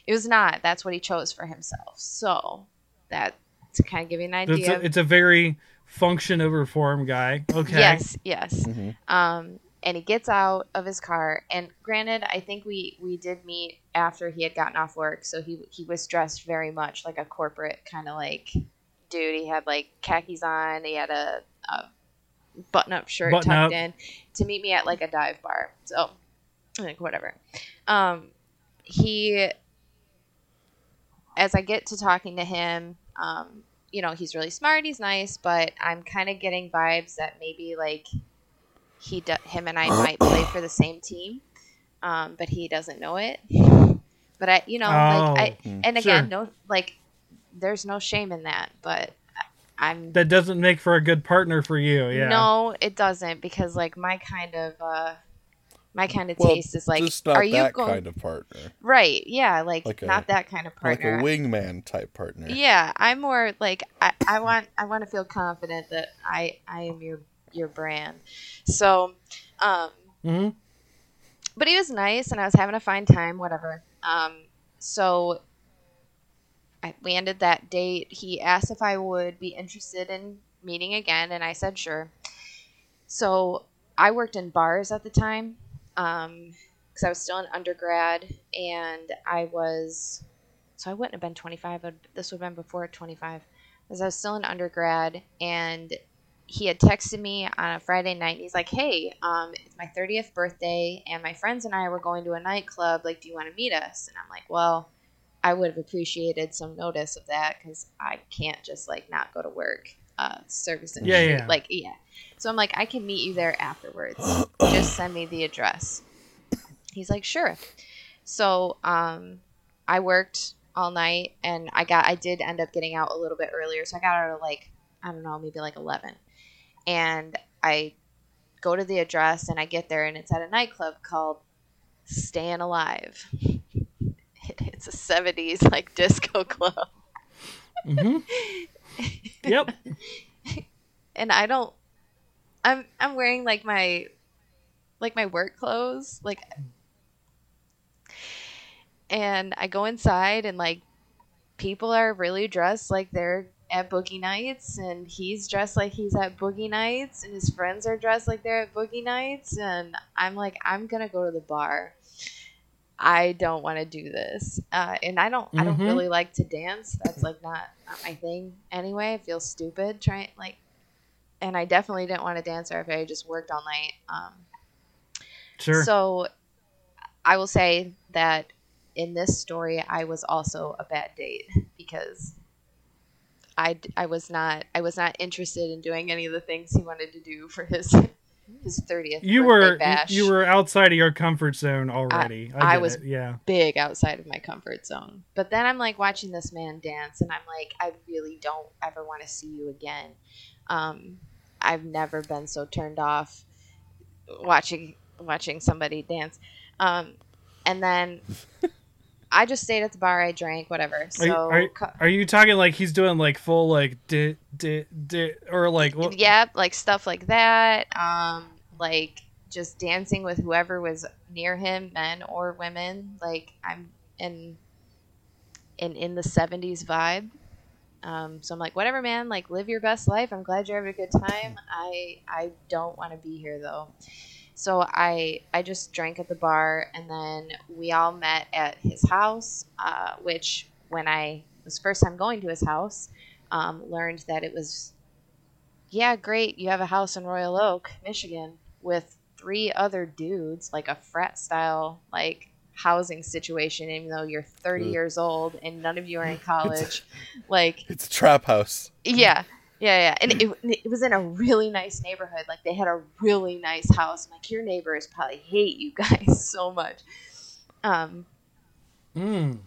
it was not. That's what he chose for himself. So that to kind of give you an idea. It's a, it's a very function over form guy. Okay. Yes. Yes. Mm-hmm. Um, and he gets out of his car. And granted, I think we, we did meet after he had gotten off work. So he, he was dressed very much like a corporate kind of like dude. He had like khakis on. He had a, a button up shirt button tucked up. in to meet me at like a dive bar. So like whatever. Um, he, as I get to talking to him, um, you know, he's really smart. He's nice, but I'm kind of getting vibes that maybe like he, do- him and I might play for the same team, um, but he doesn't know it. But I, you know, oh, like, I, and again, sure. no, like, there's no shame in that. But I'm that doesn't make for a good partner for you. Yeah, no, it doesn't, because like my kind of, uh, my kind of well, taste is like, just not are you that going... kind of partner? Right. Yeah. Like, like a, not that kind of partner. Like a wingman type partner. Yeah. I'm more like, I, I want, I want to feel confident that I, I am your, your brand. So, um, mm-hmm. but he was nice and I was having a fine time, whatever. Um, so I, we ended that date. He asked if I would be interested in meeting again. And I said, sure. So I worked in bars at the time. Um, cause I was still an undergrad and I was, so I wouldn't have been twenty-five. But this would have been before twenty-five, cause I was still an undergrad, and he had texted me on a Friday night. And he's like, hey, um, it's my thirtieth birthday and my friends and I were going to a nightclub. Like, do you want to meet us? And I'm like, well, I would have appreciated some notice of that, cause I can't just like not go to work, uh, service industry. Yeah, yeah. Like, yeah. So I'm like, I can meet you there afterwards. Just send me the address. He's like, sure. So um, I worked all night, and I got, I did end up getting out a little bit earlier. So I got out at like, I don't know, maybe like eleven. And I go to the address, and I get there, and it's at a nightclub called Stayin' Alive. It's a seventies like disco club. Mm-hmm. Yep. And I don't. I'm I'm wearing like my like my work clothes, like, and I go inside, and like people are really dressed like they're at Boogie Nights, and he's dressed like he's at Boogie Nights, and his friends are dressed like they're at Boogie Nights, and I'm like, I'm gonna go to the bar. I don't want to do this, uh, and I don't mm-hmm. I don't really like to dance. That's like not, not my thing anyway. I feel stupid trying like. And I definitely didn't want to dance or if I just worked all night. Um, sure. So I will say that in this story, I was also a bad date, because I, I was not I was not interested in doing any of the things he wanted to do for his his thirtieth you birthday were, bash. You were outside of your comfort zone already. I, I, I was yeah. big outside of my comfort zone. But then I'm like watching this man dance, and I'm like, I really don't ever want to see you again. Um, I've never been so turned off watching watching somebody dance. Um, and then I just stayed at the bar. I drank, whatever. So are you, are, are you talking like he's doing like full like di, di, di, or like what? Yep, like stuff like that. Um, like just dancing with whoever was near him, men or women. Like I'm in in in the seventies vibe. Um, so I'm like, whatever, man, like live your best life. I'm glad you're having a good time. I, I don't want to be here though. So I, I just drank at the bar, and then we all met at his house, uh, which when I was first time going to his house, um, learned that it was, yeah, great. You have a house in Royal Oak, Michigan with three other dudes, like a frat style, like housing situation, even though you're thirty Ooh. Years old and none of you are in college. It's a, like it's a trap house. Yeah, yeah, yeah. And it, it was in a really nice neighborhood. Like they had a really nice house. I'm like, your neighbors probably hate you guys so much. Um, mm.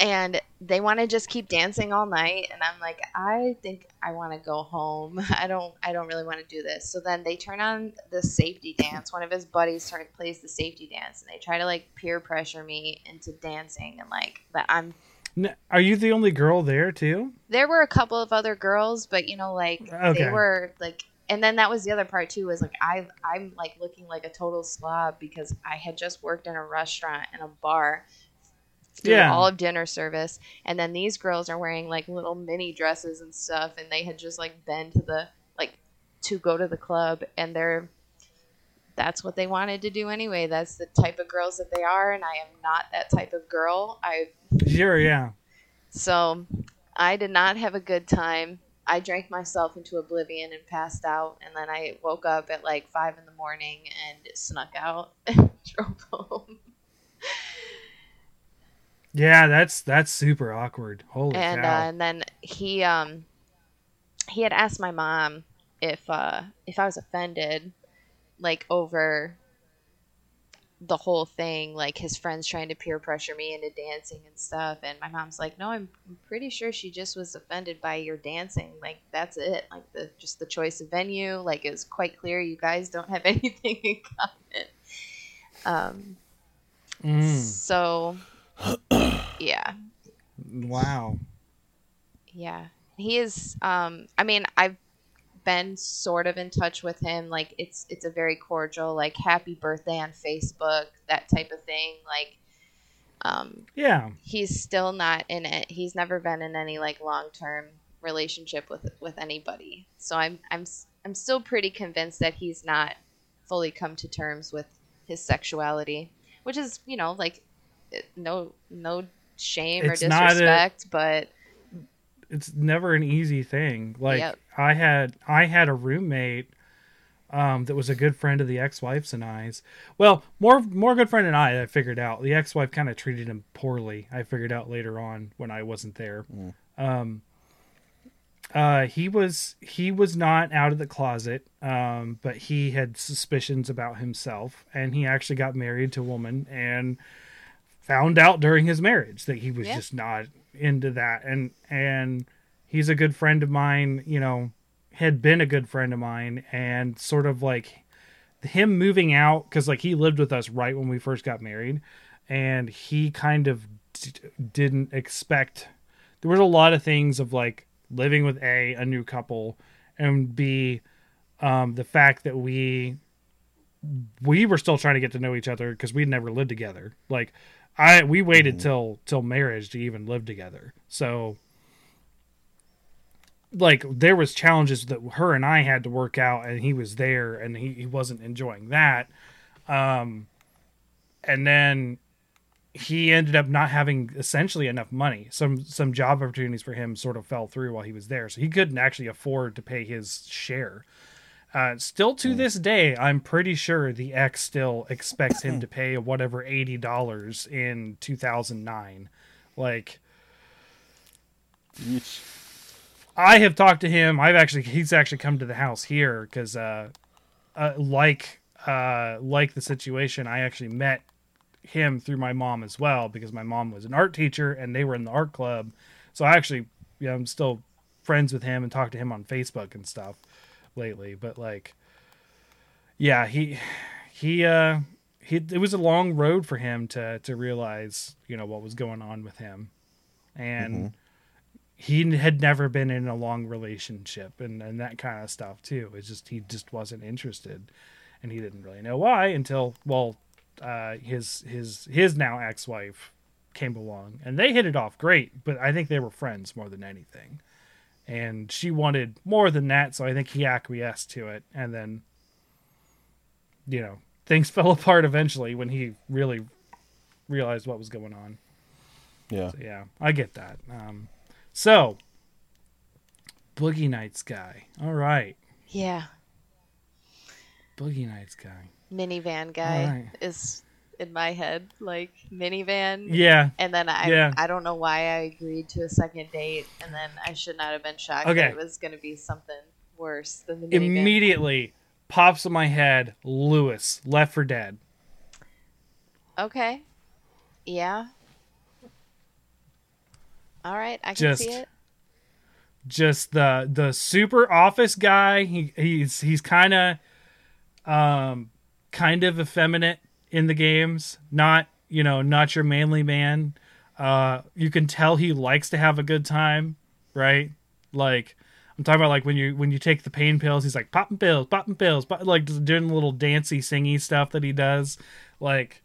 And they want to just keep dancing all night. And I'm like, I think I want to go home. I don't. I don't really want to do this. So then they turn on the safety dance. One of his buddies turn, plays the safety dance, and they try to like peer pressure me into dancing and like that I'm Are you the only girl there too? There were a couple of other girls, but you know, like okay. they were like, and then that was the other part too, was like I I'm like looking like a total slob because I had just worked in a restaurant and a bar through yeah. all of dinner service, and then these girls are wearing like little mini dresses and stuff, and they had just like been to the like to go to the club, and they're that's what they wanted to do anyway. That's the type of girls that they are, and I am not that type of girl. I sure yeah. So I did not have a good time. I drank myself into oblivion and passed out, and then I woke up at like five in the morning and snuck out and drove home. Yeah, that's that's super awkward. Holy and, cow! And uh, and then he um he had asked my mom if uh if I was offended. Like over the whole thing, like his friends trying to peer pressure me into dancing and stuff, and my mom's like, no, I'm pretty sure she just was offended by your dancing, like that's it, like the just the choice of venue, like it was quite clear you guys don't have anything in common. um mm. So yeah, wow, yeah, he is um I mean, I've been sort of in touch with him, like it's it's a very cordial like happy birthday on Facebook, that type of thing, like um yeah he's still not in it, he's never been in any like long-term relationship with with anybody, so I'm I'm I'm still pretty convinced that he's not fully come to terms with his sexuality, which is, you know, like no no shame it's or disrespect a- but it's never an easy thing. Like yep. I had, I had a roommate um, that was a good friend of the ex-wife's and I's. Well, more, more good friend and I, I figured out the ex-wife kind of treated him poorly. I figured out later on when I wasn't there. Mm. Um, uh, he was, he was not out of the closet, um, but he had suspicions about himself, and he actually got married to a woman and found out during his marriage that he was yeah. just not into that, and and he's a good friend of mine, you know, had been a good friend of mine, and sort of like him moving out, because like he lived with us right when we first got married, and he kind of d- didn't expect, there was a lot of things of like living with a a new couple, and b um the fact that we we were still trying to get to know each other because we'd never lived together, like I we waited mm-hmm. till till marriage to even live together. So like there was challenges that her and I had to work out, and he was there, and he, he wasn't enjoying that. Um, and then he ended up not having essentially enough money. Some some job opportunities for him sort of fell through while he was there, so he couldn't actually afford to pay his share. Uh, still to this day, I'm pretty sure the ex still expects him to pay whatever eighty dollars in two thousand nine. Like, Yeesh. I have talked to him. I've actually, he's actually come to the house here because, uh, uh, like, uh, like the situation, I actually met him through my mom as well, because my mom was an art teacher and they were in the art club. So I actually, you know, I'm still friends with him and talk to him on Facebook and stuff lately, but like yeah he he uh he it was a long road for him to to realize, you know, what was going on with him, and mm-hmm. he had never been in a long relationship and and that kind of stuff too. It's just he just wasn't interested, and he didn't really know why until well uh his his his now ex-wife came along, and they hit it off great, but I think they were friends more than anything. And she wanted more than that, so I think he acquiesced to it. And then, you know, things fell apart eventually when he really realized what was going on. Yeah. So, yeah, I get that. Um, so, Boogie Nights guy. All right. Yeah. Boogie Nights guy. Minivan guy right. is in my head, like minivan. Yeah. And then I yeah. I don't know why I agreed to a second date, and then I should not have been shocked okay. that it was going to be something worse than the minivan. Immediately pops in my head, Lewis, Left four Dead. Okay. Yeah. All right, I can just, see it. Just the the super office guy. He he's he's kind of um kind of effeminate in the games, not, you know, not your manly man, Uh, you can tell he likes to have a good time, right? Like, I'm talking about like when you when you take the pain pills, he's like popping pills, popping pills, pop, like doing the little dancey, singy stuff that he does. Like,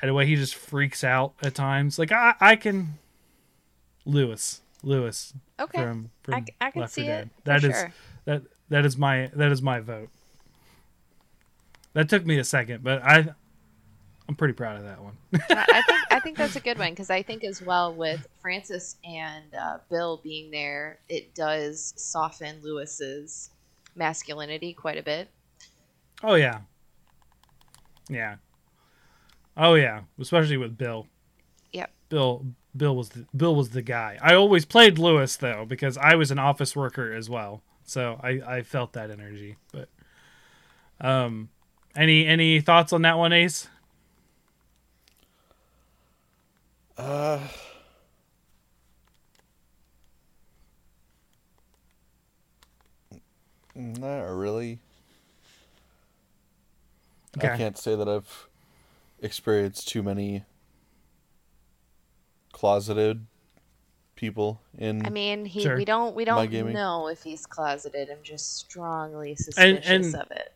anyway, he just freaks out at times. Like, I, I can, Lewis, Lewis. Okay, from, from I, I can see it. That is sure. that that is my that is my vote. That took me a second, but I. I'm pretty proud of that one. I think I think that's a good one because I think as well with Francis and uh, Bill being there, it does soften Lewis's masculinity quite a bit. Oh yeah, yeah, oh yeah, especially with Bill. Yep. Bill Bill was the, Bill was the guy. I always played Lewis though because I was an office worker as well, so I, I felt that energy. But um, any any thoughts on that one, Ace? Uh, not really. Okay. I can't say that I've experienced too many closeted people in. I mean, he sure. we don't we don't know if he's closeted. I'm just strongly suspicious and, and, of it.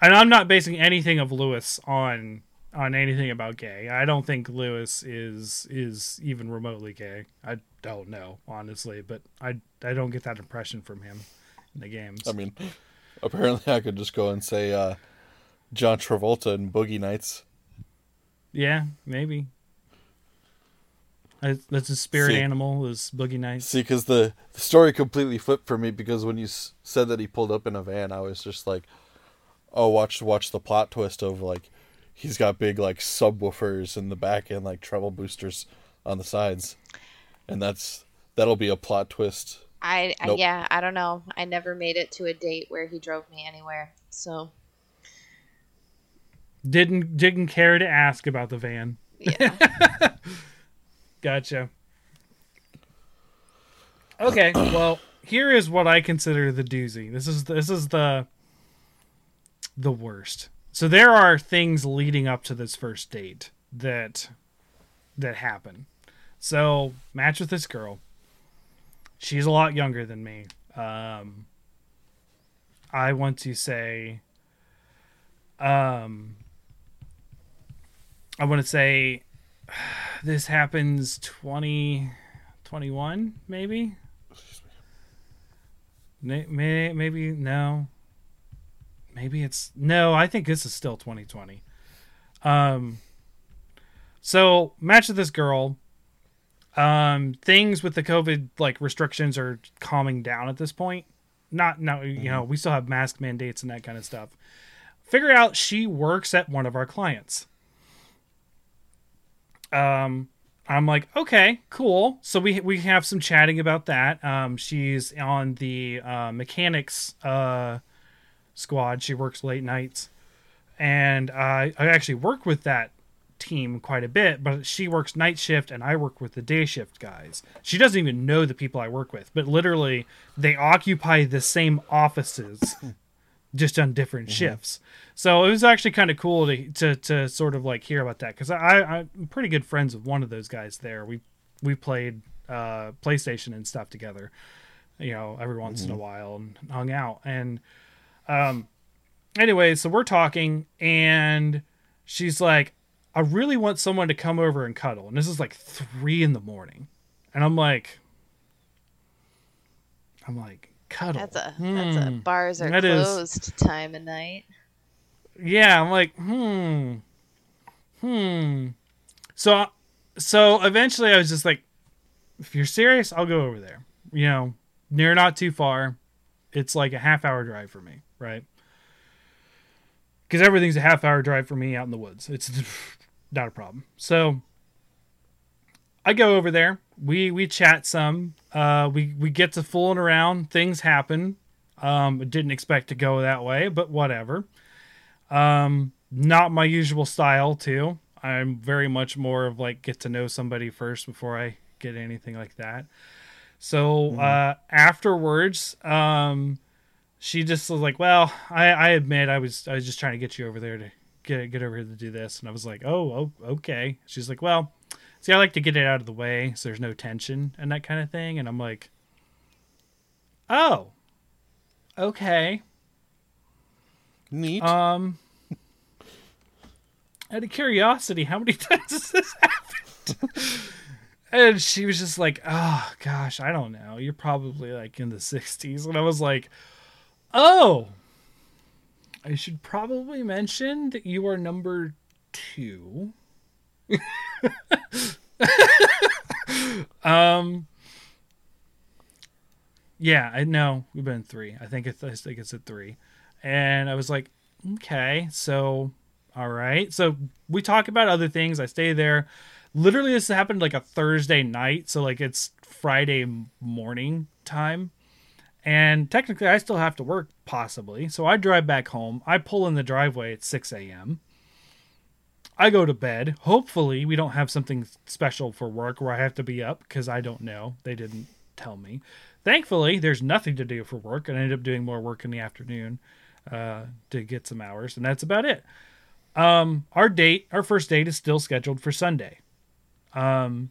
And I'm not basing anything of Lewis on. on anything about gay. I don't think Lewis is is even remotely gay. I don't know, honestly, but I I don't get that impression from him in the games. I mean, apparently I could just go and say uh, John Travolta in Boogie Nights. Yeah, maybe. I, that's his spirit see, animal, is Boogie Nights. See, because the, the story completely flipped for me, because when you s- said that he pulled up in a van, I was just like, oh, watch watch the plot twist of, like, he's got big, like, subwoofers in the back and, like, treble boosters on the sides. And that's that'll be a plot twist. I nope. Yeah, I don't know. I never made it to a date where he drove me anywhere, so. Didn't didn't care to ask about the van. Yeah. Gotcha. Okay, well, here is what I consider the doozy. This is this is the the worst. So there are things leading up to this first date that that happen. So, match with this girl. She's a lot younger than me. Um, I want to say... Um, I want to say this happens twenty, twenty-one, maybe? Maybe, maybe no. Maybe it's... No, I think this is still twenty twenty. Um, so, match with this girl. Um, things with the COVID, like, restrictions are calming down at this point. Not, not mm-hmm. You know, we still have mask mandates and that kind of stuff. Figure out she works at one of our clients. Um, I'm like, okay, cool. So, we we have some chatting about that. Um, she's on the uh, mechanics... Uh, squad. She works late nights, and uh, I actually work with that team quite a bit, but she works night shift and I work with the day shift guys. She doesn't even know the people I work with, but literally they occupy the same offices just on different mm-hmm. shifts. So it was actually kind of cool to, to to sort of like hear about that, because I, I'm pretty good friends with one of those guys there. We we played uh, PlayStation and stuff together, you know, every once mm-hmm. in a while, and hung out. And Um, anyway, so we're talking, and she's like, I really want someone to come over and cuddle. And this is like three in the morning. And I'm like, I'm like, cuddle. That's a, hmm. that's a bars are that closed is, time of night. Yeah. I'm like, Hmm. Hmm. So, so eventually I was just like, if you're serious, I'll go over there, you know, near, not too far. It's like a half hour drive for me. Right. Because everything's a half hour drive for me out in the woods. It's not a problem. So I go over there. We, we chat some, uh, we, we get to fooling around. Things happen. Um, didn't expect to go that way, but whatever. Um, not my usual style too. I'm very much more of like, get to know somebody first before I get anything like that. So, mm-hmm. uh, afterwards, um, she just was like, well, I, I admit I was, I was just trying to get you over there to get, get over here to do this. And I was like, oh, okay. She's like, well, See, I like to get it out of the way so there's no tension and that kind of thing. And I'm like, oh, okay. Neat. Um, out of curiosity, how many times has this happened? And she was just like, oh, gosh, I don't know. You're probably like in the sixties. And I was like, oh, I should probably mention that you are number two. um, yeah, I know we've been three. I think it's, I think it's a three. And I was like, okay, so, all right. So we talk about other things. I stay there. Literally, this happened like a Thursday night. So like it's Friday morning time. And technically, I still have to work, possibly. So I drive back home. I pull in the driveway at six a.m. I go to bed. Hopefully, we don't have something special for work where I have to be up, because I don't know. They didn't tell me. Thankfully, there's nothing to do for work. And I ended up doing more work in the afternoon uh, to get some hours. And that's about it. Um, our date, our first date is still scheduled for Sunday. Um,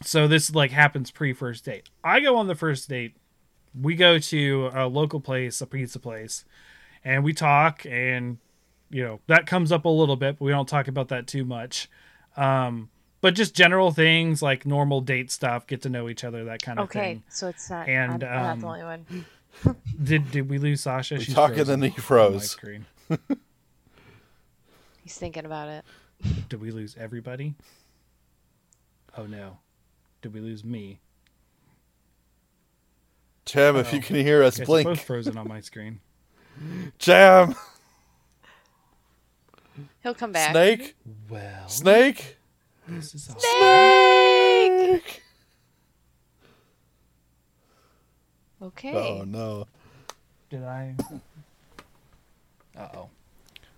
so this like happens pre-first date. I go on the first date. We go to a local place, a pizza place, and we talk, and, you know, that comes up a little bit, but we don't talk about that too much. Um, but just general things like normal date stuff, get to know each other, that kind of okay, thing. Okay, so it's not, and, I'm um, not the only one. did did we lose Sasha? We're She's talking and he froze. He's thinking about it. Did we lose everybody? Oh, no. Did we lose me? Jam, if you can hear us, blink. Both frozen on my screen. Jam. He'll come back. Snake. Well. Snake. This is awesome. Snake. Okay. Oh no. Did I? Uh oh.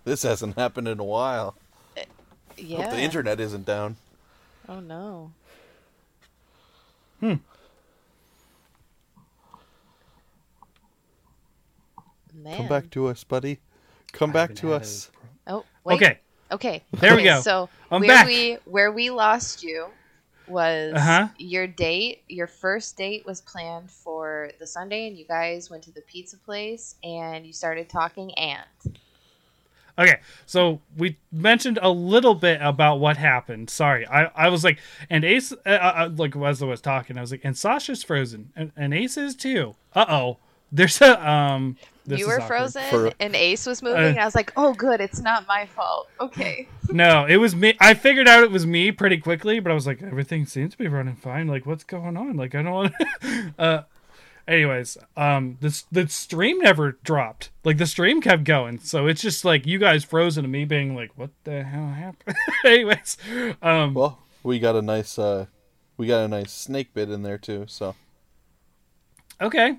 This hasn't happened in a while. Uh, yeah. Hope the internet isn't down. Oh no. Hmm. Man. Come back to us, buddy. Come I back to us. A... Oh, wait. Okay. Okay. There we go. So I'm where back. we where we lost you was uh-huh. your date. Your first date was planned for the Sunday, and you guys went to the pizza place, and you started talking. And okay, so we mentioned a little bit about what happened. Sorry, I, I was like, and Ace, uh, uh, like as I was talking, I was like, and Sasha's frozen, and, and Ace is too. Uh oh. There's a um. This you were frozen, For, and Ace was moving. Uh, and I was like, "Oh, good, it's not my fault." Okay. No, it was me. I figured out it was me pretty quickly, but I was like, "Everything seems to be running fine. Like, what's going on? Like, I don't want." uh, anyways, um, this the stream never dropped. Like, the stream kept going, so it's just like you guys frozen to me being like, "What the hell happened?" anyways, um. Well, we got a nice uh, we got a nice snake bit in there too. So. Okay.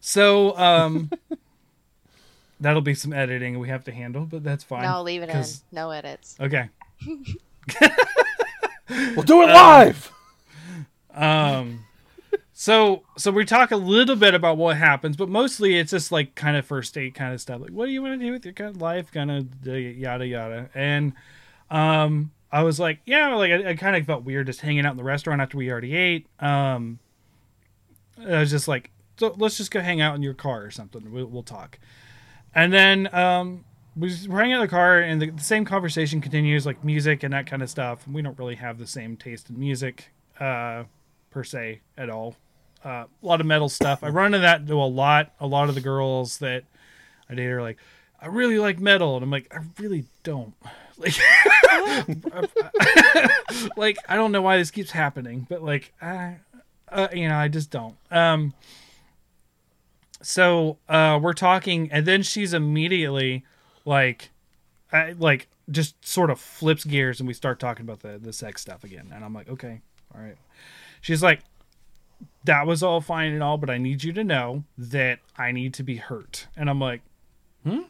So um, that'll be some editing we have to handle, but that's fine. No, leave it cause... in. No edits. Okay. We'll do it live. Um, um, so so we talk a little bit about what happens, but mostly it's just like kind of first date kind of stuff. Like, what do you want to do with your kind of life? Kind of yada yada. And um, I was like, yeah, like I, I kind of felt weird just hanging out in the restaurant after we already ate. Um, I was just like. So let's just go hang out in your car or something. We'll, we'll talk. And then um, we just, we're hanging out in the car, and the, the same conversation continues, like music and that kind of stuff. We don't really have the same taste in music uh, per se at all. Uh, a lot of metal stuff. I run into that to a lot. A lot of the girls that I date are like, I really like metal. And I'm like, I really don't. Like, like I don't know why this keeps happening, but like, I, uh, you know, I just don't. Um, So uh, we're talking, and then she's immediately like, I, like just sort of flips gears, and we start talking about the, the sex stuff again. And I'm like, okay, all right. She's like, that was all fine and all, but I need you to know that I need to be hurt. And I'm like, hmm?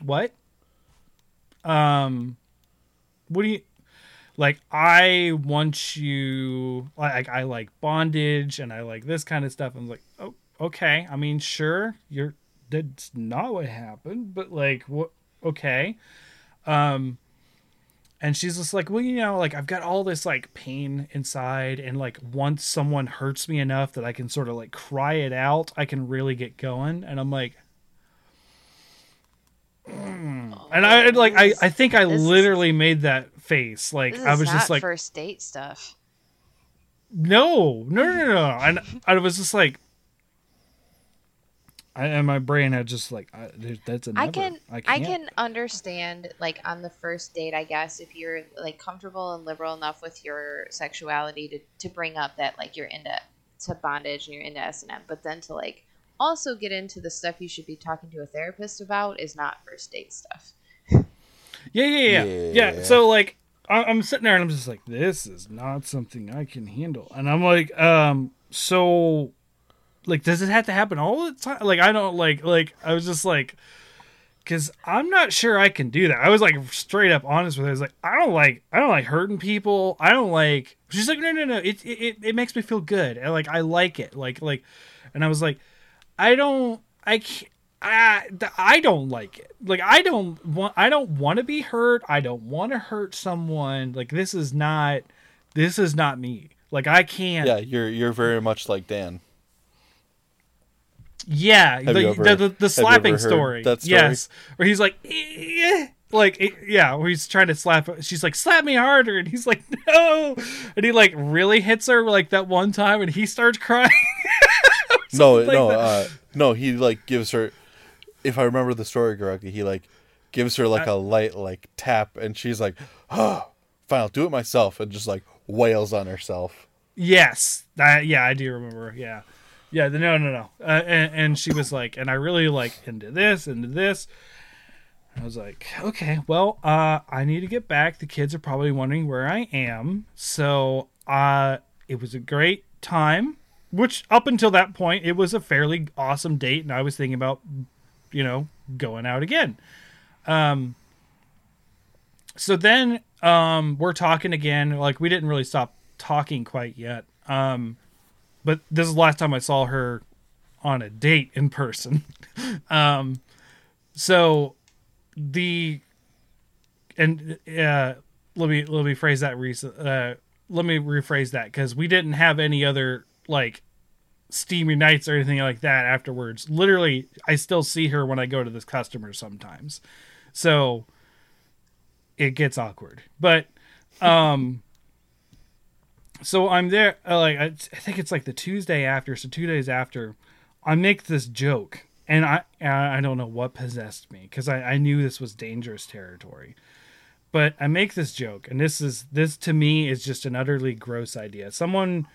What? Um, what do you... Like, I want you... Like, I like bondage, and I like this kind of stuff. I'm like, oh. Okay, I mean, sure, you're that's not what happened, but like, what? Okay, um, And she's just like, well, you know, like, I've got all this, like, pain inside. And, like, once someone hurts me enough that I can sort of, like, cry it out, I can really get going. And I'm like... Mm. Oh, and I, like, this, I, I think I literally is, made that face. Like, this is I was not just like... first date stuff. No, no, no, no. no. And I was just like... I, and my brain had just like I, that's a never. I can I, I can understand, like, on the first date, I guess, if you're like comfortable and liberal enough with your sexuality to, to bring up that, like, you're into to bondage and you're into S and M, but then to, like, also get into the stuff you should be talking to a therapist about is not first date stuff. yeah, yeah, yeah, yeah, yeah. So, like, I, I'm sitting there and I'm just like, this is not something I can handle, and I'm like, um, so. Like, does it have to happen all the time? Like, I don't like, like, I was just like, because I'm not sure I can do that. I was like straight up honest with her. I was like, I don't like, I don't like hurting people. I don't like, she's like, no, no, no. It, it, it makes me feel good. And, like, I like it. Like, like, and I was like, I don't, I can't, I, I don't like it. Like, I don't want, I don't want to be hurt. I don't want to hurt someone. Like, this is not, this is not me. Like, I can't. Yeah. You're, you're very much like Dan. Yeah, the, ever, the the, the slapping story. That story. Yes, where he's like, eh, like eh, yeah, where he's trying to slap. She's like, slap me harder, and he's like, no, and he like really hits her like that one time, and he starts crying. no, like no, uh, no. He like gives her, if I remember the story correctly, he like gives her like I, a light like tap, and she's like, oh, fine, I'll do it myself, and just like wails on herself. Yes, I, yeah, I do remember. Yeah. Yeah, no, no, no. Uh, and, and she was like, and I really like into this, into this. I was like, okay, well, uh, I need to get back. The kids are probably wondering where I am. So uh, it was a great time, which up until that point, it was a fairly awesome date. And I was thinking about, you know, going out again. Um. So then um, we're talking again. Like, we didn't really stop talking quite yet. Um. But this is the last time I saw her on a date in person. um, so the, and uh, let me, let me phrase that. Recent, uh, let me rephrase that. Cause we didn't have any other like steamy nights or anything like that afterwards. Literally. I still see her when I go to this customer sometimes. So it gets awkward, but, um, so I'm there, uh, like I, I think it's like the Tuesday after, so two days after, I make this joke, and I I don't know what possessed me, because I, I knew this was dangerous territory, but I make this joke, and this is this to me is just an utterly gross idea. Someone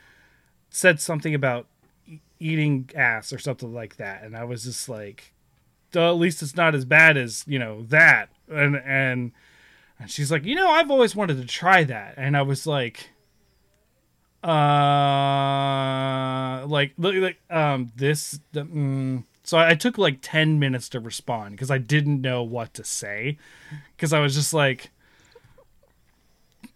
said something about e- eating ass or something like that, and I was just like, at least it's not as bad as, you know, that, and and and she's like, you know, I've always wanted to try that, and I was like. Uh, like, like, um, this, the, mm, so I took like ten minutes to respond because I didn't know what to say. Cause I was just like,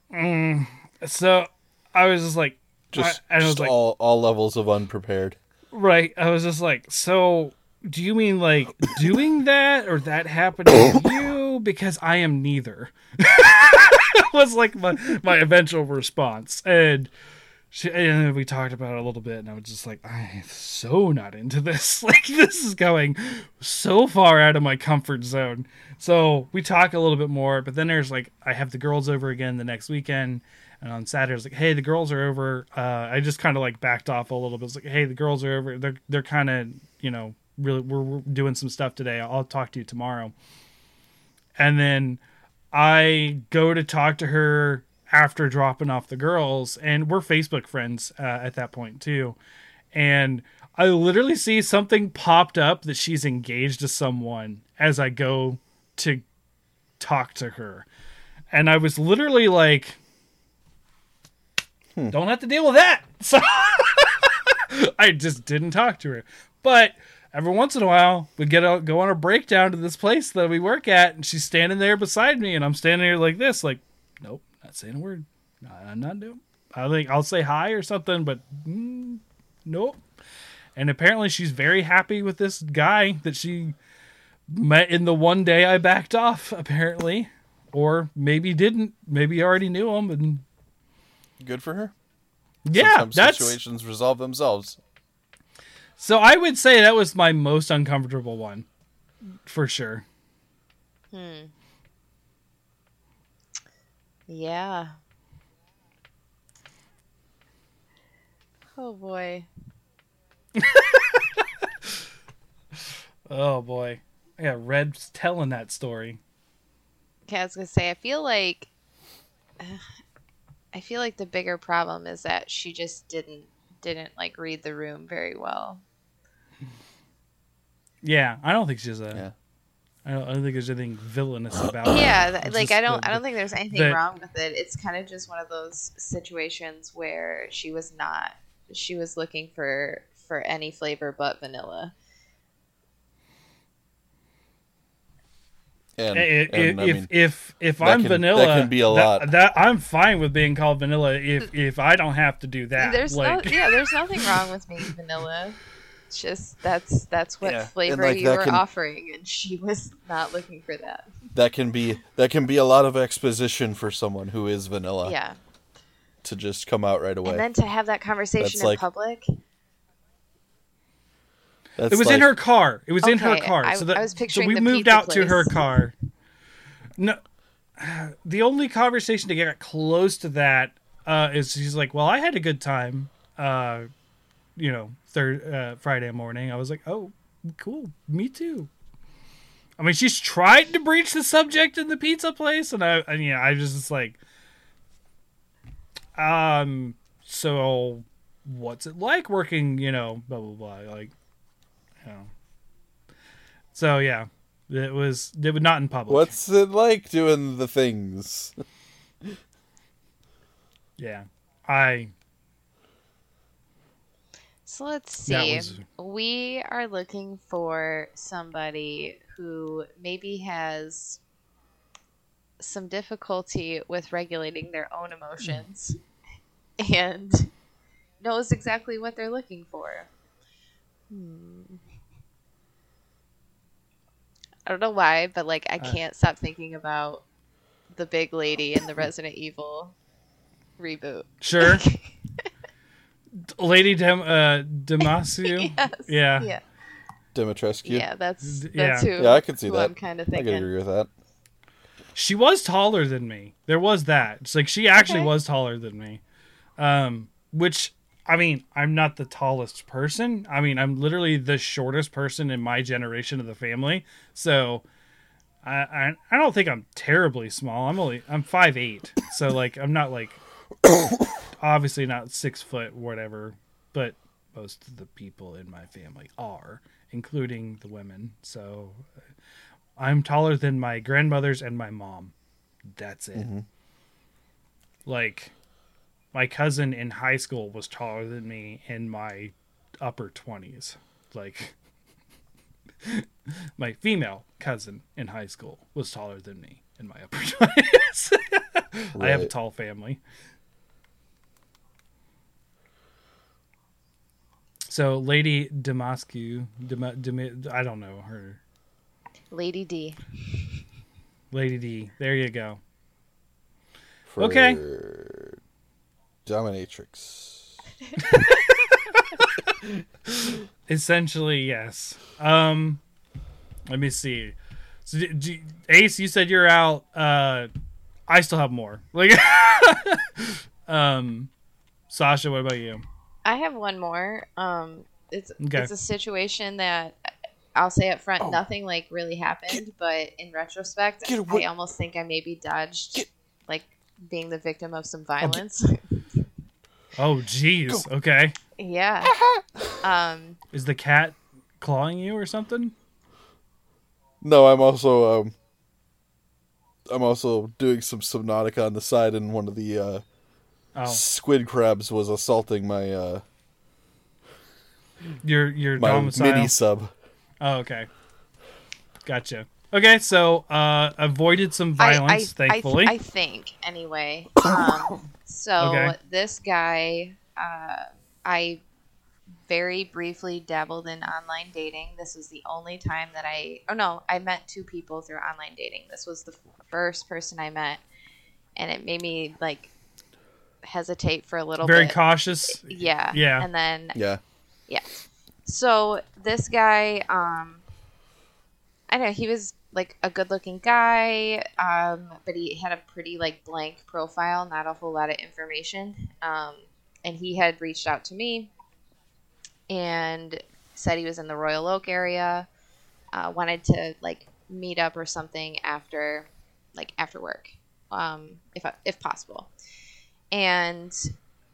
mm. so I was just like, just, I, I was just like, all, all levels of unprepared. Right. I was just like, so do you mean like doing that or that happened to you? Because I am neither. was like my, my eventual response. And, She, and then we talked about it a little bit, and I was just like, I'm so not into this. Like, this is going so far out of my comfort zone. So we talk a little bit more, but then there's like, I have the girls over again the next weekend, and on Saturday, I was like, hey, the girls are over. Uh, I just kind of like backed off a little bit. It's like, hey, the girls are over. They're they're kind of, you know, really we're, we're doing some stuff today. I'll talk to you tomorrow. And then I go to talk to her after dropping off the girls, and we're Facebook friends uh, at that point too. And I literally see something popped up that she's engaged to someone as I go to talk to her. And I was literally like, hmm. don't have to deal with that. So I just didn't talk to her, but every once in a while we get out, go on a breakdown to this place that we work at. And she's standing there beside me, and I'm standing here like this, like, nope. Not saying a word. No, I'm not doing. I think I'll say hi or something, but mm, nope. And apparently, she's very happy with this guy that she met in the one day I backed off. Apparently, or maybe didn't. Maybe already knew him. And good for her. Yeah, sometimes that's... situations resolve themselves. So I would say that was my most uncomfortable one, for sure. Hmm. Yeah. Oh boy. Oh boy. Yeah, Red's telling that story. Okay, I was gonna say, I feel like, uh, I feel like the bigger problem is that she just didn't didn't like read the room very well. Yeah, I don't think she's a. Yeah. I don't, I don't think there's anything villainous about it. Yeah, that, like I don't, the, I don't think there's anything the, wrong with it. It's kind of just one of those situations where she was not, she was looking for for any flavor but vanilla. And, and, and, if, I mean, if if if I'm can, vanilla, that can be a lot. That, that I'm fine with being called vanilla if if I don't have to do that. There's like, no, yeah, there's nothing wrong with being vanilla. It's just that's that's what yeah. flavor like, you were can, offering, and she was not looking for that. That can be that can be a lot of exposition for someone who is vanilla. Yeah. To just come out right away, and then to have that conversation that's in like, public. That's it was like, in her car. It was okay, in her car. I, so that, I was picturing so we the moved out place. to her car. No, the only conversation to get close to that uh, is she's like, "Well, I had a good time, uh, you know, third uh, Friday morning." I was like, "Oh, cool, me too." I mean, she's tried to breach the subject in the pizza place, and I, and, you know, I was just like, um, so what's it like working? You know, blah blah blah, like. So yeah, it was it was not in public. What's it like doing the things? Yeah, I. So let's see. Was... We are looking for somebody who maybe has some difficulty with regulating their own emotions and knows exactly what they're looking for. Hmm. I don't know why, but like I can't uh, stop thinking about the big lady in the Resident Evil reboot. Sure. Lady Dem uh Damasio? Yes, yeah. Yeah. Dimitrescu. Yeah, that's that's yeah. who Yeah, I could see that. I'm kind of thinking. I could agree with that. She was taller than me. There was that. It's like she actually okay. was taller than me. Um which I mean, I'm not the tallest person. I mean, I'm literally the shortest person in my generation of the family. So, I I, I don't think I'm terribly small. I'm only I'm five eight. So like I'm not like obviously not six foot whatever. But most of the people in my family are, including the women. So I'm taller than my grandmothers and my mom. That's it. Mm-hmm. Like. My cousin in high school was taller than me in my upper twenties. Like, my female cousin in high school was taller than me in my upper twenties. Right. I have a tall family. So, Lady Damascu, Dem- Dem- I don't know her. Lady D. Lady D. There you go. For... Okay. Dominatrix. Essentially, yes. Um, let me see. So, do, do, Ace, you said you're out. Uh, I still have more. Like, um, Sasha, what about you? I have one more. Um, it's okay. It's a situation that I'll say up front, oh. nothing like really happened, get, but in retrospect, I almost think I maybe dodged get, like being the victim of some violence. Okay. Oh, jeez. Okay. Yeah. Um, is the cat clawing you or something? No, I'm also um, I'm also doing some Subnautica on the side, and one of the uh, oh. squid crabs was assaulting my uh, your your my domicile? Mini sub. Oh, okay. Gotcha. Okay, so uh, avoided some violence, I, I, thankfully. I, th- I think, anyway. Um, so okay. This guy, uh, I very briefly dabbled in online dating. This was the only time that I... Oh, no, I met two people through online dating. This was the first person I met, and it made me, like, hesitate for a little bit. Very cautious. Yeah. Yeah. And then... Yeah. Yeah. So this guy, um, I don't know, he was, like, a good-looking guy, um, but he had a pretty, like, blank profile, not a whole lot of information. Um, and he had reached out to me and said he was in the Royal Oak area, uh, wanted to, like, meet up or something after, like, after work, um, if if possible. And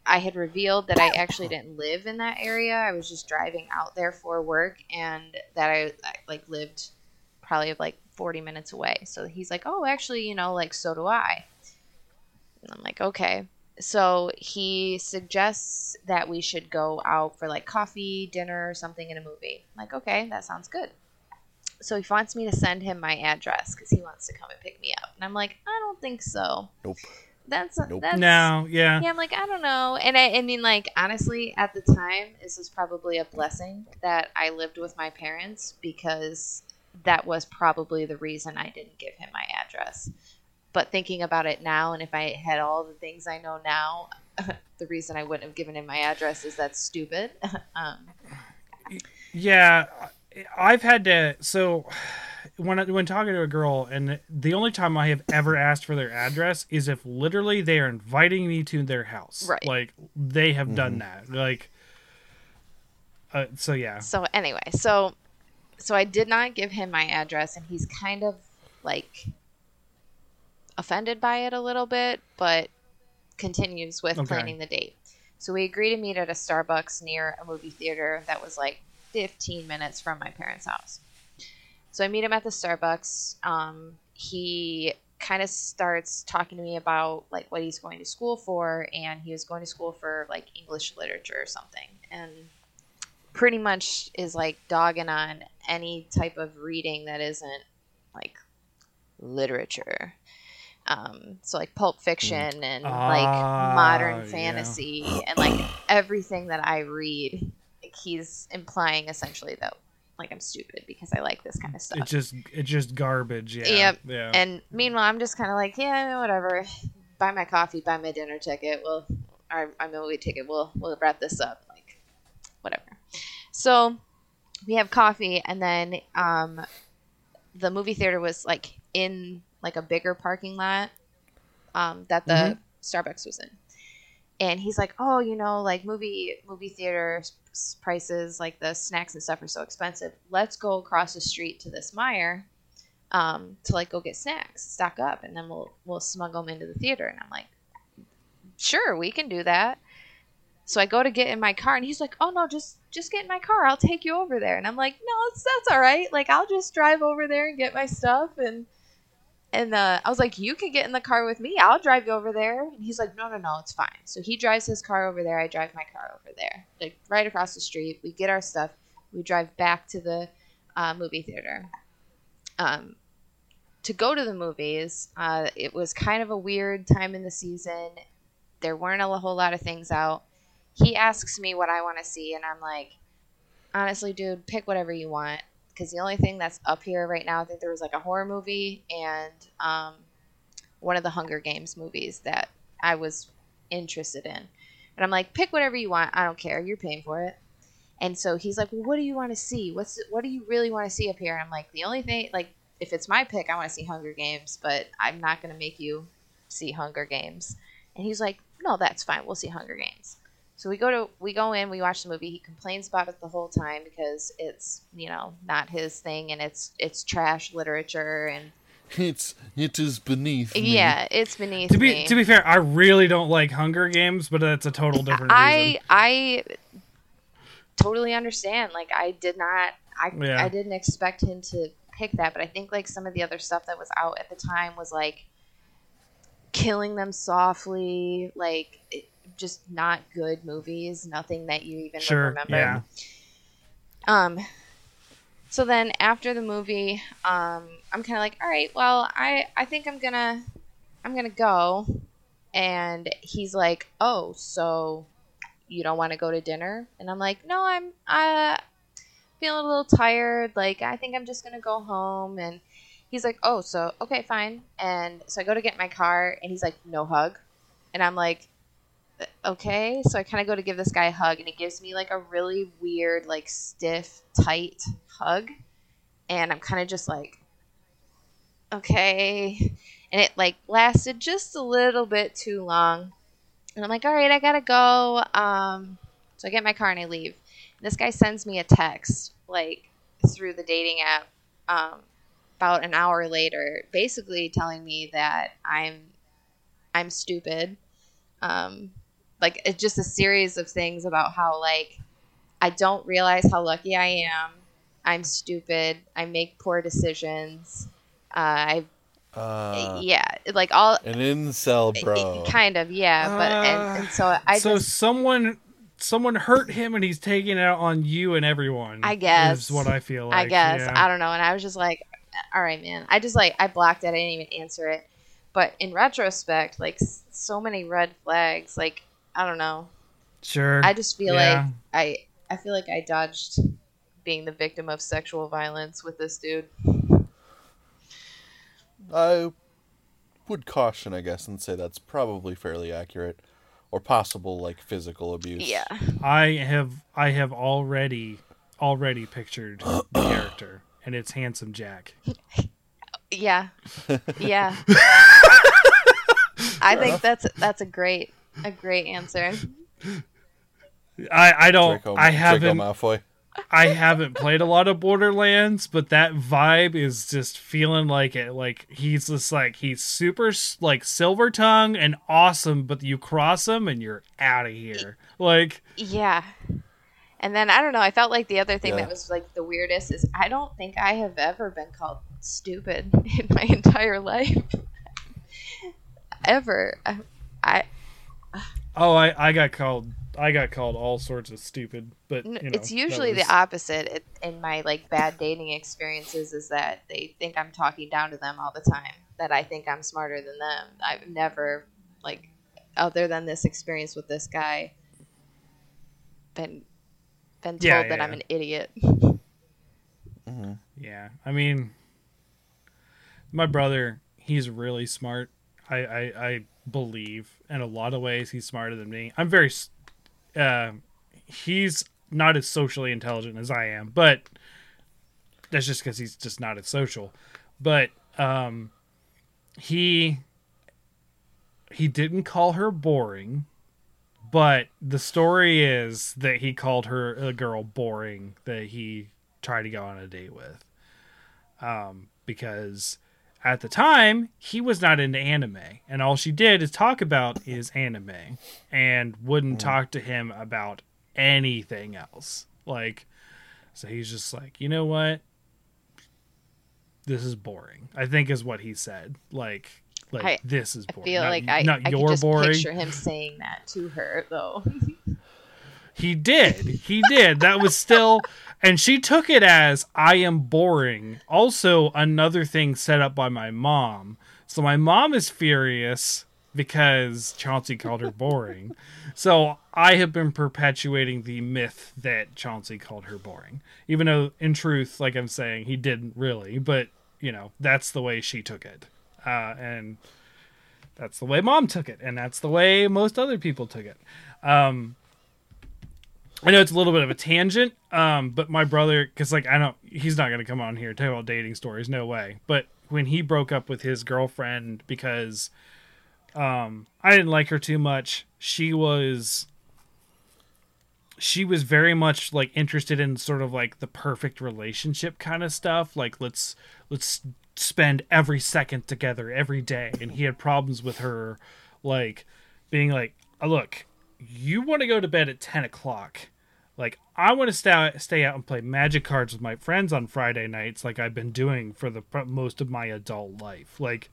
I had revealed that I actually didn't live in that area. I was just driving out there for work, and that I, I like, lived probably, like, forty minutes away. So he's like, oh, actually, you know, like, so do I. And I'm like, okay. So he suggests that we should go out for, like, coffee, dinner, or something, in a movie. I'm like, okay, that sounds good. So he wants me to send him my address because he wants to come and pick me up. And I'm like, I don't think so. Nope. That's, nope. that's no, yeah. Yeah, I'm like, I don't know. And I, I mean, like, honestly, at the time, this was probably a blessing that I lived with my parents, because that was probably the reason I didn't give him my address. But thinking about it now, and if I had all the things I know now, the reason I wouldn't have given him my address is that's stupid. um. Yeah, I've had to. So when I, when talking to a girl, and the only time I have ever asked for their address is if literally they are inviting me to their house. Right. Like, they have mm-hmm. done that. Like, uh, so yeah. So anyway, so so I did not give him my address, and he's kind of like offended by it a little bit, but continues with okay. planning the date. So we agreed to meet at a Starbucks near a movie theater that was like fifteen minutes from my parents' house. So I meet him at the Starbucks. Um, he kind of starts talking to me about, like, what he's going to school for, and he was going to school for, like, English literature or something, and pretty much is, like, dogging on any type of reading that isn't, like, literature. Um, so, like, Pulp Fiction and, uh, like, modern fantasy yeah. and, like, everything that I read, like, he's implying essentially that, like, I'm stupid because I like this kind of stuff. It's just it's just garbage. Yeah. Yep. Yeah. And meanwhile, I'm just kind of like, yeah, whatever. Buy my coffee, buy my dinner ticket. We'll, or my movie ticket. We'll we'll wrap this up. Like, whatever. So we have coffee, and then um, the movie theater was, like, in, like, a bigger parking lot um, that the mm-hmm. Starbucks was in. And he's like, oh, you know, like, movie movie theater prices, like, the snacks and stuff are so expensive. Let's go across the street to this Meijer um, to, like, go get snacks, stock up, and then we'll we'll smuggle them into the theater. And I'm like, sure, we can do that. So I go to get in my car, and he's like, oh, no, just, just get in my car. I'll take you over there. And I'm like, no, it's, that's all right. Like, I'll just drive over there and get my stuff. And and uh, I was like, you can get in the car with me. I'll drive you over there. And he's like, no, no, no, it's fine. So he drives his car over there. I drive my car over there, like, right across the street. We get our stuff. We drive back to the uh, movie theater. Um, to go to the movies, uh, it was kind of a weird time in the season. There weren't a whole lot of things out. He asks me what I want to see, and I'm like, honestly, dude, pick whatever you want, because the only thing that's up here right now, I think there was, like, a horror movie and um, one of the Hunger Games movies that I was interested in. And I'm like, pick whatever you want. I don't care. You're paying for it. And so he's like, well, what do you want to see? What's What do you really want to see up here? And I'm like, the only thing, like, if it's my pick, I want to see Hunger Games, but I'm not going to make you see Hunger Games. And he's like, no, that's fine. We'll see Hunger Games. So we go to we go in, we watch the movie. He complains about it the whole time because it's, you know, not his thing, and it's it's trash literature, and it's it is beneath me. Yeah, it's beneath to be, me. To be fair, I really don't like Hunger Games, but that's a total different I, reason. I I totally understand. Like, I did not I yeah. I didn't expect him to pick that, but I think, like, some of the other stuff that was out at the time was, like, Killing Them Softly, like, it, just not good movies, nothing that you even sure, remember. Yeah. Um, so then after the movie, um, I'm kind of like, all right, well, I, I think I'm gonna, I'm gonna go. And he's like, oh, so you don't want to go to dinner? And I'm like, no, I'm uh, feeling a little tired. Like, I think I'm just going to go home. And he's like, oh, so, okay, fine. And so I go to get my car, and he's like, no hug. And I'm like, okay. So I kind of go to give this guy a hug, and he gives me, like, a really weird, like, stiff, tight hug. And I'm kind of just like, okay. And it, like, lasted just a little bit too long. And I'm like, all right, I got to go. Um, so I get my car, and I leave. And this guy sends me a text, like, through the dating app um, about an hour later, basically telling me that I'm I'm stupid. Um, like, it's just a series of things about how, like, I don't realize how lucky I am. I'm stupid. I make poor decisions. Uh, I, uh, yeah, like all an incel, bro. Kind of, yeah. But uh, and, and so I. So just, someone, someone hurt him, and he's taking it out on you and everyone. I guess is what I feel like. I guess yeah. I don't know. And I was just like, all right, man. I just like I blocked it. I didn't even answer it. But in retrospect, like so many red flags. Like I don't know. Sure. I just feel yeah. like I I feel like I dodged being the victim of sexual violence with this dude. I would caution, I guess, and say that's probably fairly accurate, or possible like physical abuse. Yeah. I have I have already already pictured the character, and it's Handsome Jack. Yeah. Yeah. I think that's that's a great a great answer. I I don't Draco, I haven't Draco Malfoy. I haven't played a lot of Borderlands, but that vibe is just feeling like it. Like he's just like he's super like silver tongue and awesome, but you cross him and you're out of here. Like yeah. And then I don't know. I felt like the other thing yeah. that was like the weirdest is I don't think I have ever been called stupid in my entire life. ever. I, I. Oh, I I got called. I got called all sorts of stupid, but you know, it's usually was... the opposite it, in my like bad dating experiences is that they think I'm talking down to them all the time, that I think I'm smarter than them. I've never like other than this experience with this guy been been told yeah, yeah, that yeah. I'm an idiot. Mm-hmm. Yeah. I mean, my brother, he's really smart. I, I, I believe in a lot of ways he's smarter than me. I'm very Uh, he's not as socially intelligent as I am, but that's just because he's just not as social. But um, he he didn't call her boring, but the story is that he called her a girl boring that he tried to go on a date with, um, because at the time he was not into anime, and all she did is talk about is anime and wouldn't talk to him about anything else. Like, so he's just like, you know what? This is boring, I think is what he said. Like, like I, this is boring. I feel not, like I, not I your can just boring. Picture him saying that to her though. He did. He did. That was still, and she took it as I am boring. Also, another thing set up by my mom. So my mom is furious because Chauncey called her boring. So I have been perpetuating the myth that Chauncey called her boring, even though in truth, like I'm saying, he didn't really. But, you know, that's the way she took it. Uh, and that's the way mom took it. And that's the way most other people took it. Um, I know it's a little bit of a tangent, um, but my brother, because like I don't, he's not going to come on here and tell about dating stories, no way. But when he broke up with his girlfriend because um, I didn't like her too much, she was she was very much like interested in sort of like the perfect relationship kind of stuff, like let's let's spend every second together every day, and he had problems with her, like being like, oh, look, you want to go to bed at ten o'clock. Like, I want to stay, stay out and play magic cards with my friends on Friday nights like I've been doing for the most of my adult life. Like,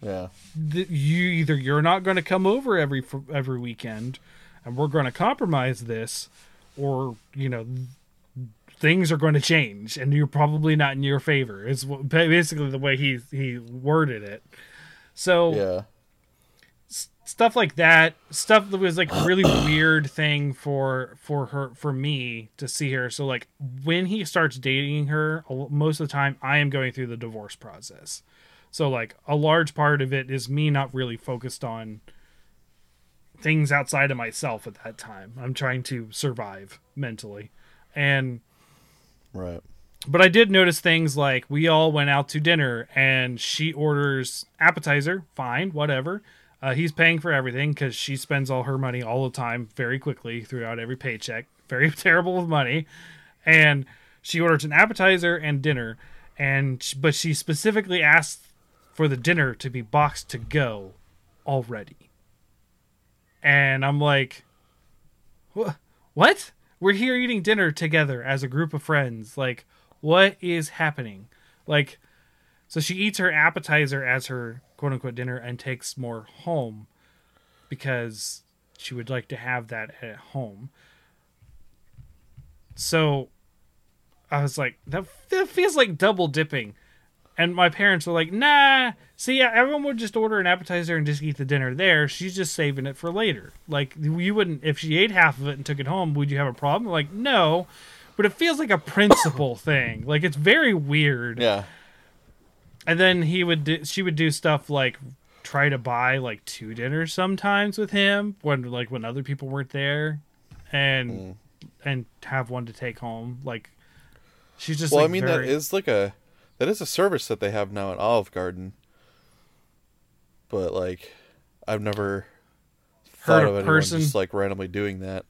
yeah, th- you either you're not going to come over every every weekend and we're going to compromise this, or, you know, things are going to change and you're probably not in your favor. It's basically the way he, he worded it. So, yeah. stuff like that, stuff that was like a really weird thing for for her for me to see her. So like when he starts dating her, most of the time I am going through the divorce process. So like a large part of it is me not really focused on things outside of myself at that time. I'm trying to survive mentally. And right. But I did notice things like we all went out to dinner and she orders appetizer. Fine, whatever. Uh, he's paying for everything because she spends all her money all the time very quickly throughout every paycheck. Very terrible with money. And she orders an appetizer and dinner. and But she specifically asked for the dinner to be boxed to go already. And I'm like, what? We're here eating dinner together as a group of friends. Like, what is happening? Like, so she eats her appetizer as her quote unquote dinner and takes more home because she would like to have that at home. So I was like, that feels like double dipping. And my parents were like, nah, see, everyone would just order an appetizer and just eat the dinner there. She's just saving it for later. Like, you wouldn't, if she ate half of it and took it home, would you have a problem? Like, no. But it feels like a principle thing. Like, it's very weird. Yeah. And then he would, do, she would do stuff like try to buy like two dinners sometimes with him when like when other people weren't there, and mm. and have one to take home. Like, she's just. Well, like, I mean very... that is like a that is a service that they have now at Olive Garden. But like, I've never thought of anyone person... just like randomly doing that.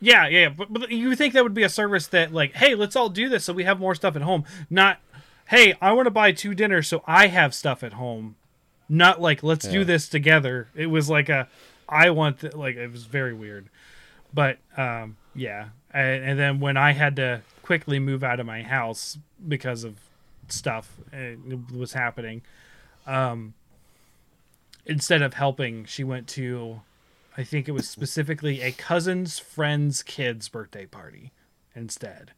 Yeah, yeah, but, but you think that would be a service that, like, hey, let's all do this so we have more stuff at home. Not, hey, I want to buy two dinners so I have stuff at home. Not like, let's yeah. do this together. It was like a, I want, th-, like, it was very weird. But, um, yeah. And, and then when I had to quickly move out of my house because of stuff it was happening, um, instead of helping, she went to... I think it was specifically a cousin's friend's kid's birthday party instead.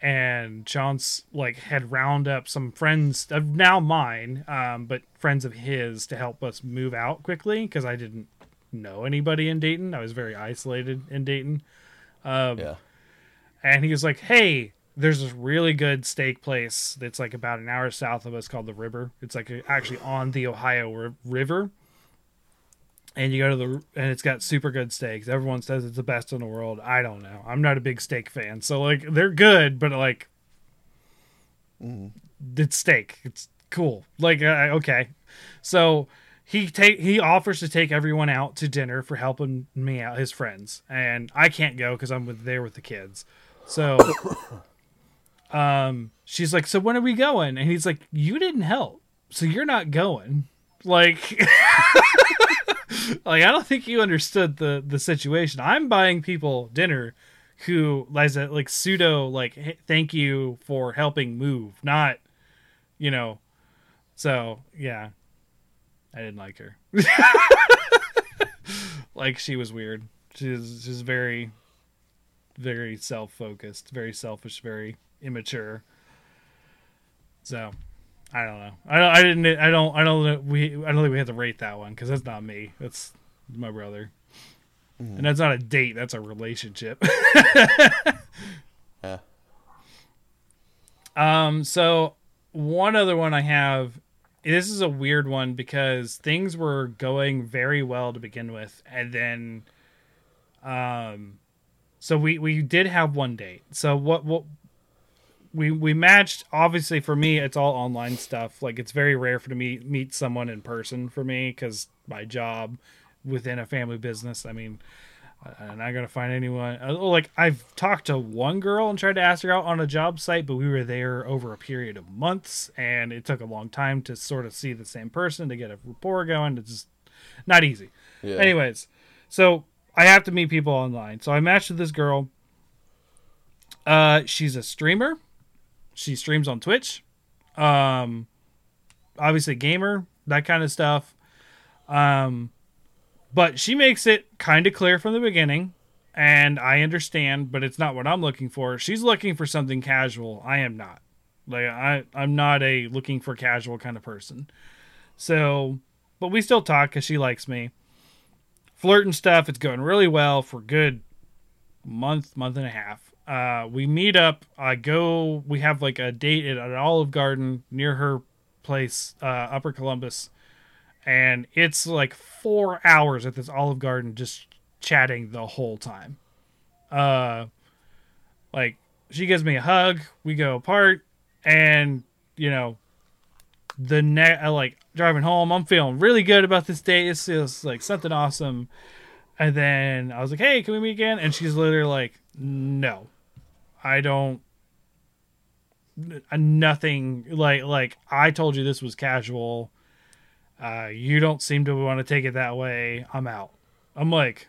And John's like had round up some friends of now mine, um, but friends of his to help us move out quickly. Cause I didn't know anybody in Dayton. I was very isolated in Dayton. Um, yeah. And he was like, hey, there's this really good steak place that's like about an hour south of us called the River. It's like actually on the Ohio River. And you go to the, and it's got super good steaks. Everyone says it's the best in the world. I don't know. I'm not a big steak fan. So like, they're good, but like, mm. it's steak. It's cool. Like, uh, okay. So he take, he offers to take everyone out to dinner for helping me out, his friends. And I can't go cause I'm with, there with the kids. So, um, she's like, so when are we going? And he's like, you didn't help. So you're not going. Like, like, I don't think you understood the, the situation. I'm buying people dinner who, like, like pseudo, like, thank you for helping move, not, you know. So, yeah. I didn't like her. Like, she was weird. She was, she was very, very self-focused, very selfish, very immature. So... I don't know. I don't. I didn't. I don't. I don't. We. I don't think we have to rate that one because that's not me. That's my brother, mm. and that's not a date. That's a relationship. Yeah. Um. So one other one I have. This is a weird one because things were going very well to begin with, and then, um, so we we did have one date. So what what. We we matched. Obviously, for me, it's all online stuff. Like, it's very rare for me to meet someone in person for me because my job within a family business. I mean, I'm not going to find anyone. Like, I've talked to one girl and tried to ask her out on a job site, but we were there over a period of months, and it took a long time to sort of see the same person, to get a rapport going. It's just not easy. Yeah. Anyways, so I have to meet people online. So I matched with this girl. Uh, she's a streamer. She streams on Twitch. Um, obviously gamer, that kind of stuff. Um, but she makes it kind of clear from the beginning, and I understand, but it's not what I'm looking for. She's looking for something casual. I am not. Like I, I'm not a looking for casual kind of person. So but we still talk because she likes me. Flirting stuff, it's going really well for a good month, month and a half. Uh, we meet up. I go. We have like a date at an Olive Garden near her place, uh, Upper Columbus, and it's like four hours at this Olive Garden just chatting the whole time. Uh, like she gives me a hug. We go apart, and you know, the next like driving home, I'm feeling really good about this date. It's, it's like something awesome. And then I was like, "Hey, can we meet again?" And she's literally like, "No." I don't, nothing, like, like I told you this was casual. Uh, you don't seem to want to take it that way. I'm out. I'm like,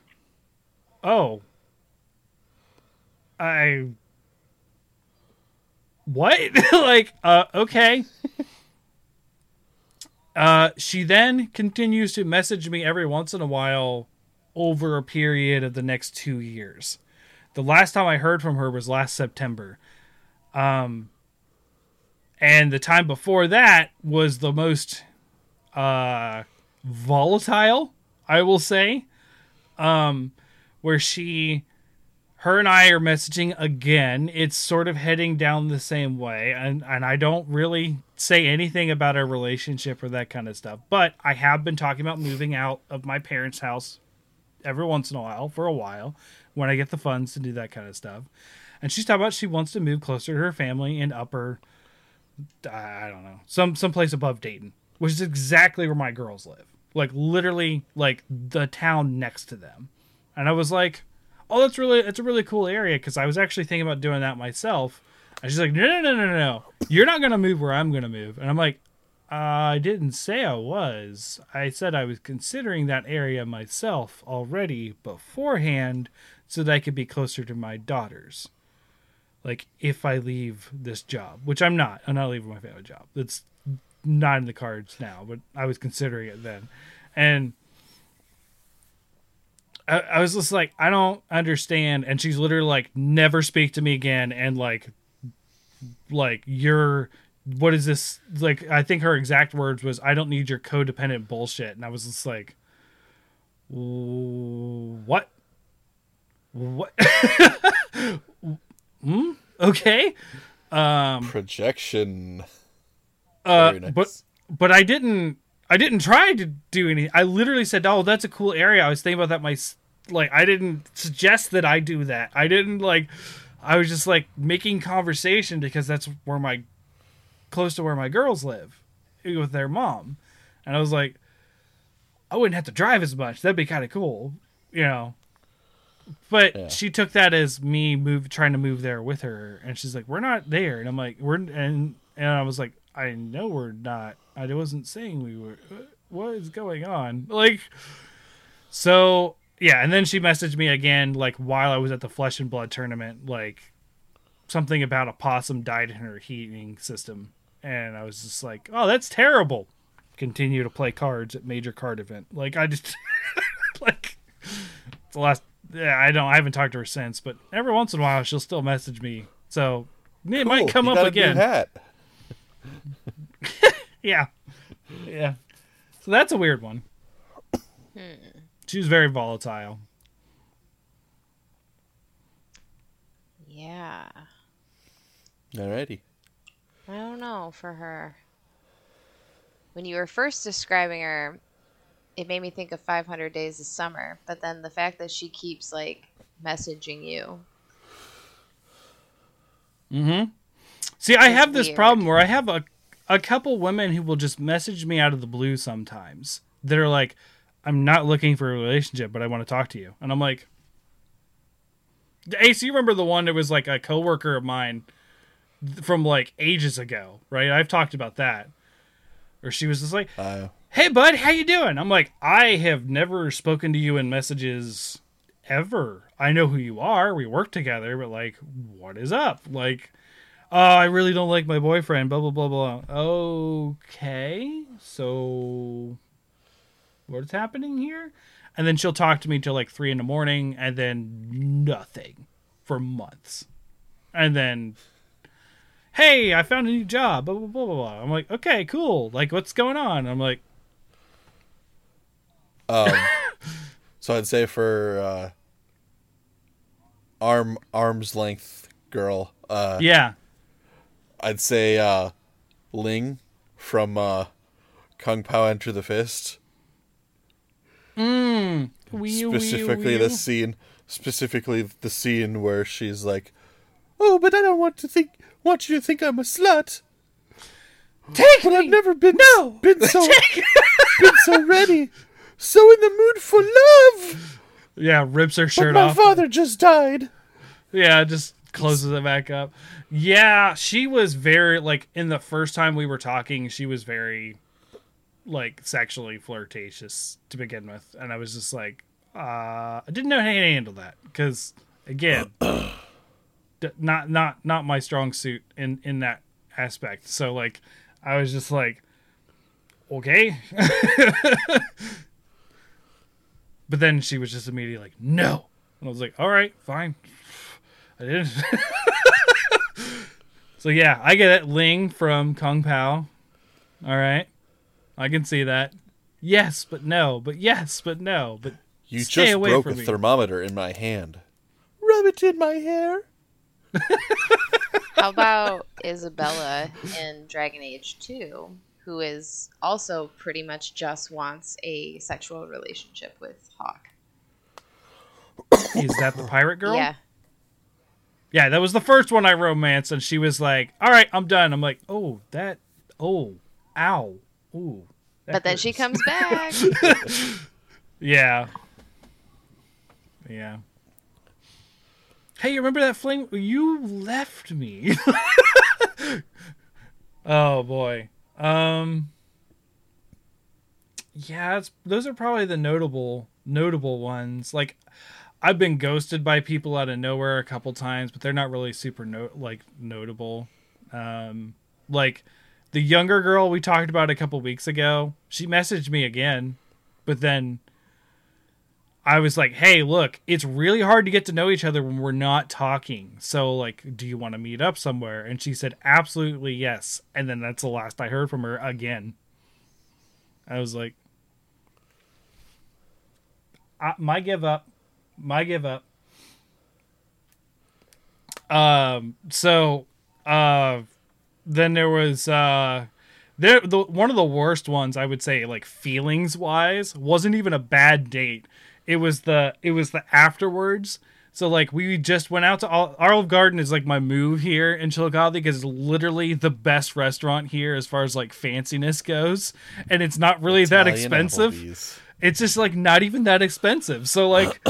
oh, I, what? Like, uh, okay. uh, she then continues to message me every once in a while over a period of the next two years. The last time I heard from her was last September. Um, and the time before that was the most uh, volatile, I will say, um, where she, her and I are messaging again. It's sort of heading down the same way. And, and I don't really say anything about our relationship or that kind of stuff. But I have been talking about moving out of my parents' house every once in a while for a while, when I get the funds to do that kind of stuff. And she's talking about she wants to move closer to her family in upper, I don't know, some someplace above Dayton, which is exactly where my girls live. Like, literally, like, the town next to them. And I was like, oh, that's really, it's a really cool area, because I was actually thinking about doing that myself. And she's like, no, no, no, no, no, no. You're not going to move where I'm going to move. And I'm like, uh, I didn't say I was. I said I was considering that area myself already beforehand, so that I could be closer to my daughters. Like, if I leave this job, which I'm not, I'm not leaving my family job. It's not in the cards now, but I was considering it then. And I, I was just like, I don't understand. And she's literally like, never speak to me again. And like, like you're, what is this? Like, I think her exact words was, I don't need your codependent bullshit. And I was just like, what? What? Hmm? Okay. Um, Projection. Uh, nice. But but I didn't I didn't try to do any. I literally said, "Oh, that's a cool area." I was thinking about that. My like I didn't suggest that I do that. I didn't like. I was just like making conversation because that's where my close to where my girls live with their mom, and I was like, I wouldn't have to drive as much. That'd be kind of cool, you know. But yeah. She took that as me move, trying to move there with her, and she's like, "We're not there," and I'm like, "We're," and and I was like, "I know we're not. I wasn't saying we were. What is going on?" Like, so yeah. And then she messaged me again, like while I was at the Flesh and Blood tournament, like something about a possum died in her heating system, and I was just like, "Oh, that's terrible." Continue to play cards at major card event. Like I just like it's the last. Yeah, I don't. I haven't talked to her since, but every once in a while she'll still message me. So it cool. might come you up again. Hat. yeah, yeah. So that's a weird one. She was very volatile. Yeah. Alrighty. I don't know for her. When you were first describing her, it made me think of five hundred Days of Summer, but then the fact that she keeps like messaging you. Mm-hmm. See, I have this weird problem where I have a a couple women who will just message me out of the blue sometimes. They're like, "I'm not looking for a relationship, but I want to talk to you," and I'm like, "Ace, you remember the one that was like a coworker of mine from like ages ago, right? I've talked about that." Or she was just like, Uh, "Hey, bud, how you doing?" I'm like, I have never spoken to you in messages ever. I know who you are. We work together, but like, what is up? Like, oh, I really don't like my boyfriend, blah, blah, blah, blah. Okay, so what's happening here? And then she'll talk to me till like three in the morning and then nothing for months. And then, hey, I found a new job, blah, blah, blah, blah, blah. I'm like, okay, cool. Like, what's going on? I'm like, Um, so I'd say for uh, arm arm's length girl. Uh, yeah. I'd say uh, Ling from uh, Kung Pao Enter the Fist. Mm. Wee-oo, specifically wee-oo. the scene, specifically the scene where she's like, "Oh, but I don't want to think, want you to think I'm a slut. Take but me. I've never been no. been so been so ready, so in the mood for love." Yeah, rips her shirt but my off. My father just died. Yeah, just closes it back up. Yeah, she was very like in the first time we were talking, she was very. like sexually flirtatious to begin with, and I was just like, uh, I didn't know how to handle that because, again, d- not not not my strong suit in in that aspect. So like, I was just like, okay, but then she was just immediately like, no, and I was like, all right, fine, I didn't. So yeah, I get it, Ling from Kung Pao. All right. I can see that. Yes, but no, but yes, but no, but you stay just away broke from a me. Thermometer in my hand. Rub it in my hair. How about Isabella in Dragon Age two, who is also pretty much just wants a sexual relationship with Hawke? Is that the pirate girl? Yeah. Yeah, that was the first one I romanced, and she was like, all right, I'm done. I'm like, oh, that, oh, ow. Ooh, but then hurts. She comes back. Yeah. Yeah. Hey, you remember that flame? You left me. Oh, boy. Um. Yeah, it's, those are probably the notable, notable ones. Like, I've been ghosted by people out of nowhere a couple times, but they're not really super, no- like, notable. Um, like... The younger girl we talked about a couple weeks ago, she messaged me again, but then I was like, hey, look, it's really hard to get to know each other when we're not talking. So, like, do you want to meet up somewhere? And she said, absolutely, yes. And then that's the last I heard from her again. I was like, I, my give up, my give up. Um, so, uh, Then there was uh, there the one of the worst ones I would say, like feelings wise, wasn't even a bad date. It was the it was the afterwards. So like we just went out to Ol- Olive Garden is like my move here in Chillicothe because it's literally the best restaurant here as far as like fanciness goes, and it's not really Italian that expensive. Applebee's. It's just like not even that expensive. So like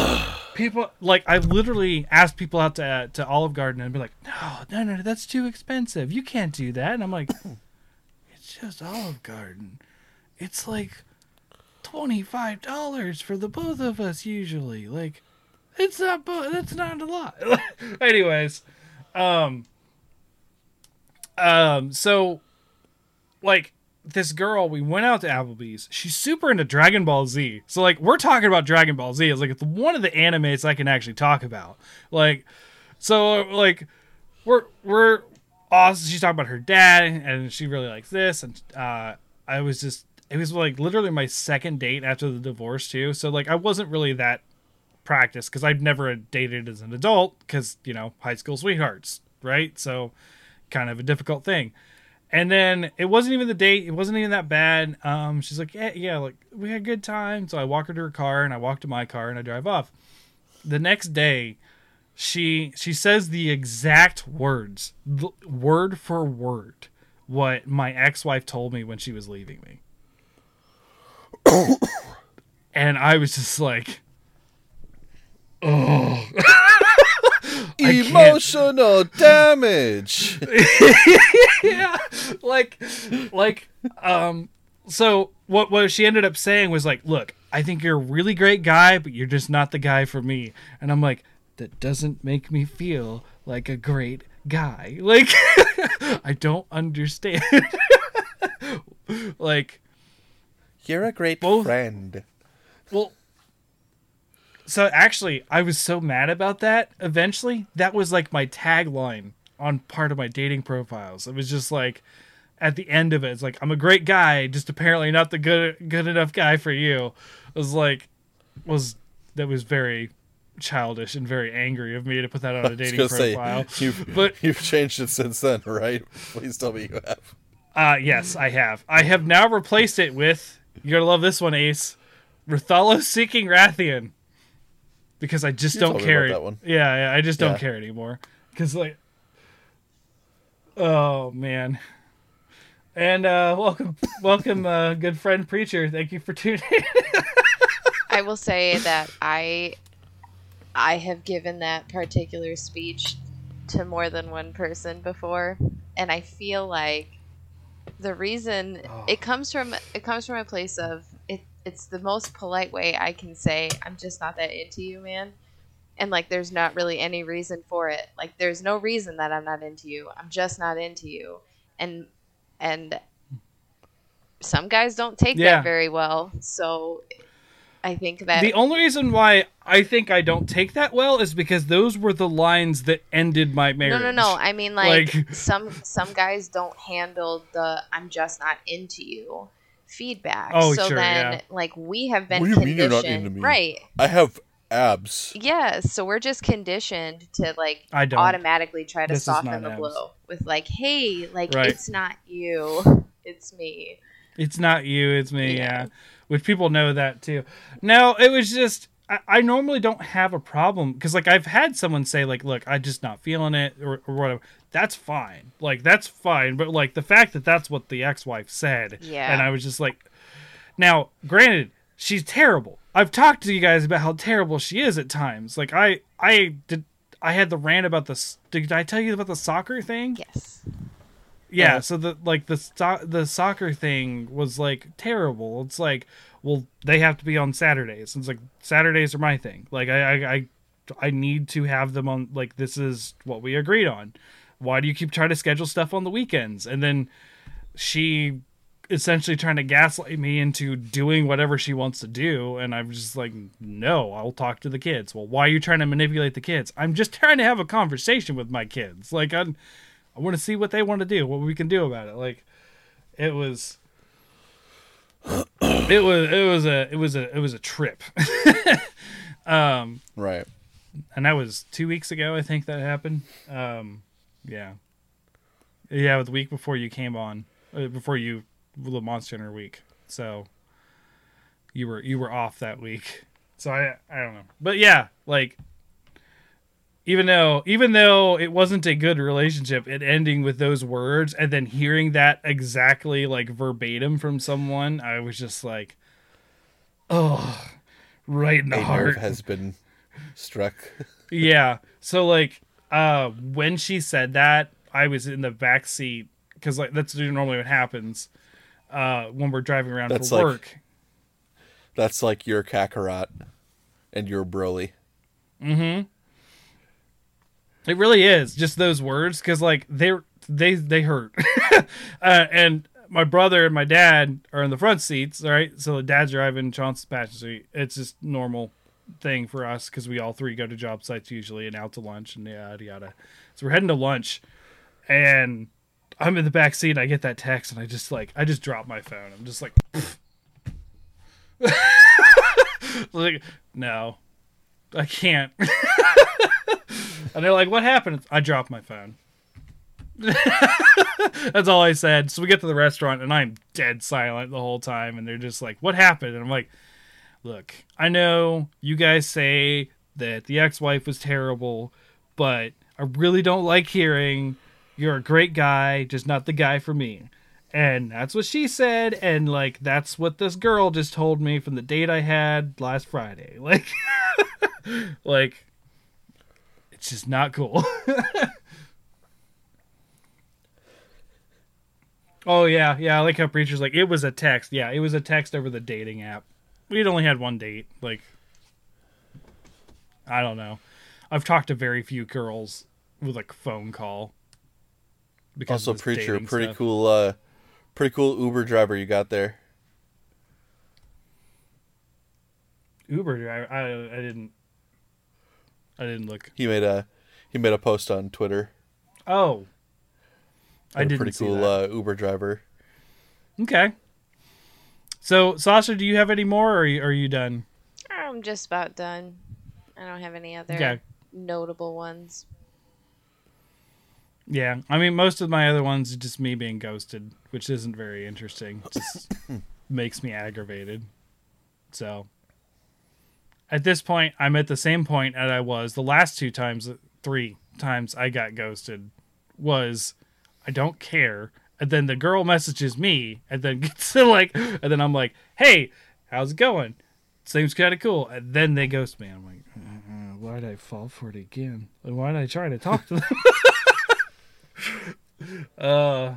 people like I literally asked people out to uh, to Olive Garden and be like, no, no, no, that's too expensive. You can't do that. And I'm like, it's just Olive Garden. It's like twenty-five dollars for the both of us usually. Like, it's not bo- that's not a lot. Anyways, um, um, so like. This girl, we went out to Applebee's. She's super into Dragon Ball Z. So, like, we're talking about Dragon Ball Z. It's like, it's one of the animes I can actually talk about. Like, so, like, we're, we're awesome. She's talking about her dad, and she really likes this. And uh, I was just, it was, like, literally my second date after the divorce, too. So, like, I wasn't really that practiced because I've never dated as an adult because, you know, high school sweethearts, right? So, kind of a difficult thing. And then it wasn't even the date. It wasn't even that bad. Um, she's like, yeah, yeah, like we had a good time. So I walk her to her car and I walk to my car and I drive off. The next day, she she says the exact words, word for word, what my ex-wife told me when she was leaving me. And I was just like, oh. Emotional damage. Yeah, like, like, um. So what? What she ended up saying was like, "Look, I think you're a really great guy, but you're just not the guy for me." And I'm like, that doesn't make me feel like a great guy. Like, I don't understand. Like, you're a great both, friend. Well. So actually, I was so mad about that. Eventually, that was like my tagline on part of my dating profiles. It was just like, at the end of it, it's like, I'm a great guy, just apparently not the good good enough guy for you. It was like, was that was very childish and very angry of me to put that on a dating profile. Say, you've, but you've changed it since then, right? Please tell me you have. Uh, yes, I have. I have now replaced it with, you're gonna love this one, Ace, Rathalos Seeking Rathian, because I just you don't care. That one. Yeah, yeah, I just don't yeah. care anymore. Because like, oh man. And uh, welcome, welcome, uh, good friend Preacher. Thank you for tuning in. I will say that I, I have given that particular speech to more than one person before, and I feel like the reason oh. it comes from it comes from a place of it. It's the most polite way I can say I'm just not that into you, man. And like, there's not really any reason for it. Like, there's no reason that I'm not into you. I'm just not into you. And and some guys don't take yeah. that very well. So I think that the only reason why I think I don't take that well is because those were the lines that ended my marriage. No, no, no. I mean, like, like... some some guys don't handle the I'm just not into you feedback. Oh, so sure, then, yeah. like, we have been what do you conditioned, mean you're not into me? Right? I have abs. Yes, yeah, so we're just conditioned to like I don't. automatically try to this soften the abs. blow with like, hey, like right. it's not you, it's me. It's not you, it's me. Yeah. yeah. Which people know that too. No, it was just, I, I normally don't have a problem. Because, like, I've had someone say, like, look, I'm just not feeling it or, or whatever. That's fine. Like, that's fine. But, like, the fact that that's what the ex-wife said. Yeah. And I was just like, now, granted, she's terrible. I've talked to you guys about how terrible she is at times. Like, I, I did, I had the rant about the, did I tell you about the soccer thing? Yes. Yeah, so the like the so- the soccer thing was like terrible. It's like, well, they have to be on Saturdays. It's like, Saturdays are my thing. Like, I, I I I need to have them on. Like, this is what we agreed on. Why do you keep trying to schedule stuff on the weekends? And then she essentially trying to gaslight me into doing whatever she wants to do, and I'm just like, no, I'll talk to the kids. Well, why are you trying to manipulate the kids? I'm just trying to have a conversation with my kids. Like, I'm. I want to see what they want to do, what we can do about it. Like, it was, it was, it was a, it was a, it was a trip. um, right. And that was two weeks ago, I think that happened. Um, yeah. Yeah. The week before you came on, uh, before you, the Monster Hunter week. So you were, you were off that week. So I, I don't know, but yeah, like, Even though, even though it wasn't a good relationship, it ending with those words and then hearing that exactly like verbatim from someone, I was just like, oh, right in the a heart nerve has been struck. Yeah. So like, uh, when she said that, I was in the back seat because like that's normally what happens uh, when we're driving around that's for like, work. That's like your Kakarot and your Broly. Mm-hmm. It really is just those words because like they they they hurt, uh, and my brother and my dad are in the front seats, right? So the dad's driving, Chauncey's passenger. It's just normal thing for us because we all three go to job sites usually and out to lunch and yada yada. So we're heading to lunch, and I'm in the back seat. And I get that text, and I just like I just drop my phone. I'm just like, like no, I can't. And they're like, what happened? I dropped my phone. That's all I said. So we get to the restaurant, and I'm dead silent the whole time. And they're just like, what happened? And I'm like, look, I know you guys say that the ex-wife was terrible, but I really don't like hearing you're a great guy, just not the guy for me. And that's what she said. And like, that's what this girl just told me from the date I had last Friday. Like, like, it's just not cool. Oh, yeah. Yeah. I like how Preacher's like, it was a text. Yeah. It was a text over the dating app. We'd only had one date. Like, I don't know. I've talked to very few girls with like phone call. Also, Preacher, pretty stuff. cool, uh, pretty cool Uber driver you got there. Uber driver? I, I didn't. I didn't look. He made a he made a post on Twitter. Oh. I didn't pretty see cool that. Uh, Uber driver. Okay. So, Sasha, do you have any more, or are you, are you done? I'm just about done. I don't have any other okay. notable ones. Yeah, I mean, most of my other ones are just me being ghosted, which isn't very interesting. It just makes me aggravated. So, at this point, I'm at the same point that I was the last two times, three times I got ghosted was, I don't care. And then the girl messages me, and then gets to like, and then I'm like, "Hey, how's it going? Seems kind of cool." And then they ghost me. I'm like, uh, "Why'd I fall for it again? Why'd I try to talk to them?" uh,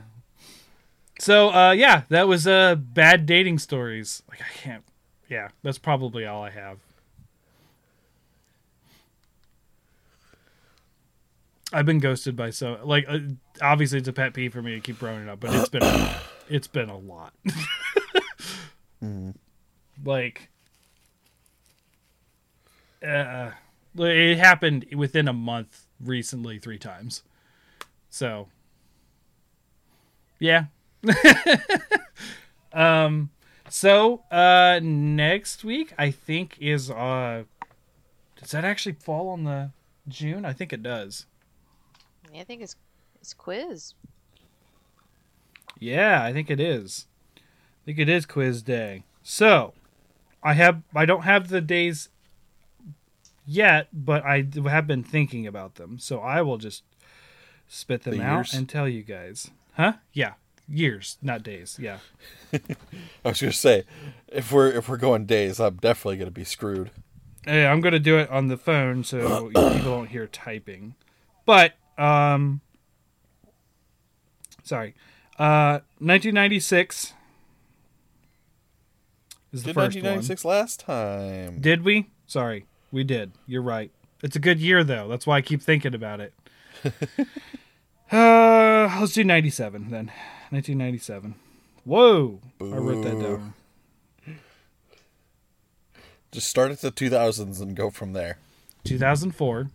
so uh, yeah, that was uh bad dating stories. Like I can't. Yeah, that's probably all I have. I've been ghosted by so like uh, obviously it's a pet peeve for me to keep throwing it up, but it's been a, it's been a lot. mm-hmm. Like, uh, it happened within a month recently three times. So, yeah. um. So, uh, next week I think is uh, does that actually fall on the June? I think it does. I think it's it's quiz. Yeah, I think it is. I think it is quiz day. So, I have I don't have the days yet, but I have been thinking about them. So I will just spit them the out years? and tell you guys. Huh? Yeah, years, not days. Yeah. I was gonna say, if we're if we're going days, I'm definitely gonna be screwed. Hey, I'm gonna do it on the phone so people don't hear typing, but. Um, sorry, uh, nineteen ninety-six is the did first nineteen ninety-six one. Last time, did we? Sorry, we did. You're right. It's a good year though. That's why I keep thinking about it. uh, let's do ninety-seven then. nineteen ninety-seven. Whoa! Boo. I wrote that down. Just start at the two thousands and go from there. two thousand four.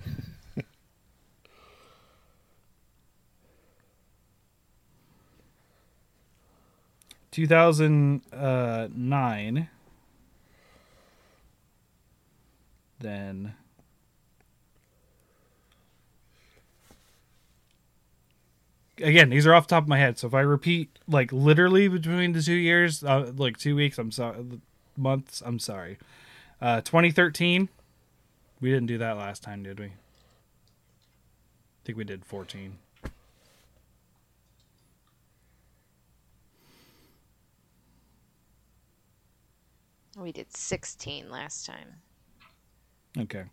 two thousand nine, then again, these are off the top of my head. So if I repeat, like literally between the two years, uh, like two weeks, I'm sorry, months, I'm sorry. Uh, twenty thirteen, we didn't do that last time, did we? I think we did fourteen. We did sixteen last time. Okay.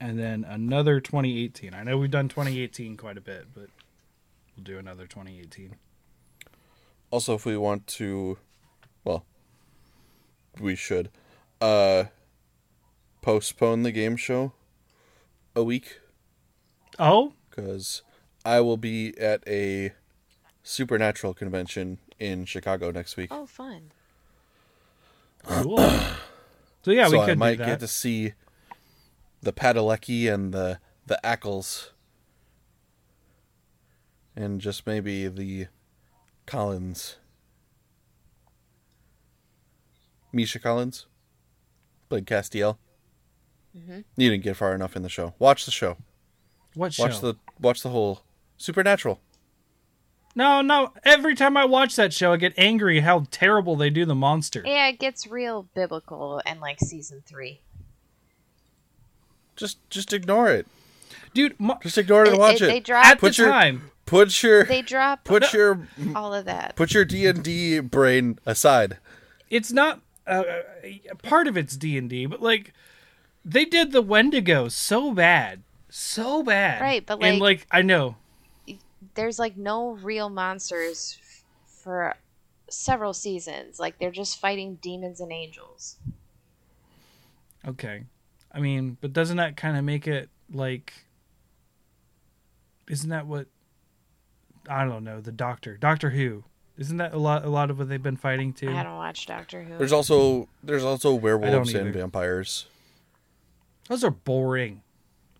And then another twenty eighteen. I know we've done twenty eighteen quite a bit, but we'll do another twenty eighteen. Also, if we want to, well, we should uh, postpone the game show a week. Oh? Because I will be at a Supernatural convention in Chicago next week. Oh, fun. Cool. So yeah, we so could I might do that. Get to see the Padalecki and the the Ackles, and just maybe the Collins, Misha Collins, played Castiel. Mm-hmm. You didn't get far enough in the show. Watch the show. What show? Watch the watch the whole Supernatural. No, no. Every time I watch that show, I get angry how terrible they do the monster. Yeah, it gets real biblical in like season three. Just, just ignore it, dude. Mo- just ignore it, it and watch it. it. They drop at put the your, time. Put your. They drop. Put no, your. All of that. Put your D and D brain aside. It's not uh, part of it's D and D, but like they did the Wendigo so bad, so bad. Right, but like, and like I know. There's like no real monsters f- for several seasons. Like they're just fighting demons and angels. Okay. I mean, but doesn't that kind of make it like, isn't that what, I don't know, the Doctor, Doctor Who, isn't that a lot, a lot of what they've been fighting too? I don't watch Doctor Who. There's also, there's also werewolves and vampires. Those are boring.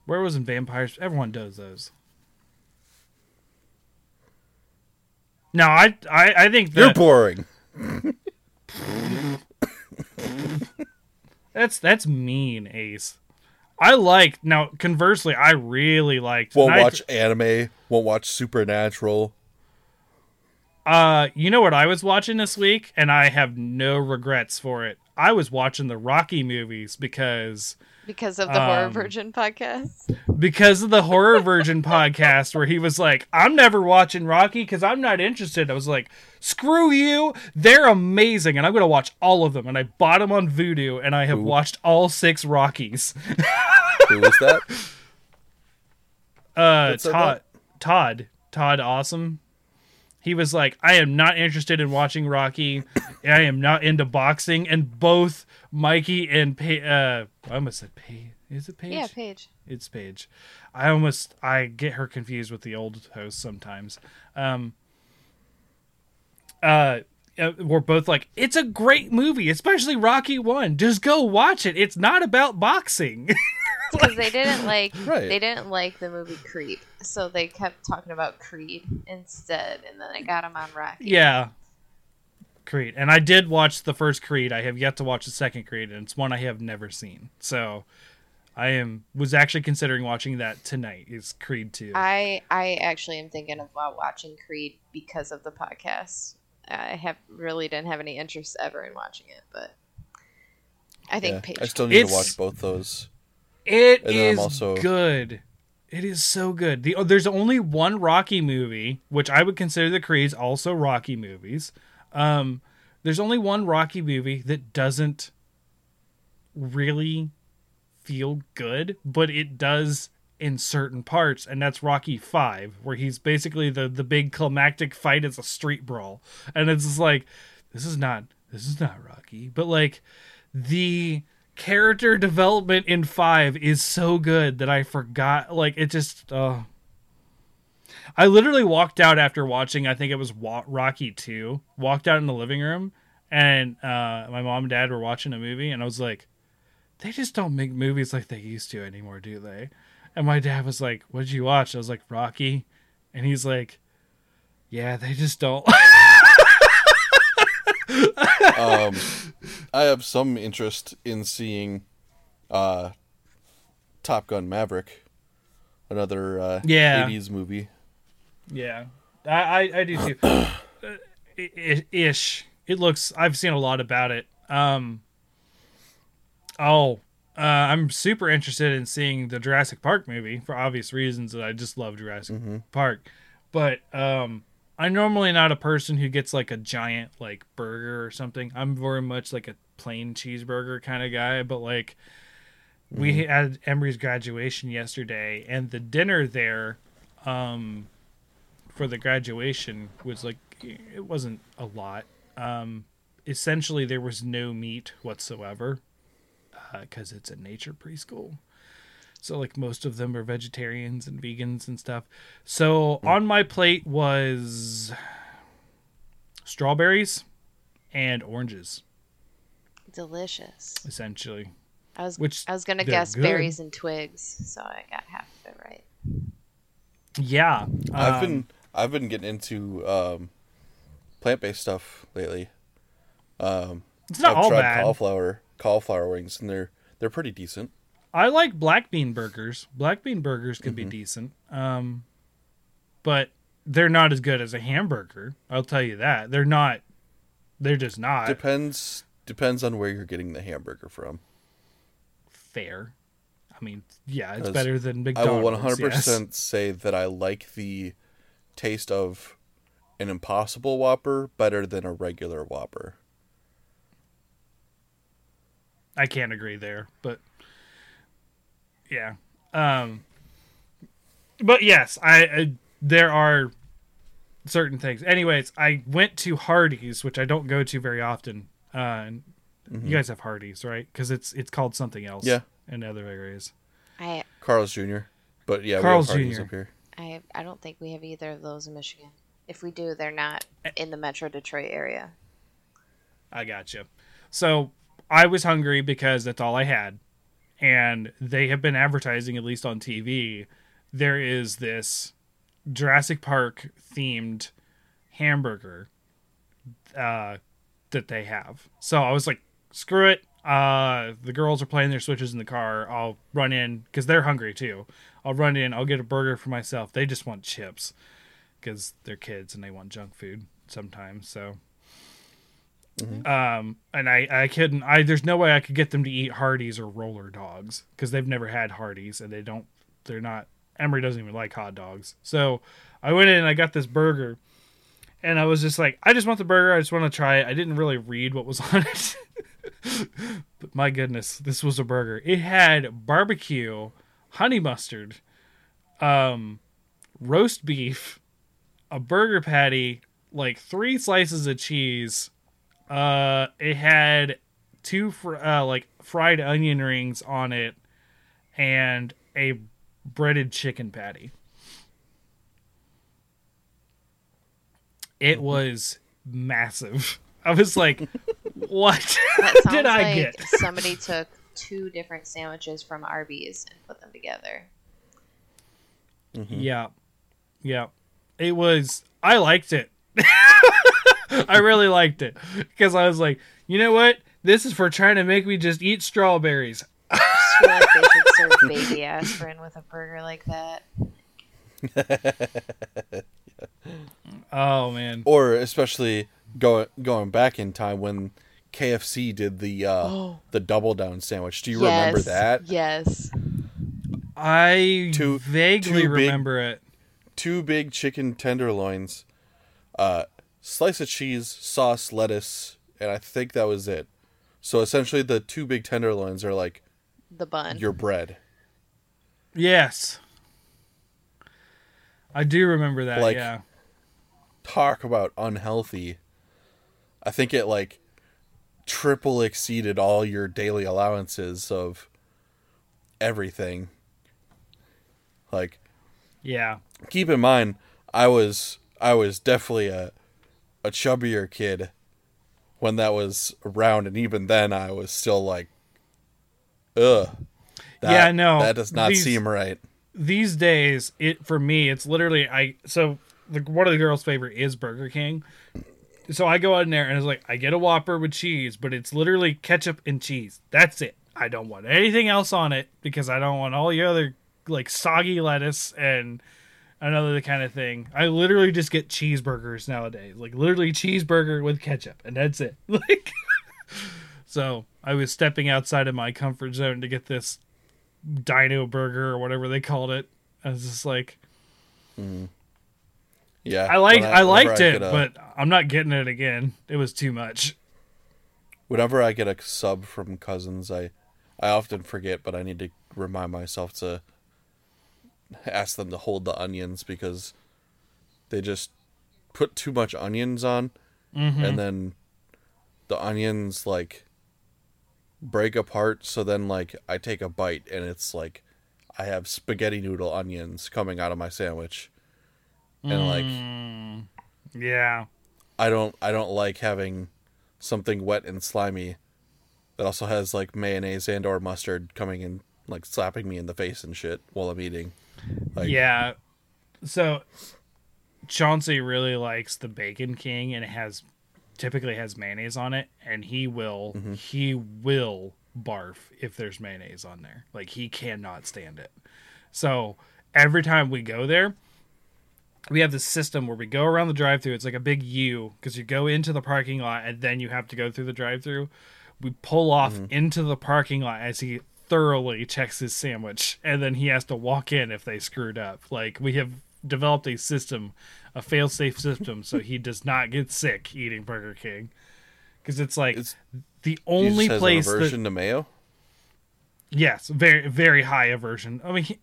Werewolves and vampires. Everyone does those. No, I I, I think that... You're boring. That's that's mean, Ace. I liked... Now, conversely, I really liked... Won't watch I, anime. Won't watch Supernatural. Uh, you know what I was watching this week? And I have no regrets for it. I was watching the Rocky movies because... Because of the um, Horror Virgin podcast? Because of the Horror Virgin podcast where he was like, I'm never watching Rocky because I'm not interested. I was like, screw you. They're amazing. And I'm going to watch all of them. And I bought them on Vudu and I have Ooh. watched all six Rockies. Who was that? Uh, Todd, that? Todd. Todd Awesome. He was like, I am not interested in watching Rocky. I am not into boxing. And both... Mikey and Paige, uh, I almost said Paige. Is it Paige? Yeah, Paige. It's Paige. I almost, I get her confused with the old host sometimes. Um, uh, we're both like, it's a great movie, especially Rocky One. Just go watch it. It's not about boxing. Because they didn't like, right. they didn't like the movie Creed, so they kept talking about Creed instead, and then I got them on Rocky. Yeah. Creed, and I did watch the first Creed. I have yet to watch the second Creed, and it's one I have never seen. So I am was actually considering watching that tonight. Is Creed two? I I actually am thinking about watching Creed because of the podcast. I have really didn't have any interest ever in watching it, but I think yeah, Paige I still need to watch both those. It and is also... good. It is so good. The, oh, there's only one Rocky movie, which I would consider the Creeds also Rocky movies. Um, there's only one Rocky movie that doesn't really feel good, but it does in certain parts, and that's Rocky five, where he's basically the, the big climactic fight is a street brawl. And it's just like, this is not, this is not Rocky, but like the character development in five is so good that I forgot, like it just, oh, I literally walked out after watching, I think it was Rocky two, walked out in the living room, and uh, my mom and dad were watching a movie, and I was like, they just don't make movies like they used to anymore, do they? And my dad was like, what did you watch? I was like, Rocky. And he's like, yeah, they just don't. um, I have some interest in seeing uh, Top Gun Maverick, another uh, yeah. eighties movie. Yeah, I, I do too. uh, ish. It looks, I've seen a lot about it. Um, oh, uh, I'm super interested in seeing the Jurassic Park movie for obvious reasons that I just love Jurassic mm-hmm. Park. But um, I'm normally not a person who gets like a giant like burger or something. I'm very much like a plain cheeseburger kind of guy. But like mm-hmm. we had Emery's graduation yesterday and the dinner there... Um, for the graduation was like, it wasn't a lot. Um, essentially there was no meat whatsoever because uh, it's a nature preschool. So like most of them are vegetarians and vegans and stuff. So on my plate was strawberries and oranges. Delicious. Essentially. I was, Which I was going to guess good. berries and twigs. So I got half of it right. Yeah. Um, I've been, I've been getting into um, plant-based stuff lately. Um, it's not I've all tried bad. Cauliflower, cauliflower wings, and they're they're pretty decent. I like black bean burgers. Black bean burgers can mm-hmm. be decent, um, but they're not as good as a hamburger. I'll tell you that. They're not. They're just not. Depends depends on where you're getting the hamburger from. Fair. I mean, yeah, it's better than McDonald's. I will one hundred percent yes. say that I like the taste of an Impossible Whopper better than a regular Whopper. I can't agree there, but yeah. Um, but yes, I, I there are certain things. Anyways, I went to Hardee's, which I don't go to very often. Uh, and mm-hmm. You guys have Hardee's, right? Because it's it's called something else. Yeah. In other areas, I Carl's Junior But yeah, Carl's we have Junior up here. I I don't think we have either of those in Michigan. If we do, they're not in the Metro Detroit area. I gotcha. So I was hungry because that's all I had, and they have been advertising, at least on T V. There is this Jurassic Park themed hamburger uh, that they have. So I was like, screw it. Uh, the girls are playing their Switches in the car. I'll run in because they're hungry too. I'll run in. I'll get a burger for myself. They just want chips because they're kids and they want junk food sometimes. So, mm-hmm. um, and I, I couldn't, I, there's no way I could get them to eat Hardee's or Roller Dogs because they've never had Hardee's and they don't, they're not, Emery doesn't even like hot dogs. So I went in and I got this burger and I was just like, I just want the burger. I just want to try it. I didn't really read what was on it. But my goodness, this was a burger. It had barbecue, honey mustard, um, roast beef, a burger patty, like three slices of cheese. Uh, it had two fr- uh, like fried onion rings on it, and a breaded chicken patty. It was massive. I was like, what did I like get? Somebody took two different sandwiches from Arby's and put them together. Mm-hmm. Yeah. Yeah. It was, I liked it. I really liked it because I was like, you know what? This is for trying to make me just eat strawberries. I just feel like they should serve baby aspirin with a burger like that. Oh, man. Or especially Going going back in time when K F C did the uh, oh. the double down sandwich. Do you yes. remember that? Yes, I two, vaguely two remember big, it. Two big chicken tenderloins, uh, slice of cheese, sauce, lettuce, and I think that was it. So essentially, the two big tenderloins are like the bun. Your bread. Yes, I do remember that. Like, yeah, talk about unhealthy. I think it like triple exceeded all your daily allowances of everything. Like, yeah. Keep in mind, I was I was definitely a a chubbier kid when that was around, and even then, I was still like, ugh. That, yeah, no, that does not these, seem right. These days, it for me, it's literally I so the, one of the girls' favorite is Burger King. So I go in there and it's like, I get a Whopper with cheese, but it's literally ketchup and cheese. That's it. I don't want anything else on it because I don't want all the other like soggy lettuce and another kind of thing. I literally just get cheeseburgers nowadays, like literally cheeseburger with ketchup, and that's it. Like, so I was stepping outside of my comfort zone to get this dino burger or whatever they called it. I was just like, mm. Yeah, I liked I, I liked I it, a, but I'm not getting it again. It was too much. Whenever I get a sub from Cousins, I, I often forget, but I need to remind myself to ask them to hold the onions because they just put too much onions on, mm-hmm. and then the onions like break apart. So then, like, I take a bite and it's like I have spaghetti noodle onions coming out of my sandwich. And like, mm, yeah, I don't, I don't like having something wet and slimy that also has like mayonnaise and or mustard coming in, like slapping me in the face and shit while I'm eating. Like, yeah. So Chauncey really likes the Bacon King, and it has typically has mayonnaise on it, and he will, mm-hmm. he will barf if there's mayonnaise on there. Like, he cannot stand it. So every time we go there, we have this system where we go around the drive-thru. It's like a big U because you go into the parking lot and then you have to go through the drive-thru. We pull off mm-hmm. into the parking lot as he thoroughly checks his sandwich, and then he has to walk in if they screwed up. Like, we have developed a system, a fail-safe system, so he does not get sick eating Burger King, because it's like it's, the only he just place has an aversion that, to mayo. Yes, very very high aversion. I mean. He,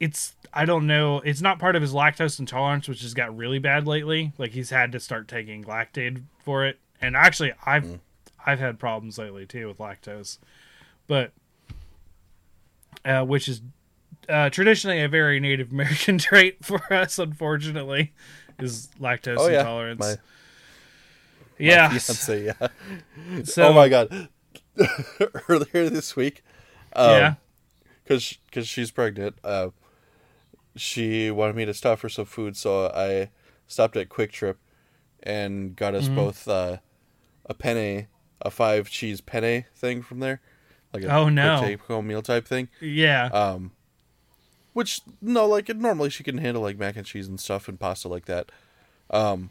It's, I don't know, it's not part of his lactose intolerance, which has got really bad lately. Like, he's had to start taking Lactaid for it. And actually, I've mm. I've had problems lately, too, with lactose. But, uh, which is uh, traditionally a very Native American trait for us, unfortunately, is lactose oh, yeah. intolerance. My, yeah. My fiance, yeah. So, oh, my God. Earlier this week. Um, yeah. Because cause she's pregnant, uh, she wanted me to stop for some food, so I stopped at Quick Trip, and got us mm-hmm. both uh, a penne, a five cheese penne thing from there. Like a oh, no. take home meal type thing. Yeah. Um, which, no, like, normally she can handle, like, mac and cheese and stuff and pasta like that. Um,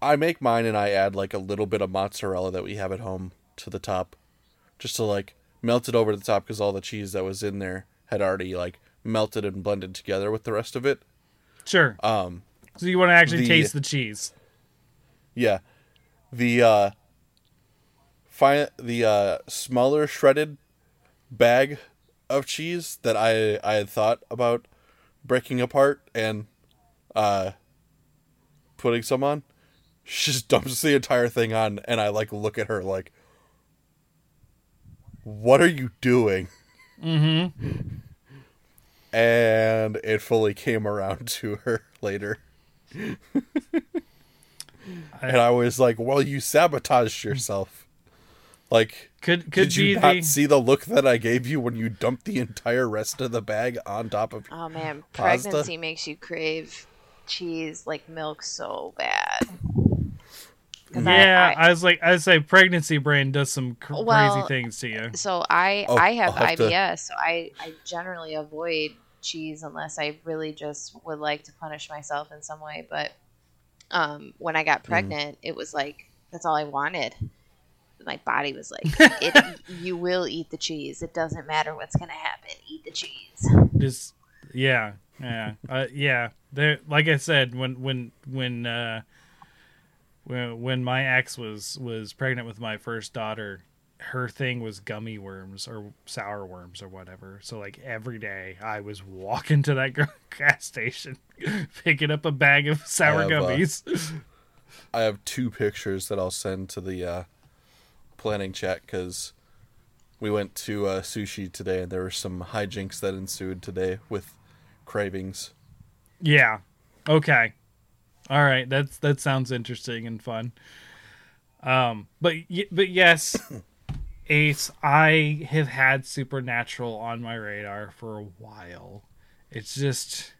I make mine and I add, like, a little bit of mozzarella that we have at home to the top. Just to, like, melt it over the top because all the cheese that was in there had already, like, melted and blended together with the rest of it. Sure. Um, so you want to actually the, taste the cheese. Yeah. The, uh... Find the uh, smaller shredded bag of cheese that I, I had thought about breaking apart and uh, putting some on. She just dumps the entire thing on, and I like look at her like, "What are you doing?" Mm-hmm. And it fully came around to her later. I... And I was like, "Well, you sabotaged yourself." Like, could, could did you not the... see the look that I gave you when you dumped the entire rest of the bag on top of your Oh, man. Pregnancy pasta? Makes you crave cheese, like milk, so bad. Yeah, I, I, I was like, I say pregnancy brain does some cr- well, crazy things to you. So I, oh, I have, have I B S, to... so I, I generally avoid cheese unless I really just would like to punish myself in some way. But um, when I got pregnant, mm. it was like, that's all I wanted. My body was like, it, you will eat the cheese. It doesn't matter what's going to happen. Eat the cheese. Just, yeah. Yeah. Uh, yeah. There, like I said, when, when, when, uh, when, when my ex was, was pregnant with my first daughter, her thing was gummy worms or sour worms or whatever. So like every day I was walking to that gas station, picking up a bag of sour I have, gummies. Uh, I have two pictures that I'll send to the, uh, planning chat because we went to uh, sushi today and there were some hijinks that ensued today with cravings. Yeah. Okay. All right. That's that sounds interesting and fun. Um. But but yes, Ace, I have had Supernatural on my radar for a while. It's just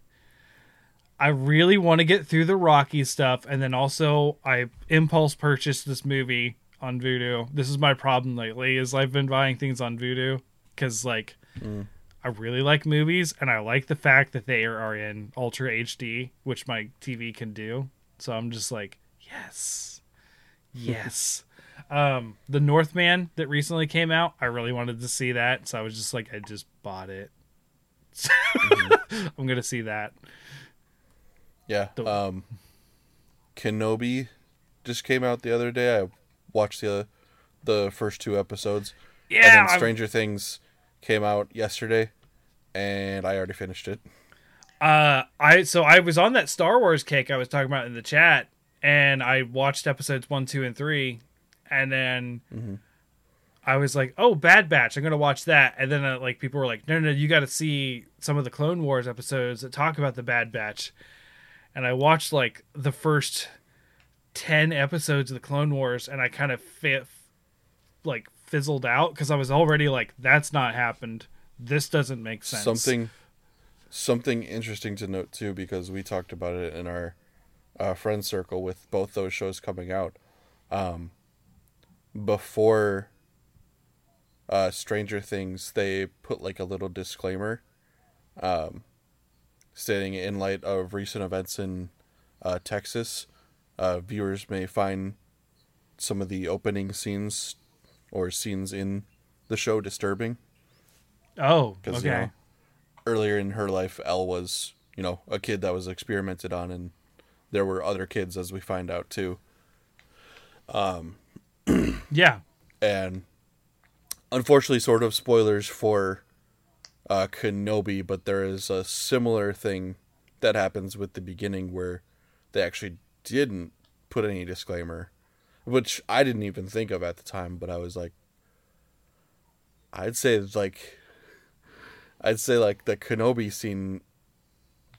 I really want to get through the Rocky stuff, and then also I impulse purchased this movie on Vudu. This is my problem lately is I've been buying things on Vudu because like mm. I really like movies and I like the fact that they are in Ultra H D, which my T V can do. So I'm just like, yes, yes. um, the Northman that recently came out, I really wanted to see that. So I was just like, I just bought it. mm-hmm. I'm going to see that. Yeah. The- um, Kenobi just came out the other day. I watched the the first two episodes. Yeah. And then Stranger I'm... Things came out yesterday and I already finished it. Uh I so I was on that Star Wars kick I was talking about in the chat and I watched episodes one, two, and three and then mm-hmm. I was like, oh, Bad Batch, I'm gonna watch that. And then uh, like people were like, No no, you gotta see some of the Clone Wars episodes that talk about the Bad Batch. And I watched like the first ten episodes of the Clone Wars and I kind of fi- like fizzled out because I was already like, that's not happened, this doesn't make sense. Something something interesting to note too, because we talked about it in our uh, friend circle with both those shows coming out, um, before uh, Stranger Things they put like a little disclaimer um, stating, in light of recent events in uh, Texas, Uh, viewers may find some of the opening scenes or scenes in the show disturbing. Oh, okay. Because, you know, earlier in her life, Elle was, you know, a kid that was experimented on, and there were other kids, as we find out, too. Um, yeah. And, unfortunately, sort of spoilers for uh, Kenobi, but there is a similar thing that happens with the beginning where they actually didn't put any disclaimer, which I didn't even think of at the time, but I was like, I'd say like I'd say like the Kenobi scene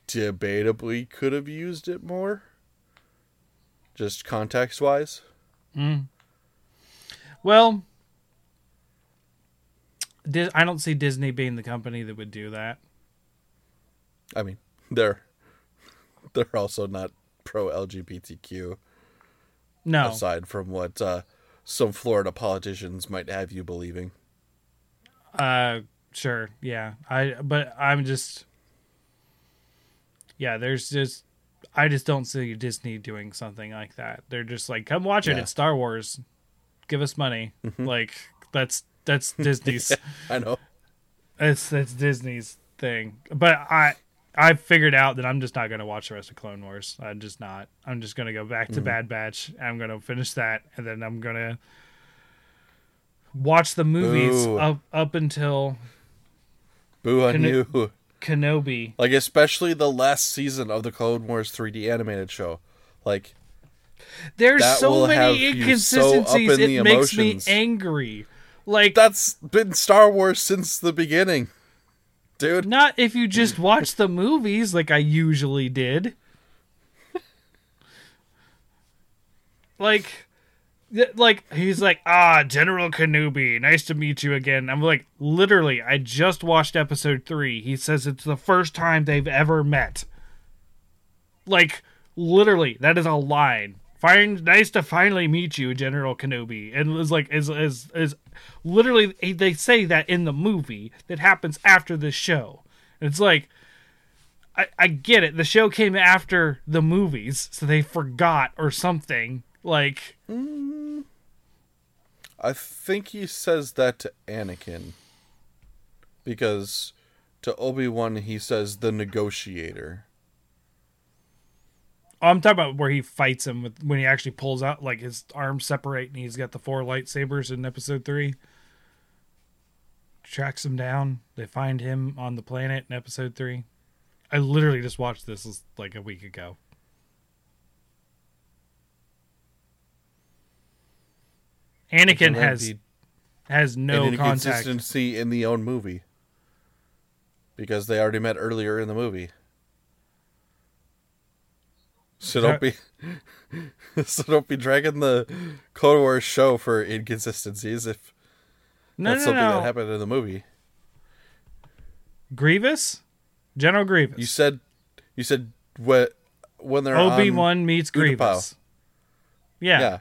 debatably could have used it more, just context wise. Mm. Well, I don't see Disney being the company that would do that. I mean, they're they're also not pro L G B T Q. No. Aside from what uh, some Florida politicians might have you believing. Uh, sure, yeah. I but I'm just, yeah. There's just, I just don't see Disney doing something like that. They're just like, come watch it. Yeah. It's Star Wars. Give us money. Mm-hmm. Like that's that's Disney's. Yeah, I know. It's that's Disney's thing. But I I figured out that I'm just not going to watch the rest of Clone Wars. I'm just not. I'm just going to go back to mm-hmm. Bad Batch. I'm going to finish that, and then I'm going to watch the movies Boo. up up until Boo on Ken- you. Kenobi. Like, especially the last season of the Clone Wars three D animated show. Like, there's so many inconsistencies, so in it makes emotions. me angry. Like, that's been Star Wars since the beginning, dude. Not if you just watch the movies like I usually did. Like, like he's like, ah, General Kenobi, nice to meet you again. I'm like, literally, I just watched episode three. He says it's the first time they've ever met. Like, literally, that is a line. Fine, nice to finally meet you, General Kenobi. And it's like, is is is literally they say that in the movie that happens after the show. And it's like, I I get it. The show came after the movies, so they forgot or something. Like, mm, I think he says that to Anakin, because to Obi-Wan he says the negotiator. Oh, I'm talking about where he fights him with, when he actually pulls out, like, his arms separate and he's got the four lightsabers in episode three. Tracks him down. They find him on the planet in episode three. I literally just watched this like a week ago. Anakin has has no an contact. Inconsistency in the own movie, because they already met earlier in the movie. So don't be so don't be dragging the Clone Wars show for inconsistencies if no, that's no, something no. that happened in the movie. Grievous, General Grievous. You said you said what when they're Obi-Wan on meets Utapau. Grievous. Yeah. Yeah.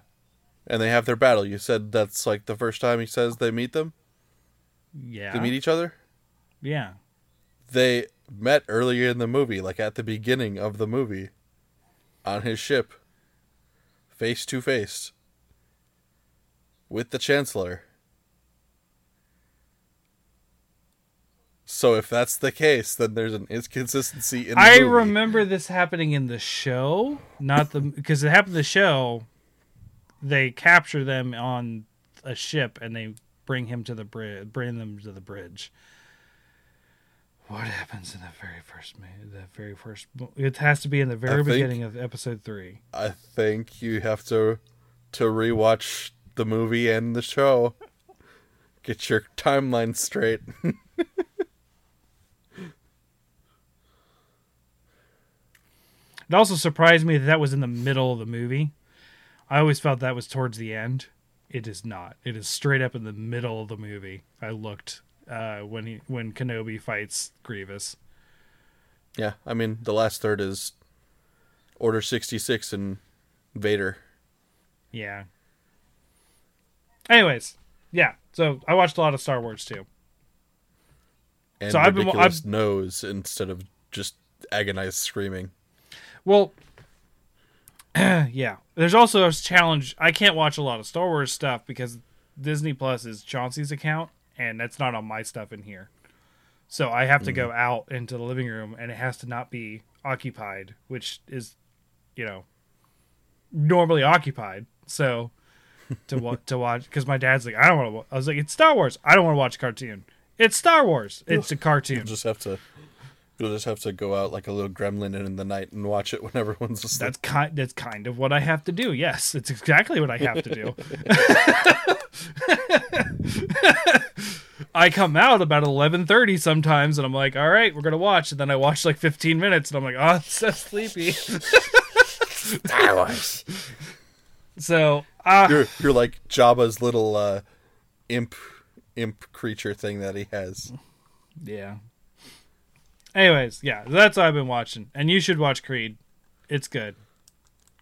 And they have their battle. You said that's like the first time he says they meet them? Yeah. They meet each other? Yeah. They met earlier in the movie, like at the beginning of the movie. On his ship. Face to face. With the Chancellor. So if that's the case, then there's an inconsistency in the I movie. remember this happening in the show. Not the... Because it happened in the show... They capture them on a ship and they bring him to the bridge. Bring them to the bridge. What happens in the very first? The very first. It has to be in the very I beginning think, of episode three. I think you have to to rewatch the movie and the show. Get your timeline straight. It also surprised me that that was in the middle of the movie. I always felt that was towards the end. It is not. It is straight up in the middle of the movie. I looked uh, when he when Kenobi fights Grievous. Yeah, I mean, the last third is Order sixty-six and Vader. Yeah. Anyways, yeah. So I watched a lot of Star Wars too. And so ridiculous I've been, I've, nose instead of just agonized screaming. Well. Yeah. There's also a challenge. I can't watch a lot of Star Wars stuff because Disney Plus is Chauncey's account, and that's not on my stuff in here. So I have to mm. go out into the living room, and it has to not be occupied, which is, you know, normally occupied. So to wa- to watch, because my dad's like, I don't want to. Wa-. I was like, it's Star Wars. I don't want to watch a cartoon. It's Star Wars. It's a cartoon. You'll just have to. You'll just have to go out like a little gremlin in the night and watch it when everyone's asleep. That's kind. That's kind of what I have to do. Yes, it's exactly what I have to do. I come out about eleven thirty sometimes, and I'm like, "All right, we're gonna watch." And then I watch like fifteen minutes, and I'm like, "Oh, I'm so sleepy." Star Wars. So uh, you're you're like Jabba's little uh, imp imp creature thing that he has. Yeah. Anyways, yeah, that's what I've been watching. And you should watch Creed. It's good.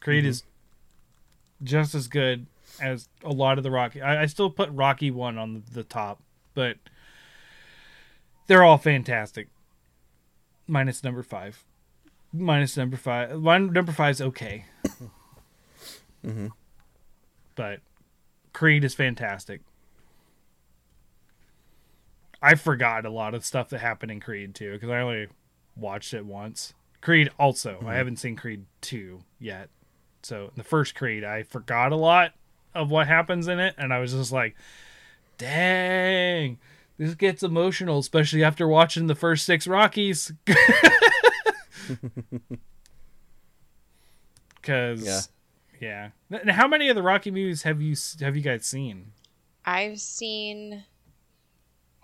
Creed mm-hmm. is just as good as a lot of the Rocky. I, I still put Rocky one on the, the top, but they're all fantastic. Minus number five. Minus number five. Number five's okay. Mm-hmm. But Creed is fantastic. I forgot a lot of stuff that happened in Creed too, because I only watched it once. Creed also. Mm-hmm. I haven't seen Creed two yet. So the first Creed, I forgot a lot of what happens in it, and I was just like, dang, this gets emotional, especially after watching the first six Rockies. Because, yeah. yeah. Now, how many of the Rocky movies have you have you guys seen? I've seen,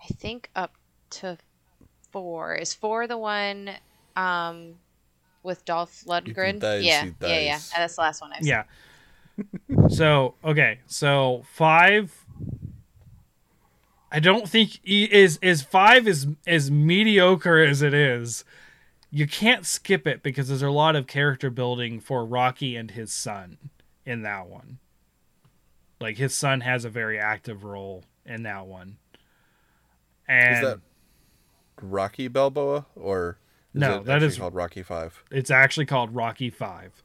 I think, up to four. Is four the one um, with Dolph Lundgren? Dies, yeah, yeah, yeah. That's the last one I've yeah. seen. Yeah. So, okay. So, five... I don't think is is five is as mediocre as it is. You can't skip it because there's a lot of character building for Rocky and his son in that one. Like his son has a very active role in that one. And is that Rocky Balboa or is no? It that is called Rocky Five. It's actually called Rocky Five.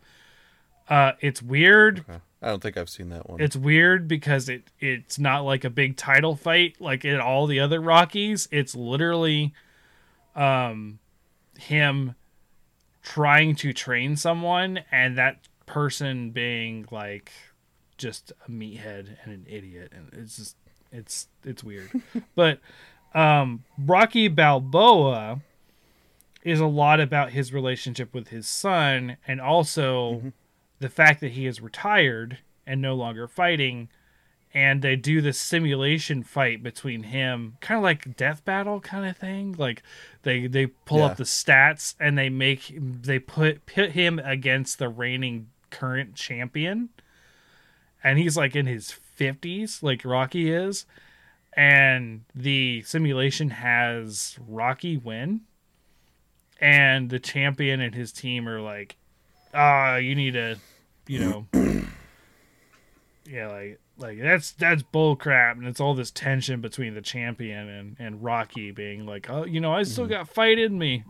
Uh, it's weird. Okay. I don't think I've seen that one. It's weird because it it's not like a big title fight like in all the other Rockies. It's literally um, him trying to train someone and that person being like just a meathead and an idiot. And it's just, it's, it's weird. But um, Rocky Balboa is a lot about his relationship with his son and also... Mm-hmm. The fact that he is retired and no longer fighting, and they do this simulation fight between him, kind of like death battle kind of thing. Like they, they pull yeah. up the stats and they make they put pit him against the reigning current champion, and he's like in his fifties, like Rocky is, and the simulation has Rocky win, and the champion and his team are like. Ah, uh, you need to, you know, yeah, like, like that's that's bull crap, and it's all this tension between the champion and, and Rocky being like, oh, you know, I still mm-hmm. got fight in me,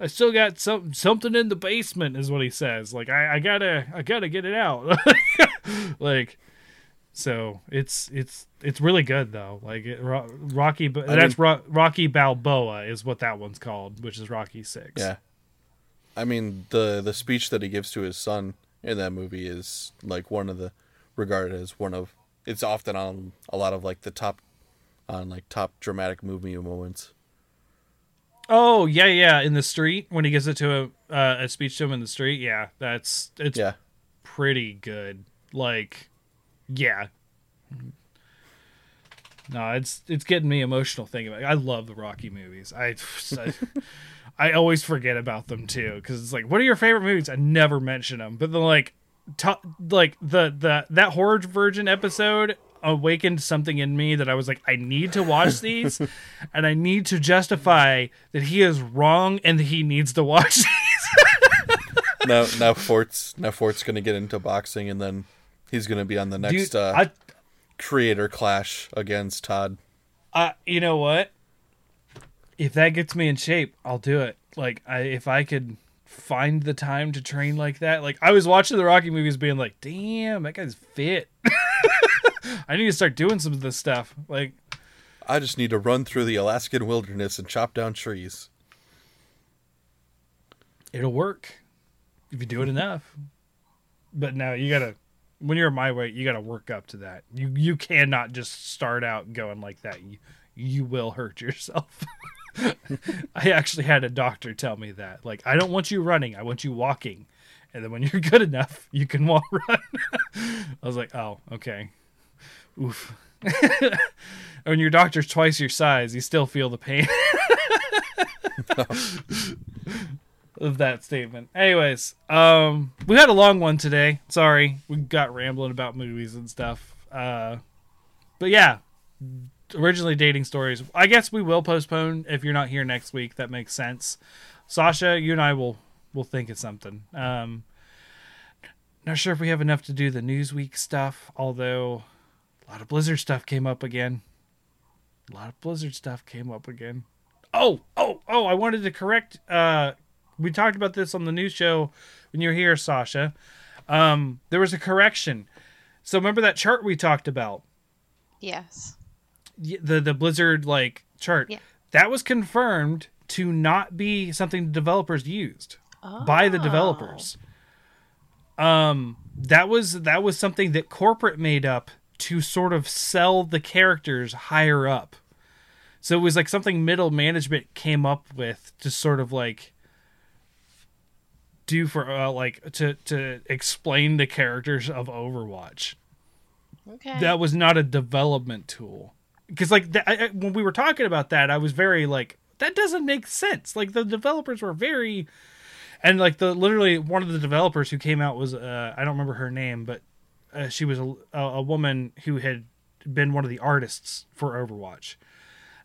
I still got some something in the basement, is what he says. Like, I, I gotta I gotta get it out. Like, so it's it's it's really good though. Like it, Rocky, but that's mean, Rocky Balboa is what that one's called, which is Rocky Six. Yeah. I mean, the, the speech that he gives to his son in that movie is, like, one of the... Regarded as one of... It's often on a lot of, like, the top... On, like, top dramatic movie moments. Oh, yeah, yeah. In the street, when he gives it to a, uh, a speech to him in the street. Yeah, that's... It's yeah. pretty good. Like, yeah. No, it's it's getting me emotional thinking about it. I love the Rocky movies. I... I I always forget about them too because it's like, what are your favorite movies? I never mention them, but then like, t- like the the that Horror Virgin episode awakened something in me that I was like, I need to watch these, and I need to justify that he is wrong and that he needs to watch these. now, now Fort's now Fort's gonna get into boxing, and then he's gonna be on the next Dude, uh, I, creator clash against Todd. Uh, you know what? If that gets me in shape, I'll do it. Like, I, if I could find the time to train like that. Like, I was watching the Rocky movies being like, damn, that guy's fit. I need to start doing some of this stuff. Like, I just need to run through the Alaskan wilderness and chop down trees. It'll work if you do it enough. But no, you got to, when you're my weight, you got to work up to that. You you cannot just start out going like that. You, you will hurt yourself. I actually had a doctor tell me that, like, I don't want you running, I want you walking, and then when you're good enough you can walk run. I was like, oh, okay. Oof. When your doctor's twice your size, you still feel the pain of that statement. Anyways, um we had a long one today, sorry, we got rambling about movies and stuff, uh but yeah, originally dating stories. I guess we will postpone if you're not here next week. That makes sense. Sasha, you and I will will think of something. Um, Not sure if we have enough to do the Newsweek stuff, although a lot of Blizzard stuff came up again. A lot of Blizzard stuff came up again. Oh, oh, oh, I wanted to correct. Uh, we talked about this on the news show when you were here, Sasha. Um, there was a correction. So remember that chart we talked about? Yes. The, the Blizzard like chart. Yeah. That was confirmed to not be something developers used oh. by the developers. Um, that was that was something that corporate made up to sort of sell the characters higher up. So it was like something middle management came up with to sort of like do for uh, like to to explain the characters of Overwatch. Okay, that was not a development tool because like th- I, when we were talking about that, I was very like that doesn't make sense. Like the developers were very. And like the literally one of the developers who came out was uh, I don't remember her name, but uh, she was a, a woman who had been one of the artists for Overwatch,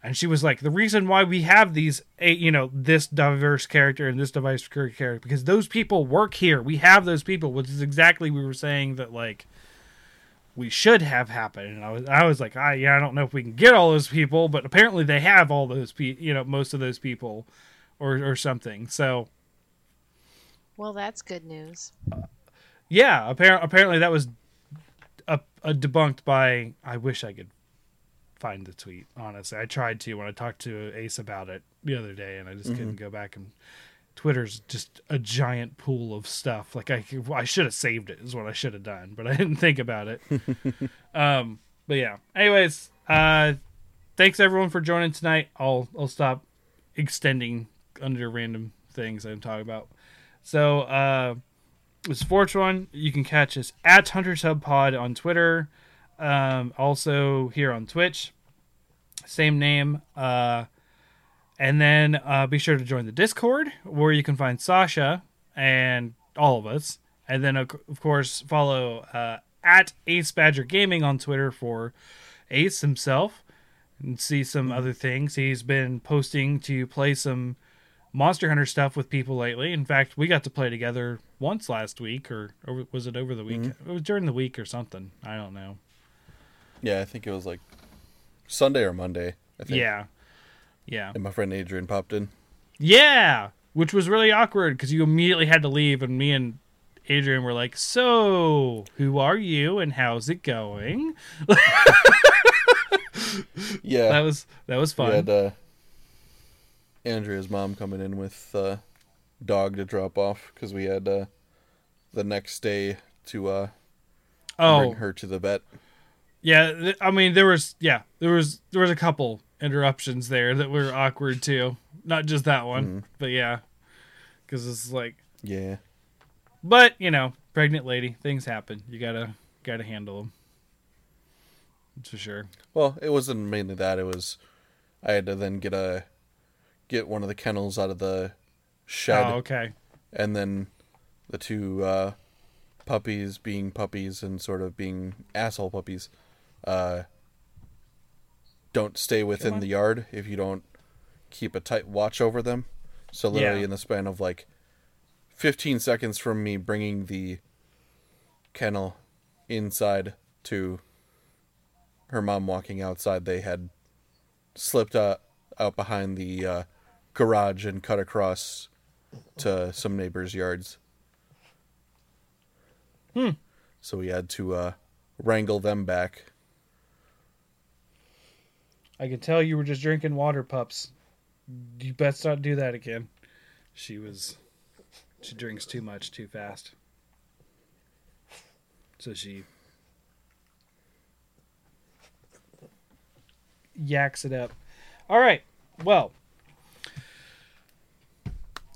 and she was like the reason why we have these you know this diverse character and this diverse character because those people work here. We have those people, which is exactly we were saying that like we should have happened. And I was I was like I yeah I don't know if we can get all those people, but apparently they have all those pe you know most of those people or or something so. Well, that's good news. Uh, yeah, apparently, apparently that was a, a debunked by. I wish I could find the tweet. Honestly, I tried to when I talked to Ace about it the other day, and I just mm-hmm. couldn't go back. And Twitter's just a giant pool of stuff. Like I, I should have saved it. Is what I should have done, but I didn't think about it. um, but yeah. Anyways, uh, thanks everyone for joining tonight. I'll I'll stop extending under random things I'm talking about. So, uh, it's Fortwine. You can catch us at Hunters Hub Pod on Twitter. Um, also here on Twitch. Same name. Uh, and then uh, be sure to join the Discord where you can find Sasha and all of us. And then, of, of course, follow uh, at Ace Badger Gaming on Twitter for Ace himself. And see some other things. He's been posting to play some Monster Hunter stuff with people lately. In fact, we got to play together once last week, or, or was it over the week? Mm-hmm. It was during the week or something. I don't know. Yeah, I think it was like Sunday or Monday. I think. Yeah, yeah. And my friend Adrian popped in. Yeah, which was really awkward because you immediately had to leave, and me and Adrian were like, "So, who are you, and how's it going?" Yeah, that was that was fun. We had, uh... Andrea's mom coming in with uh, dog to drop off because we had uh, the next day to uh, oh. bring her to the vet. Yeah, th- I mean there was yeah there was there was a couple interruptions there that were awkward too, not just that one, mm-hmm. but yeah, because it's like yeah, but you know, pregnant lady, things happen. You gotta gotta handle them. That's for sure. Well, it wasn't mainly that. It was I had to then get a. get one of the kennels out of the shed. Oh, okay. And then the two uh, puppies being puppies and sort of being asshole puppies uh, don't stay within the yard if you don't keep a tight watch over them. So literally yeah. in the span of like fifteen seconds from me bringing the kennel inside to her mom walking outside, they had slipped out, out behind the uh, garage and cut across to some neighbors' yards. Hmm. So we had to uh, wrangle them back. I could tell you were just drinking water, pups. You best not do that again. She was... She drinks too much too fast. So she... yaks it up. All right. Well...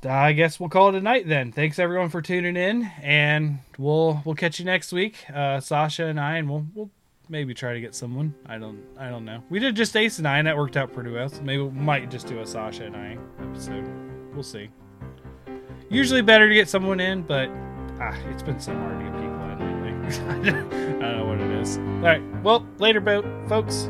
I guess we'll call it a night then. Thanks everyone for tuning in, and we'll we'll catch you next week. Uh, Sasha and I, and we'll we'll maybe try to get someone. I don't I don't know. We did just Ace and I, and that worked out pretty well. So maybe we might just do a Sasha and I episode. We'll see. Usually better to get someone in, but ah, it's been so hard to get people in lately. I don't know what it is. All right. Well, later, boat folks.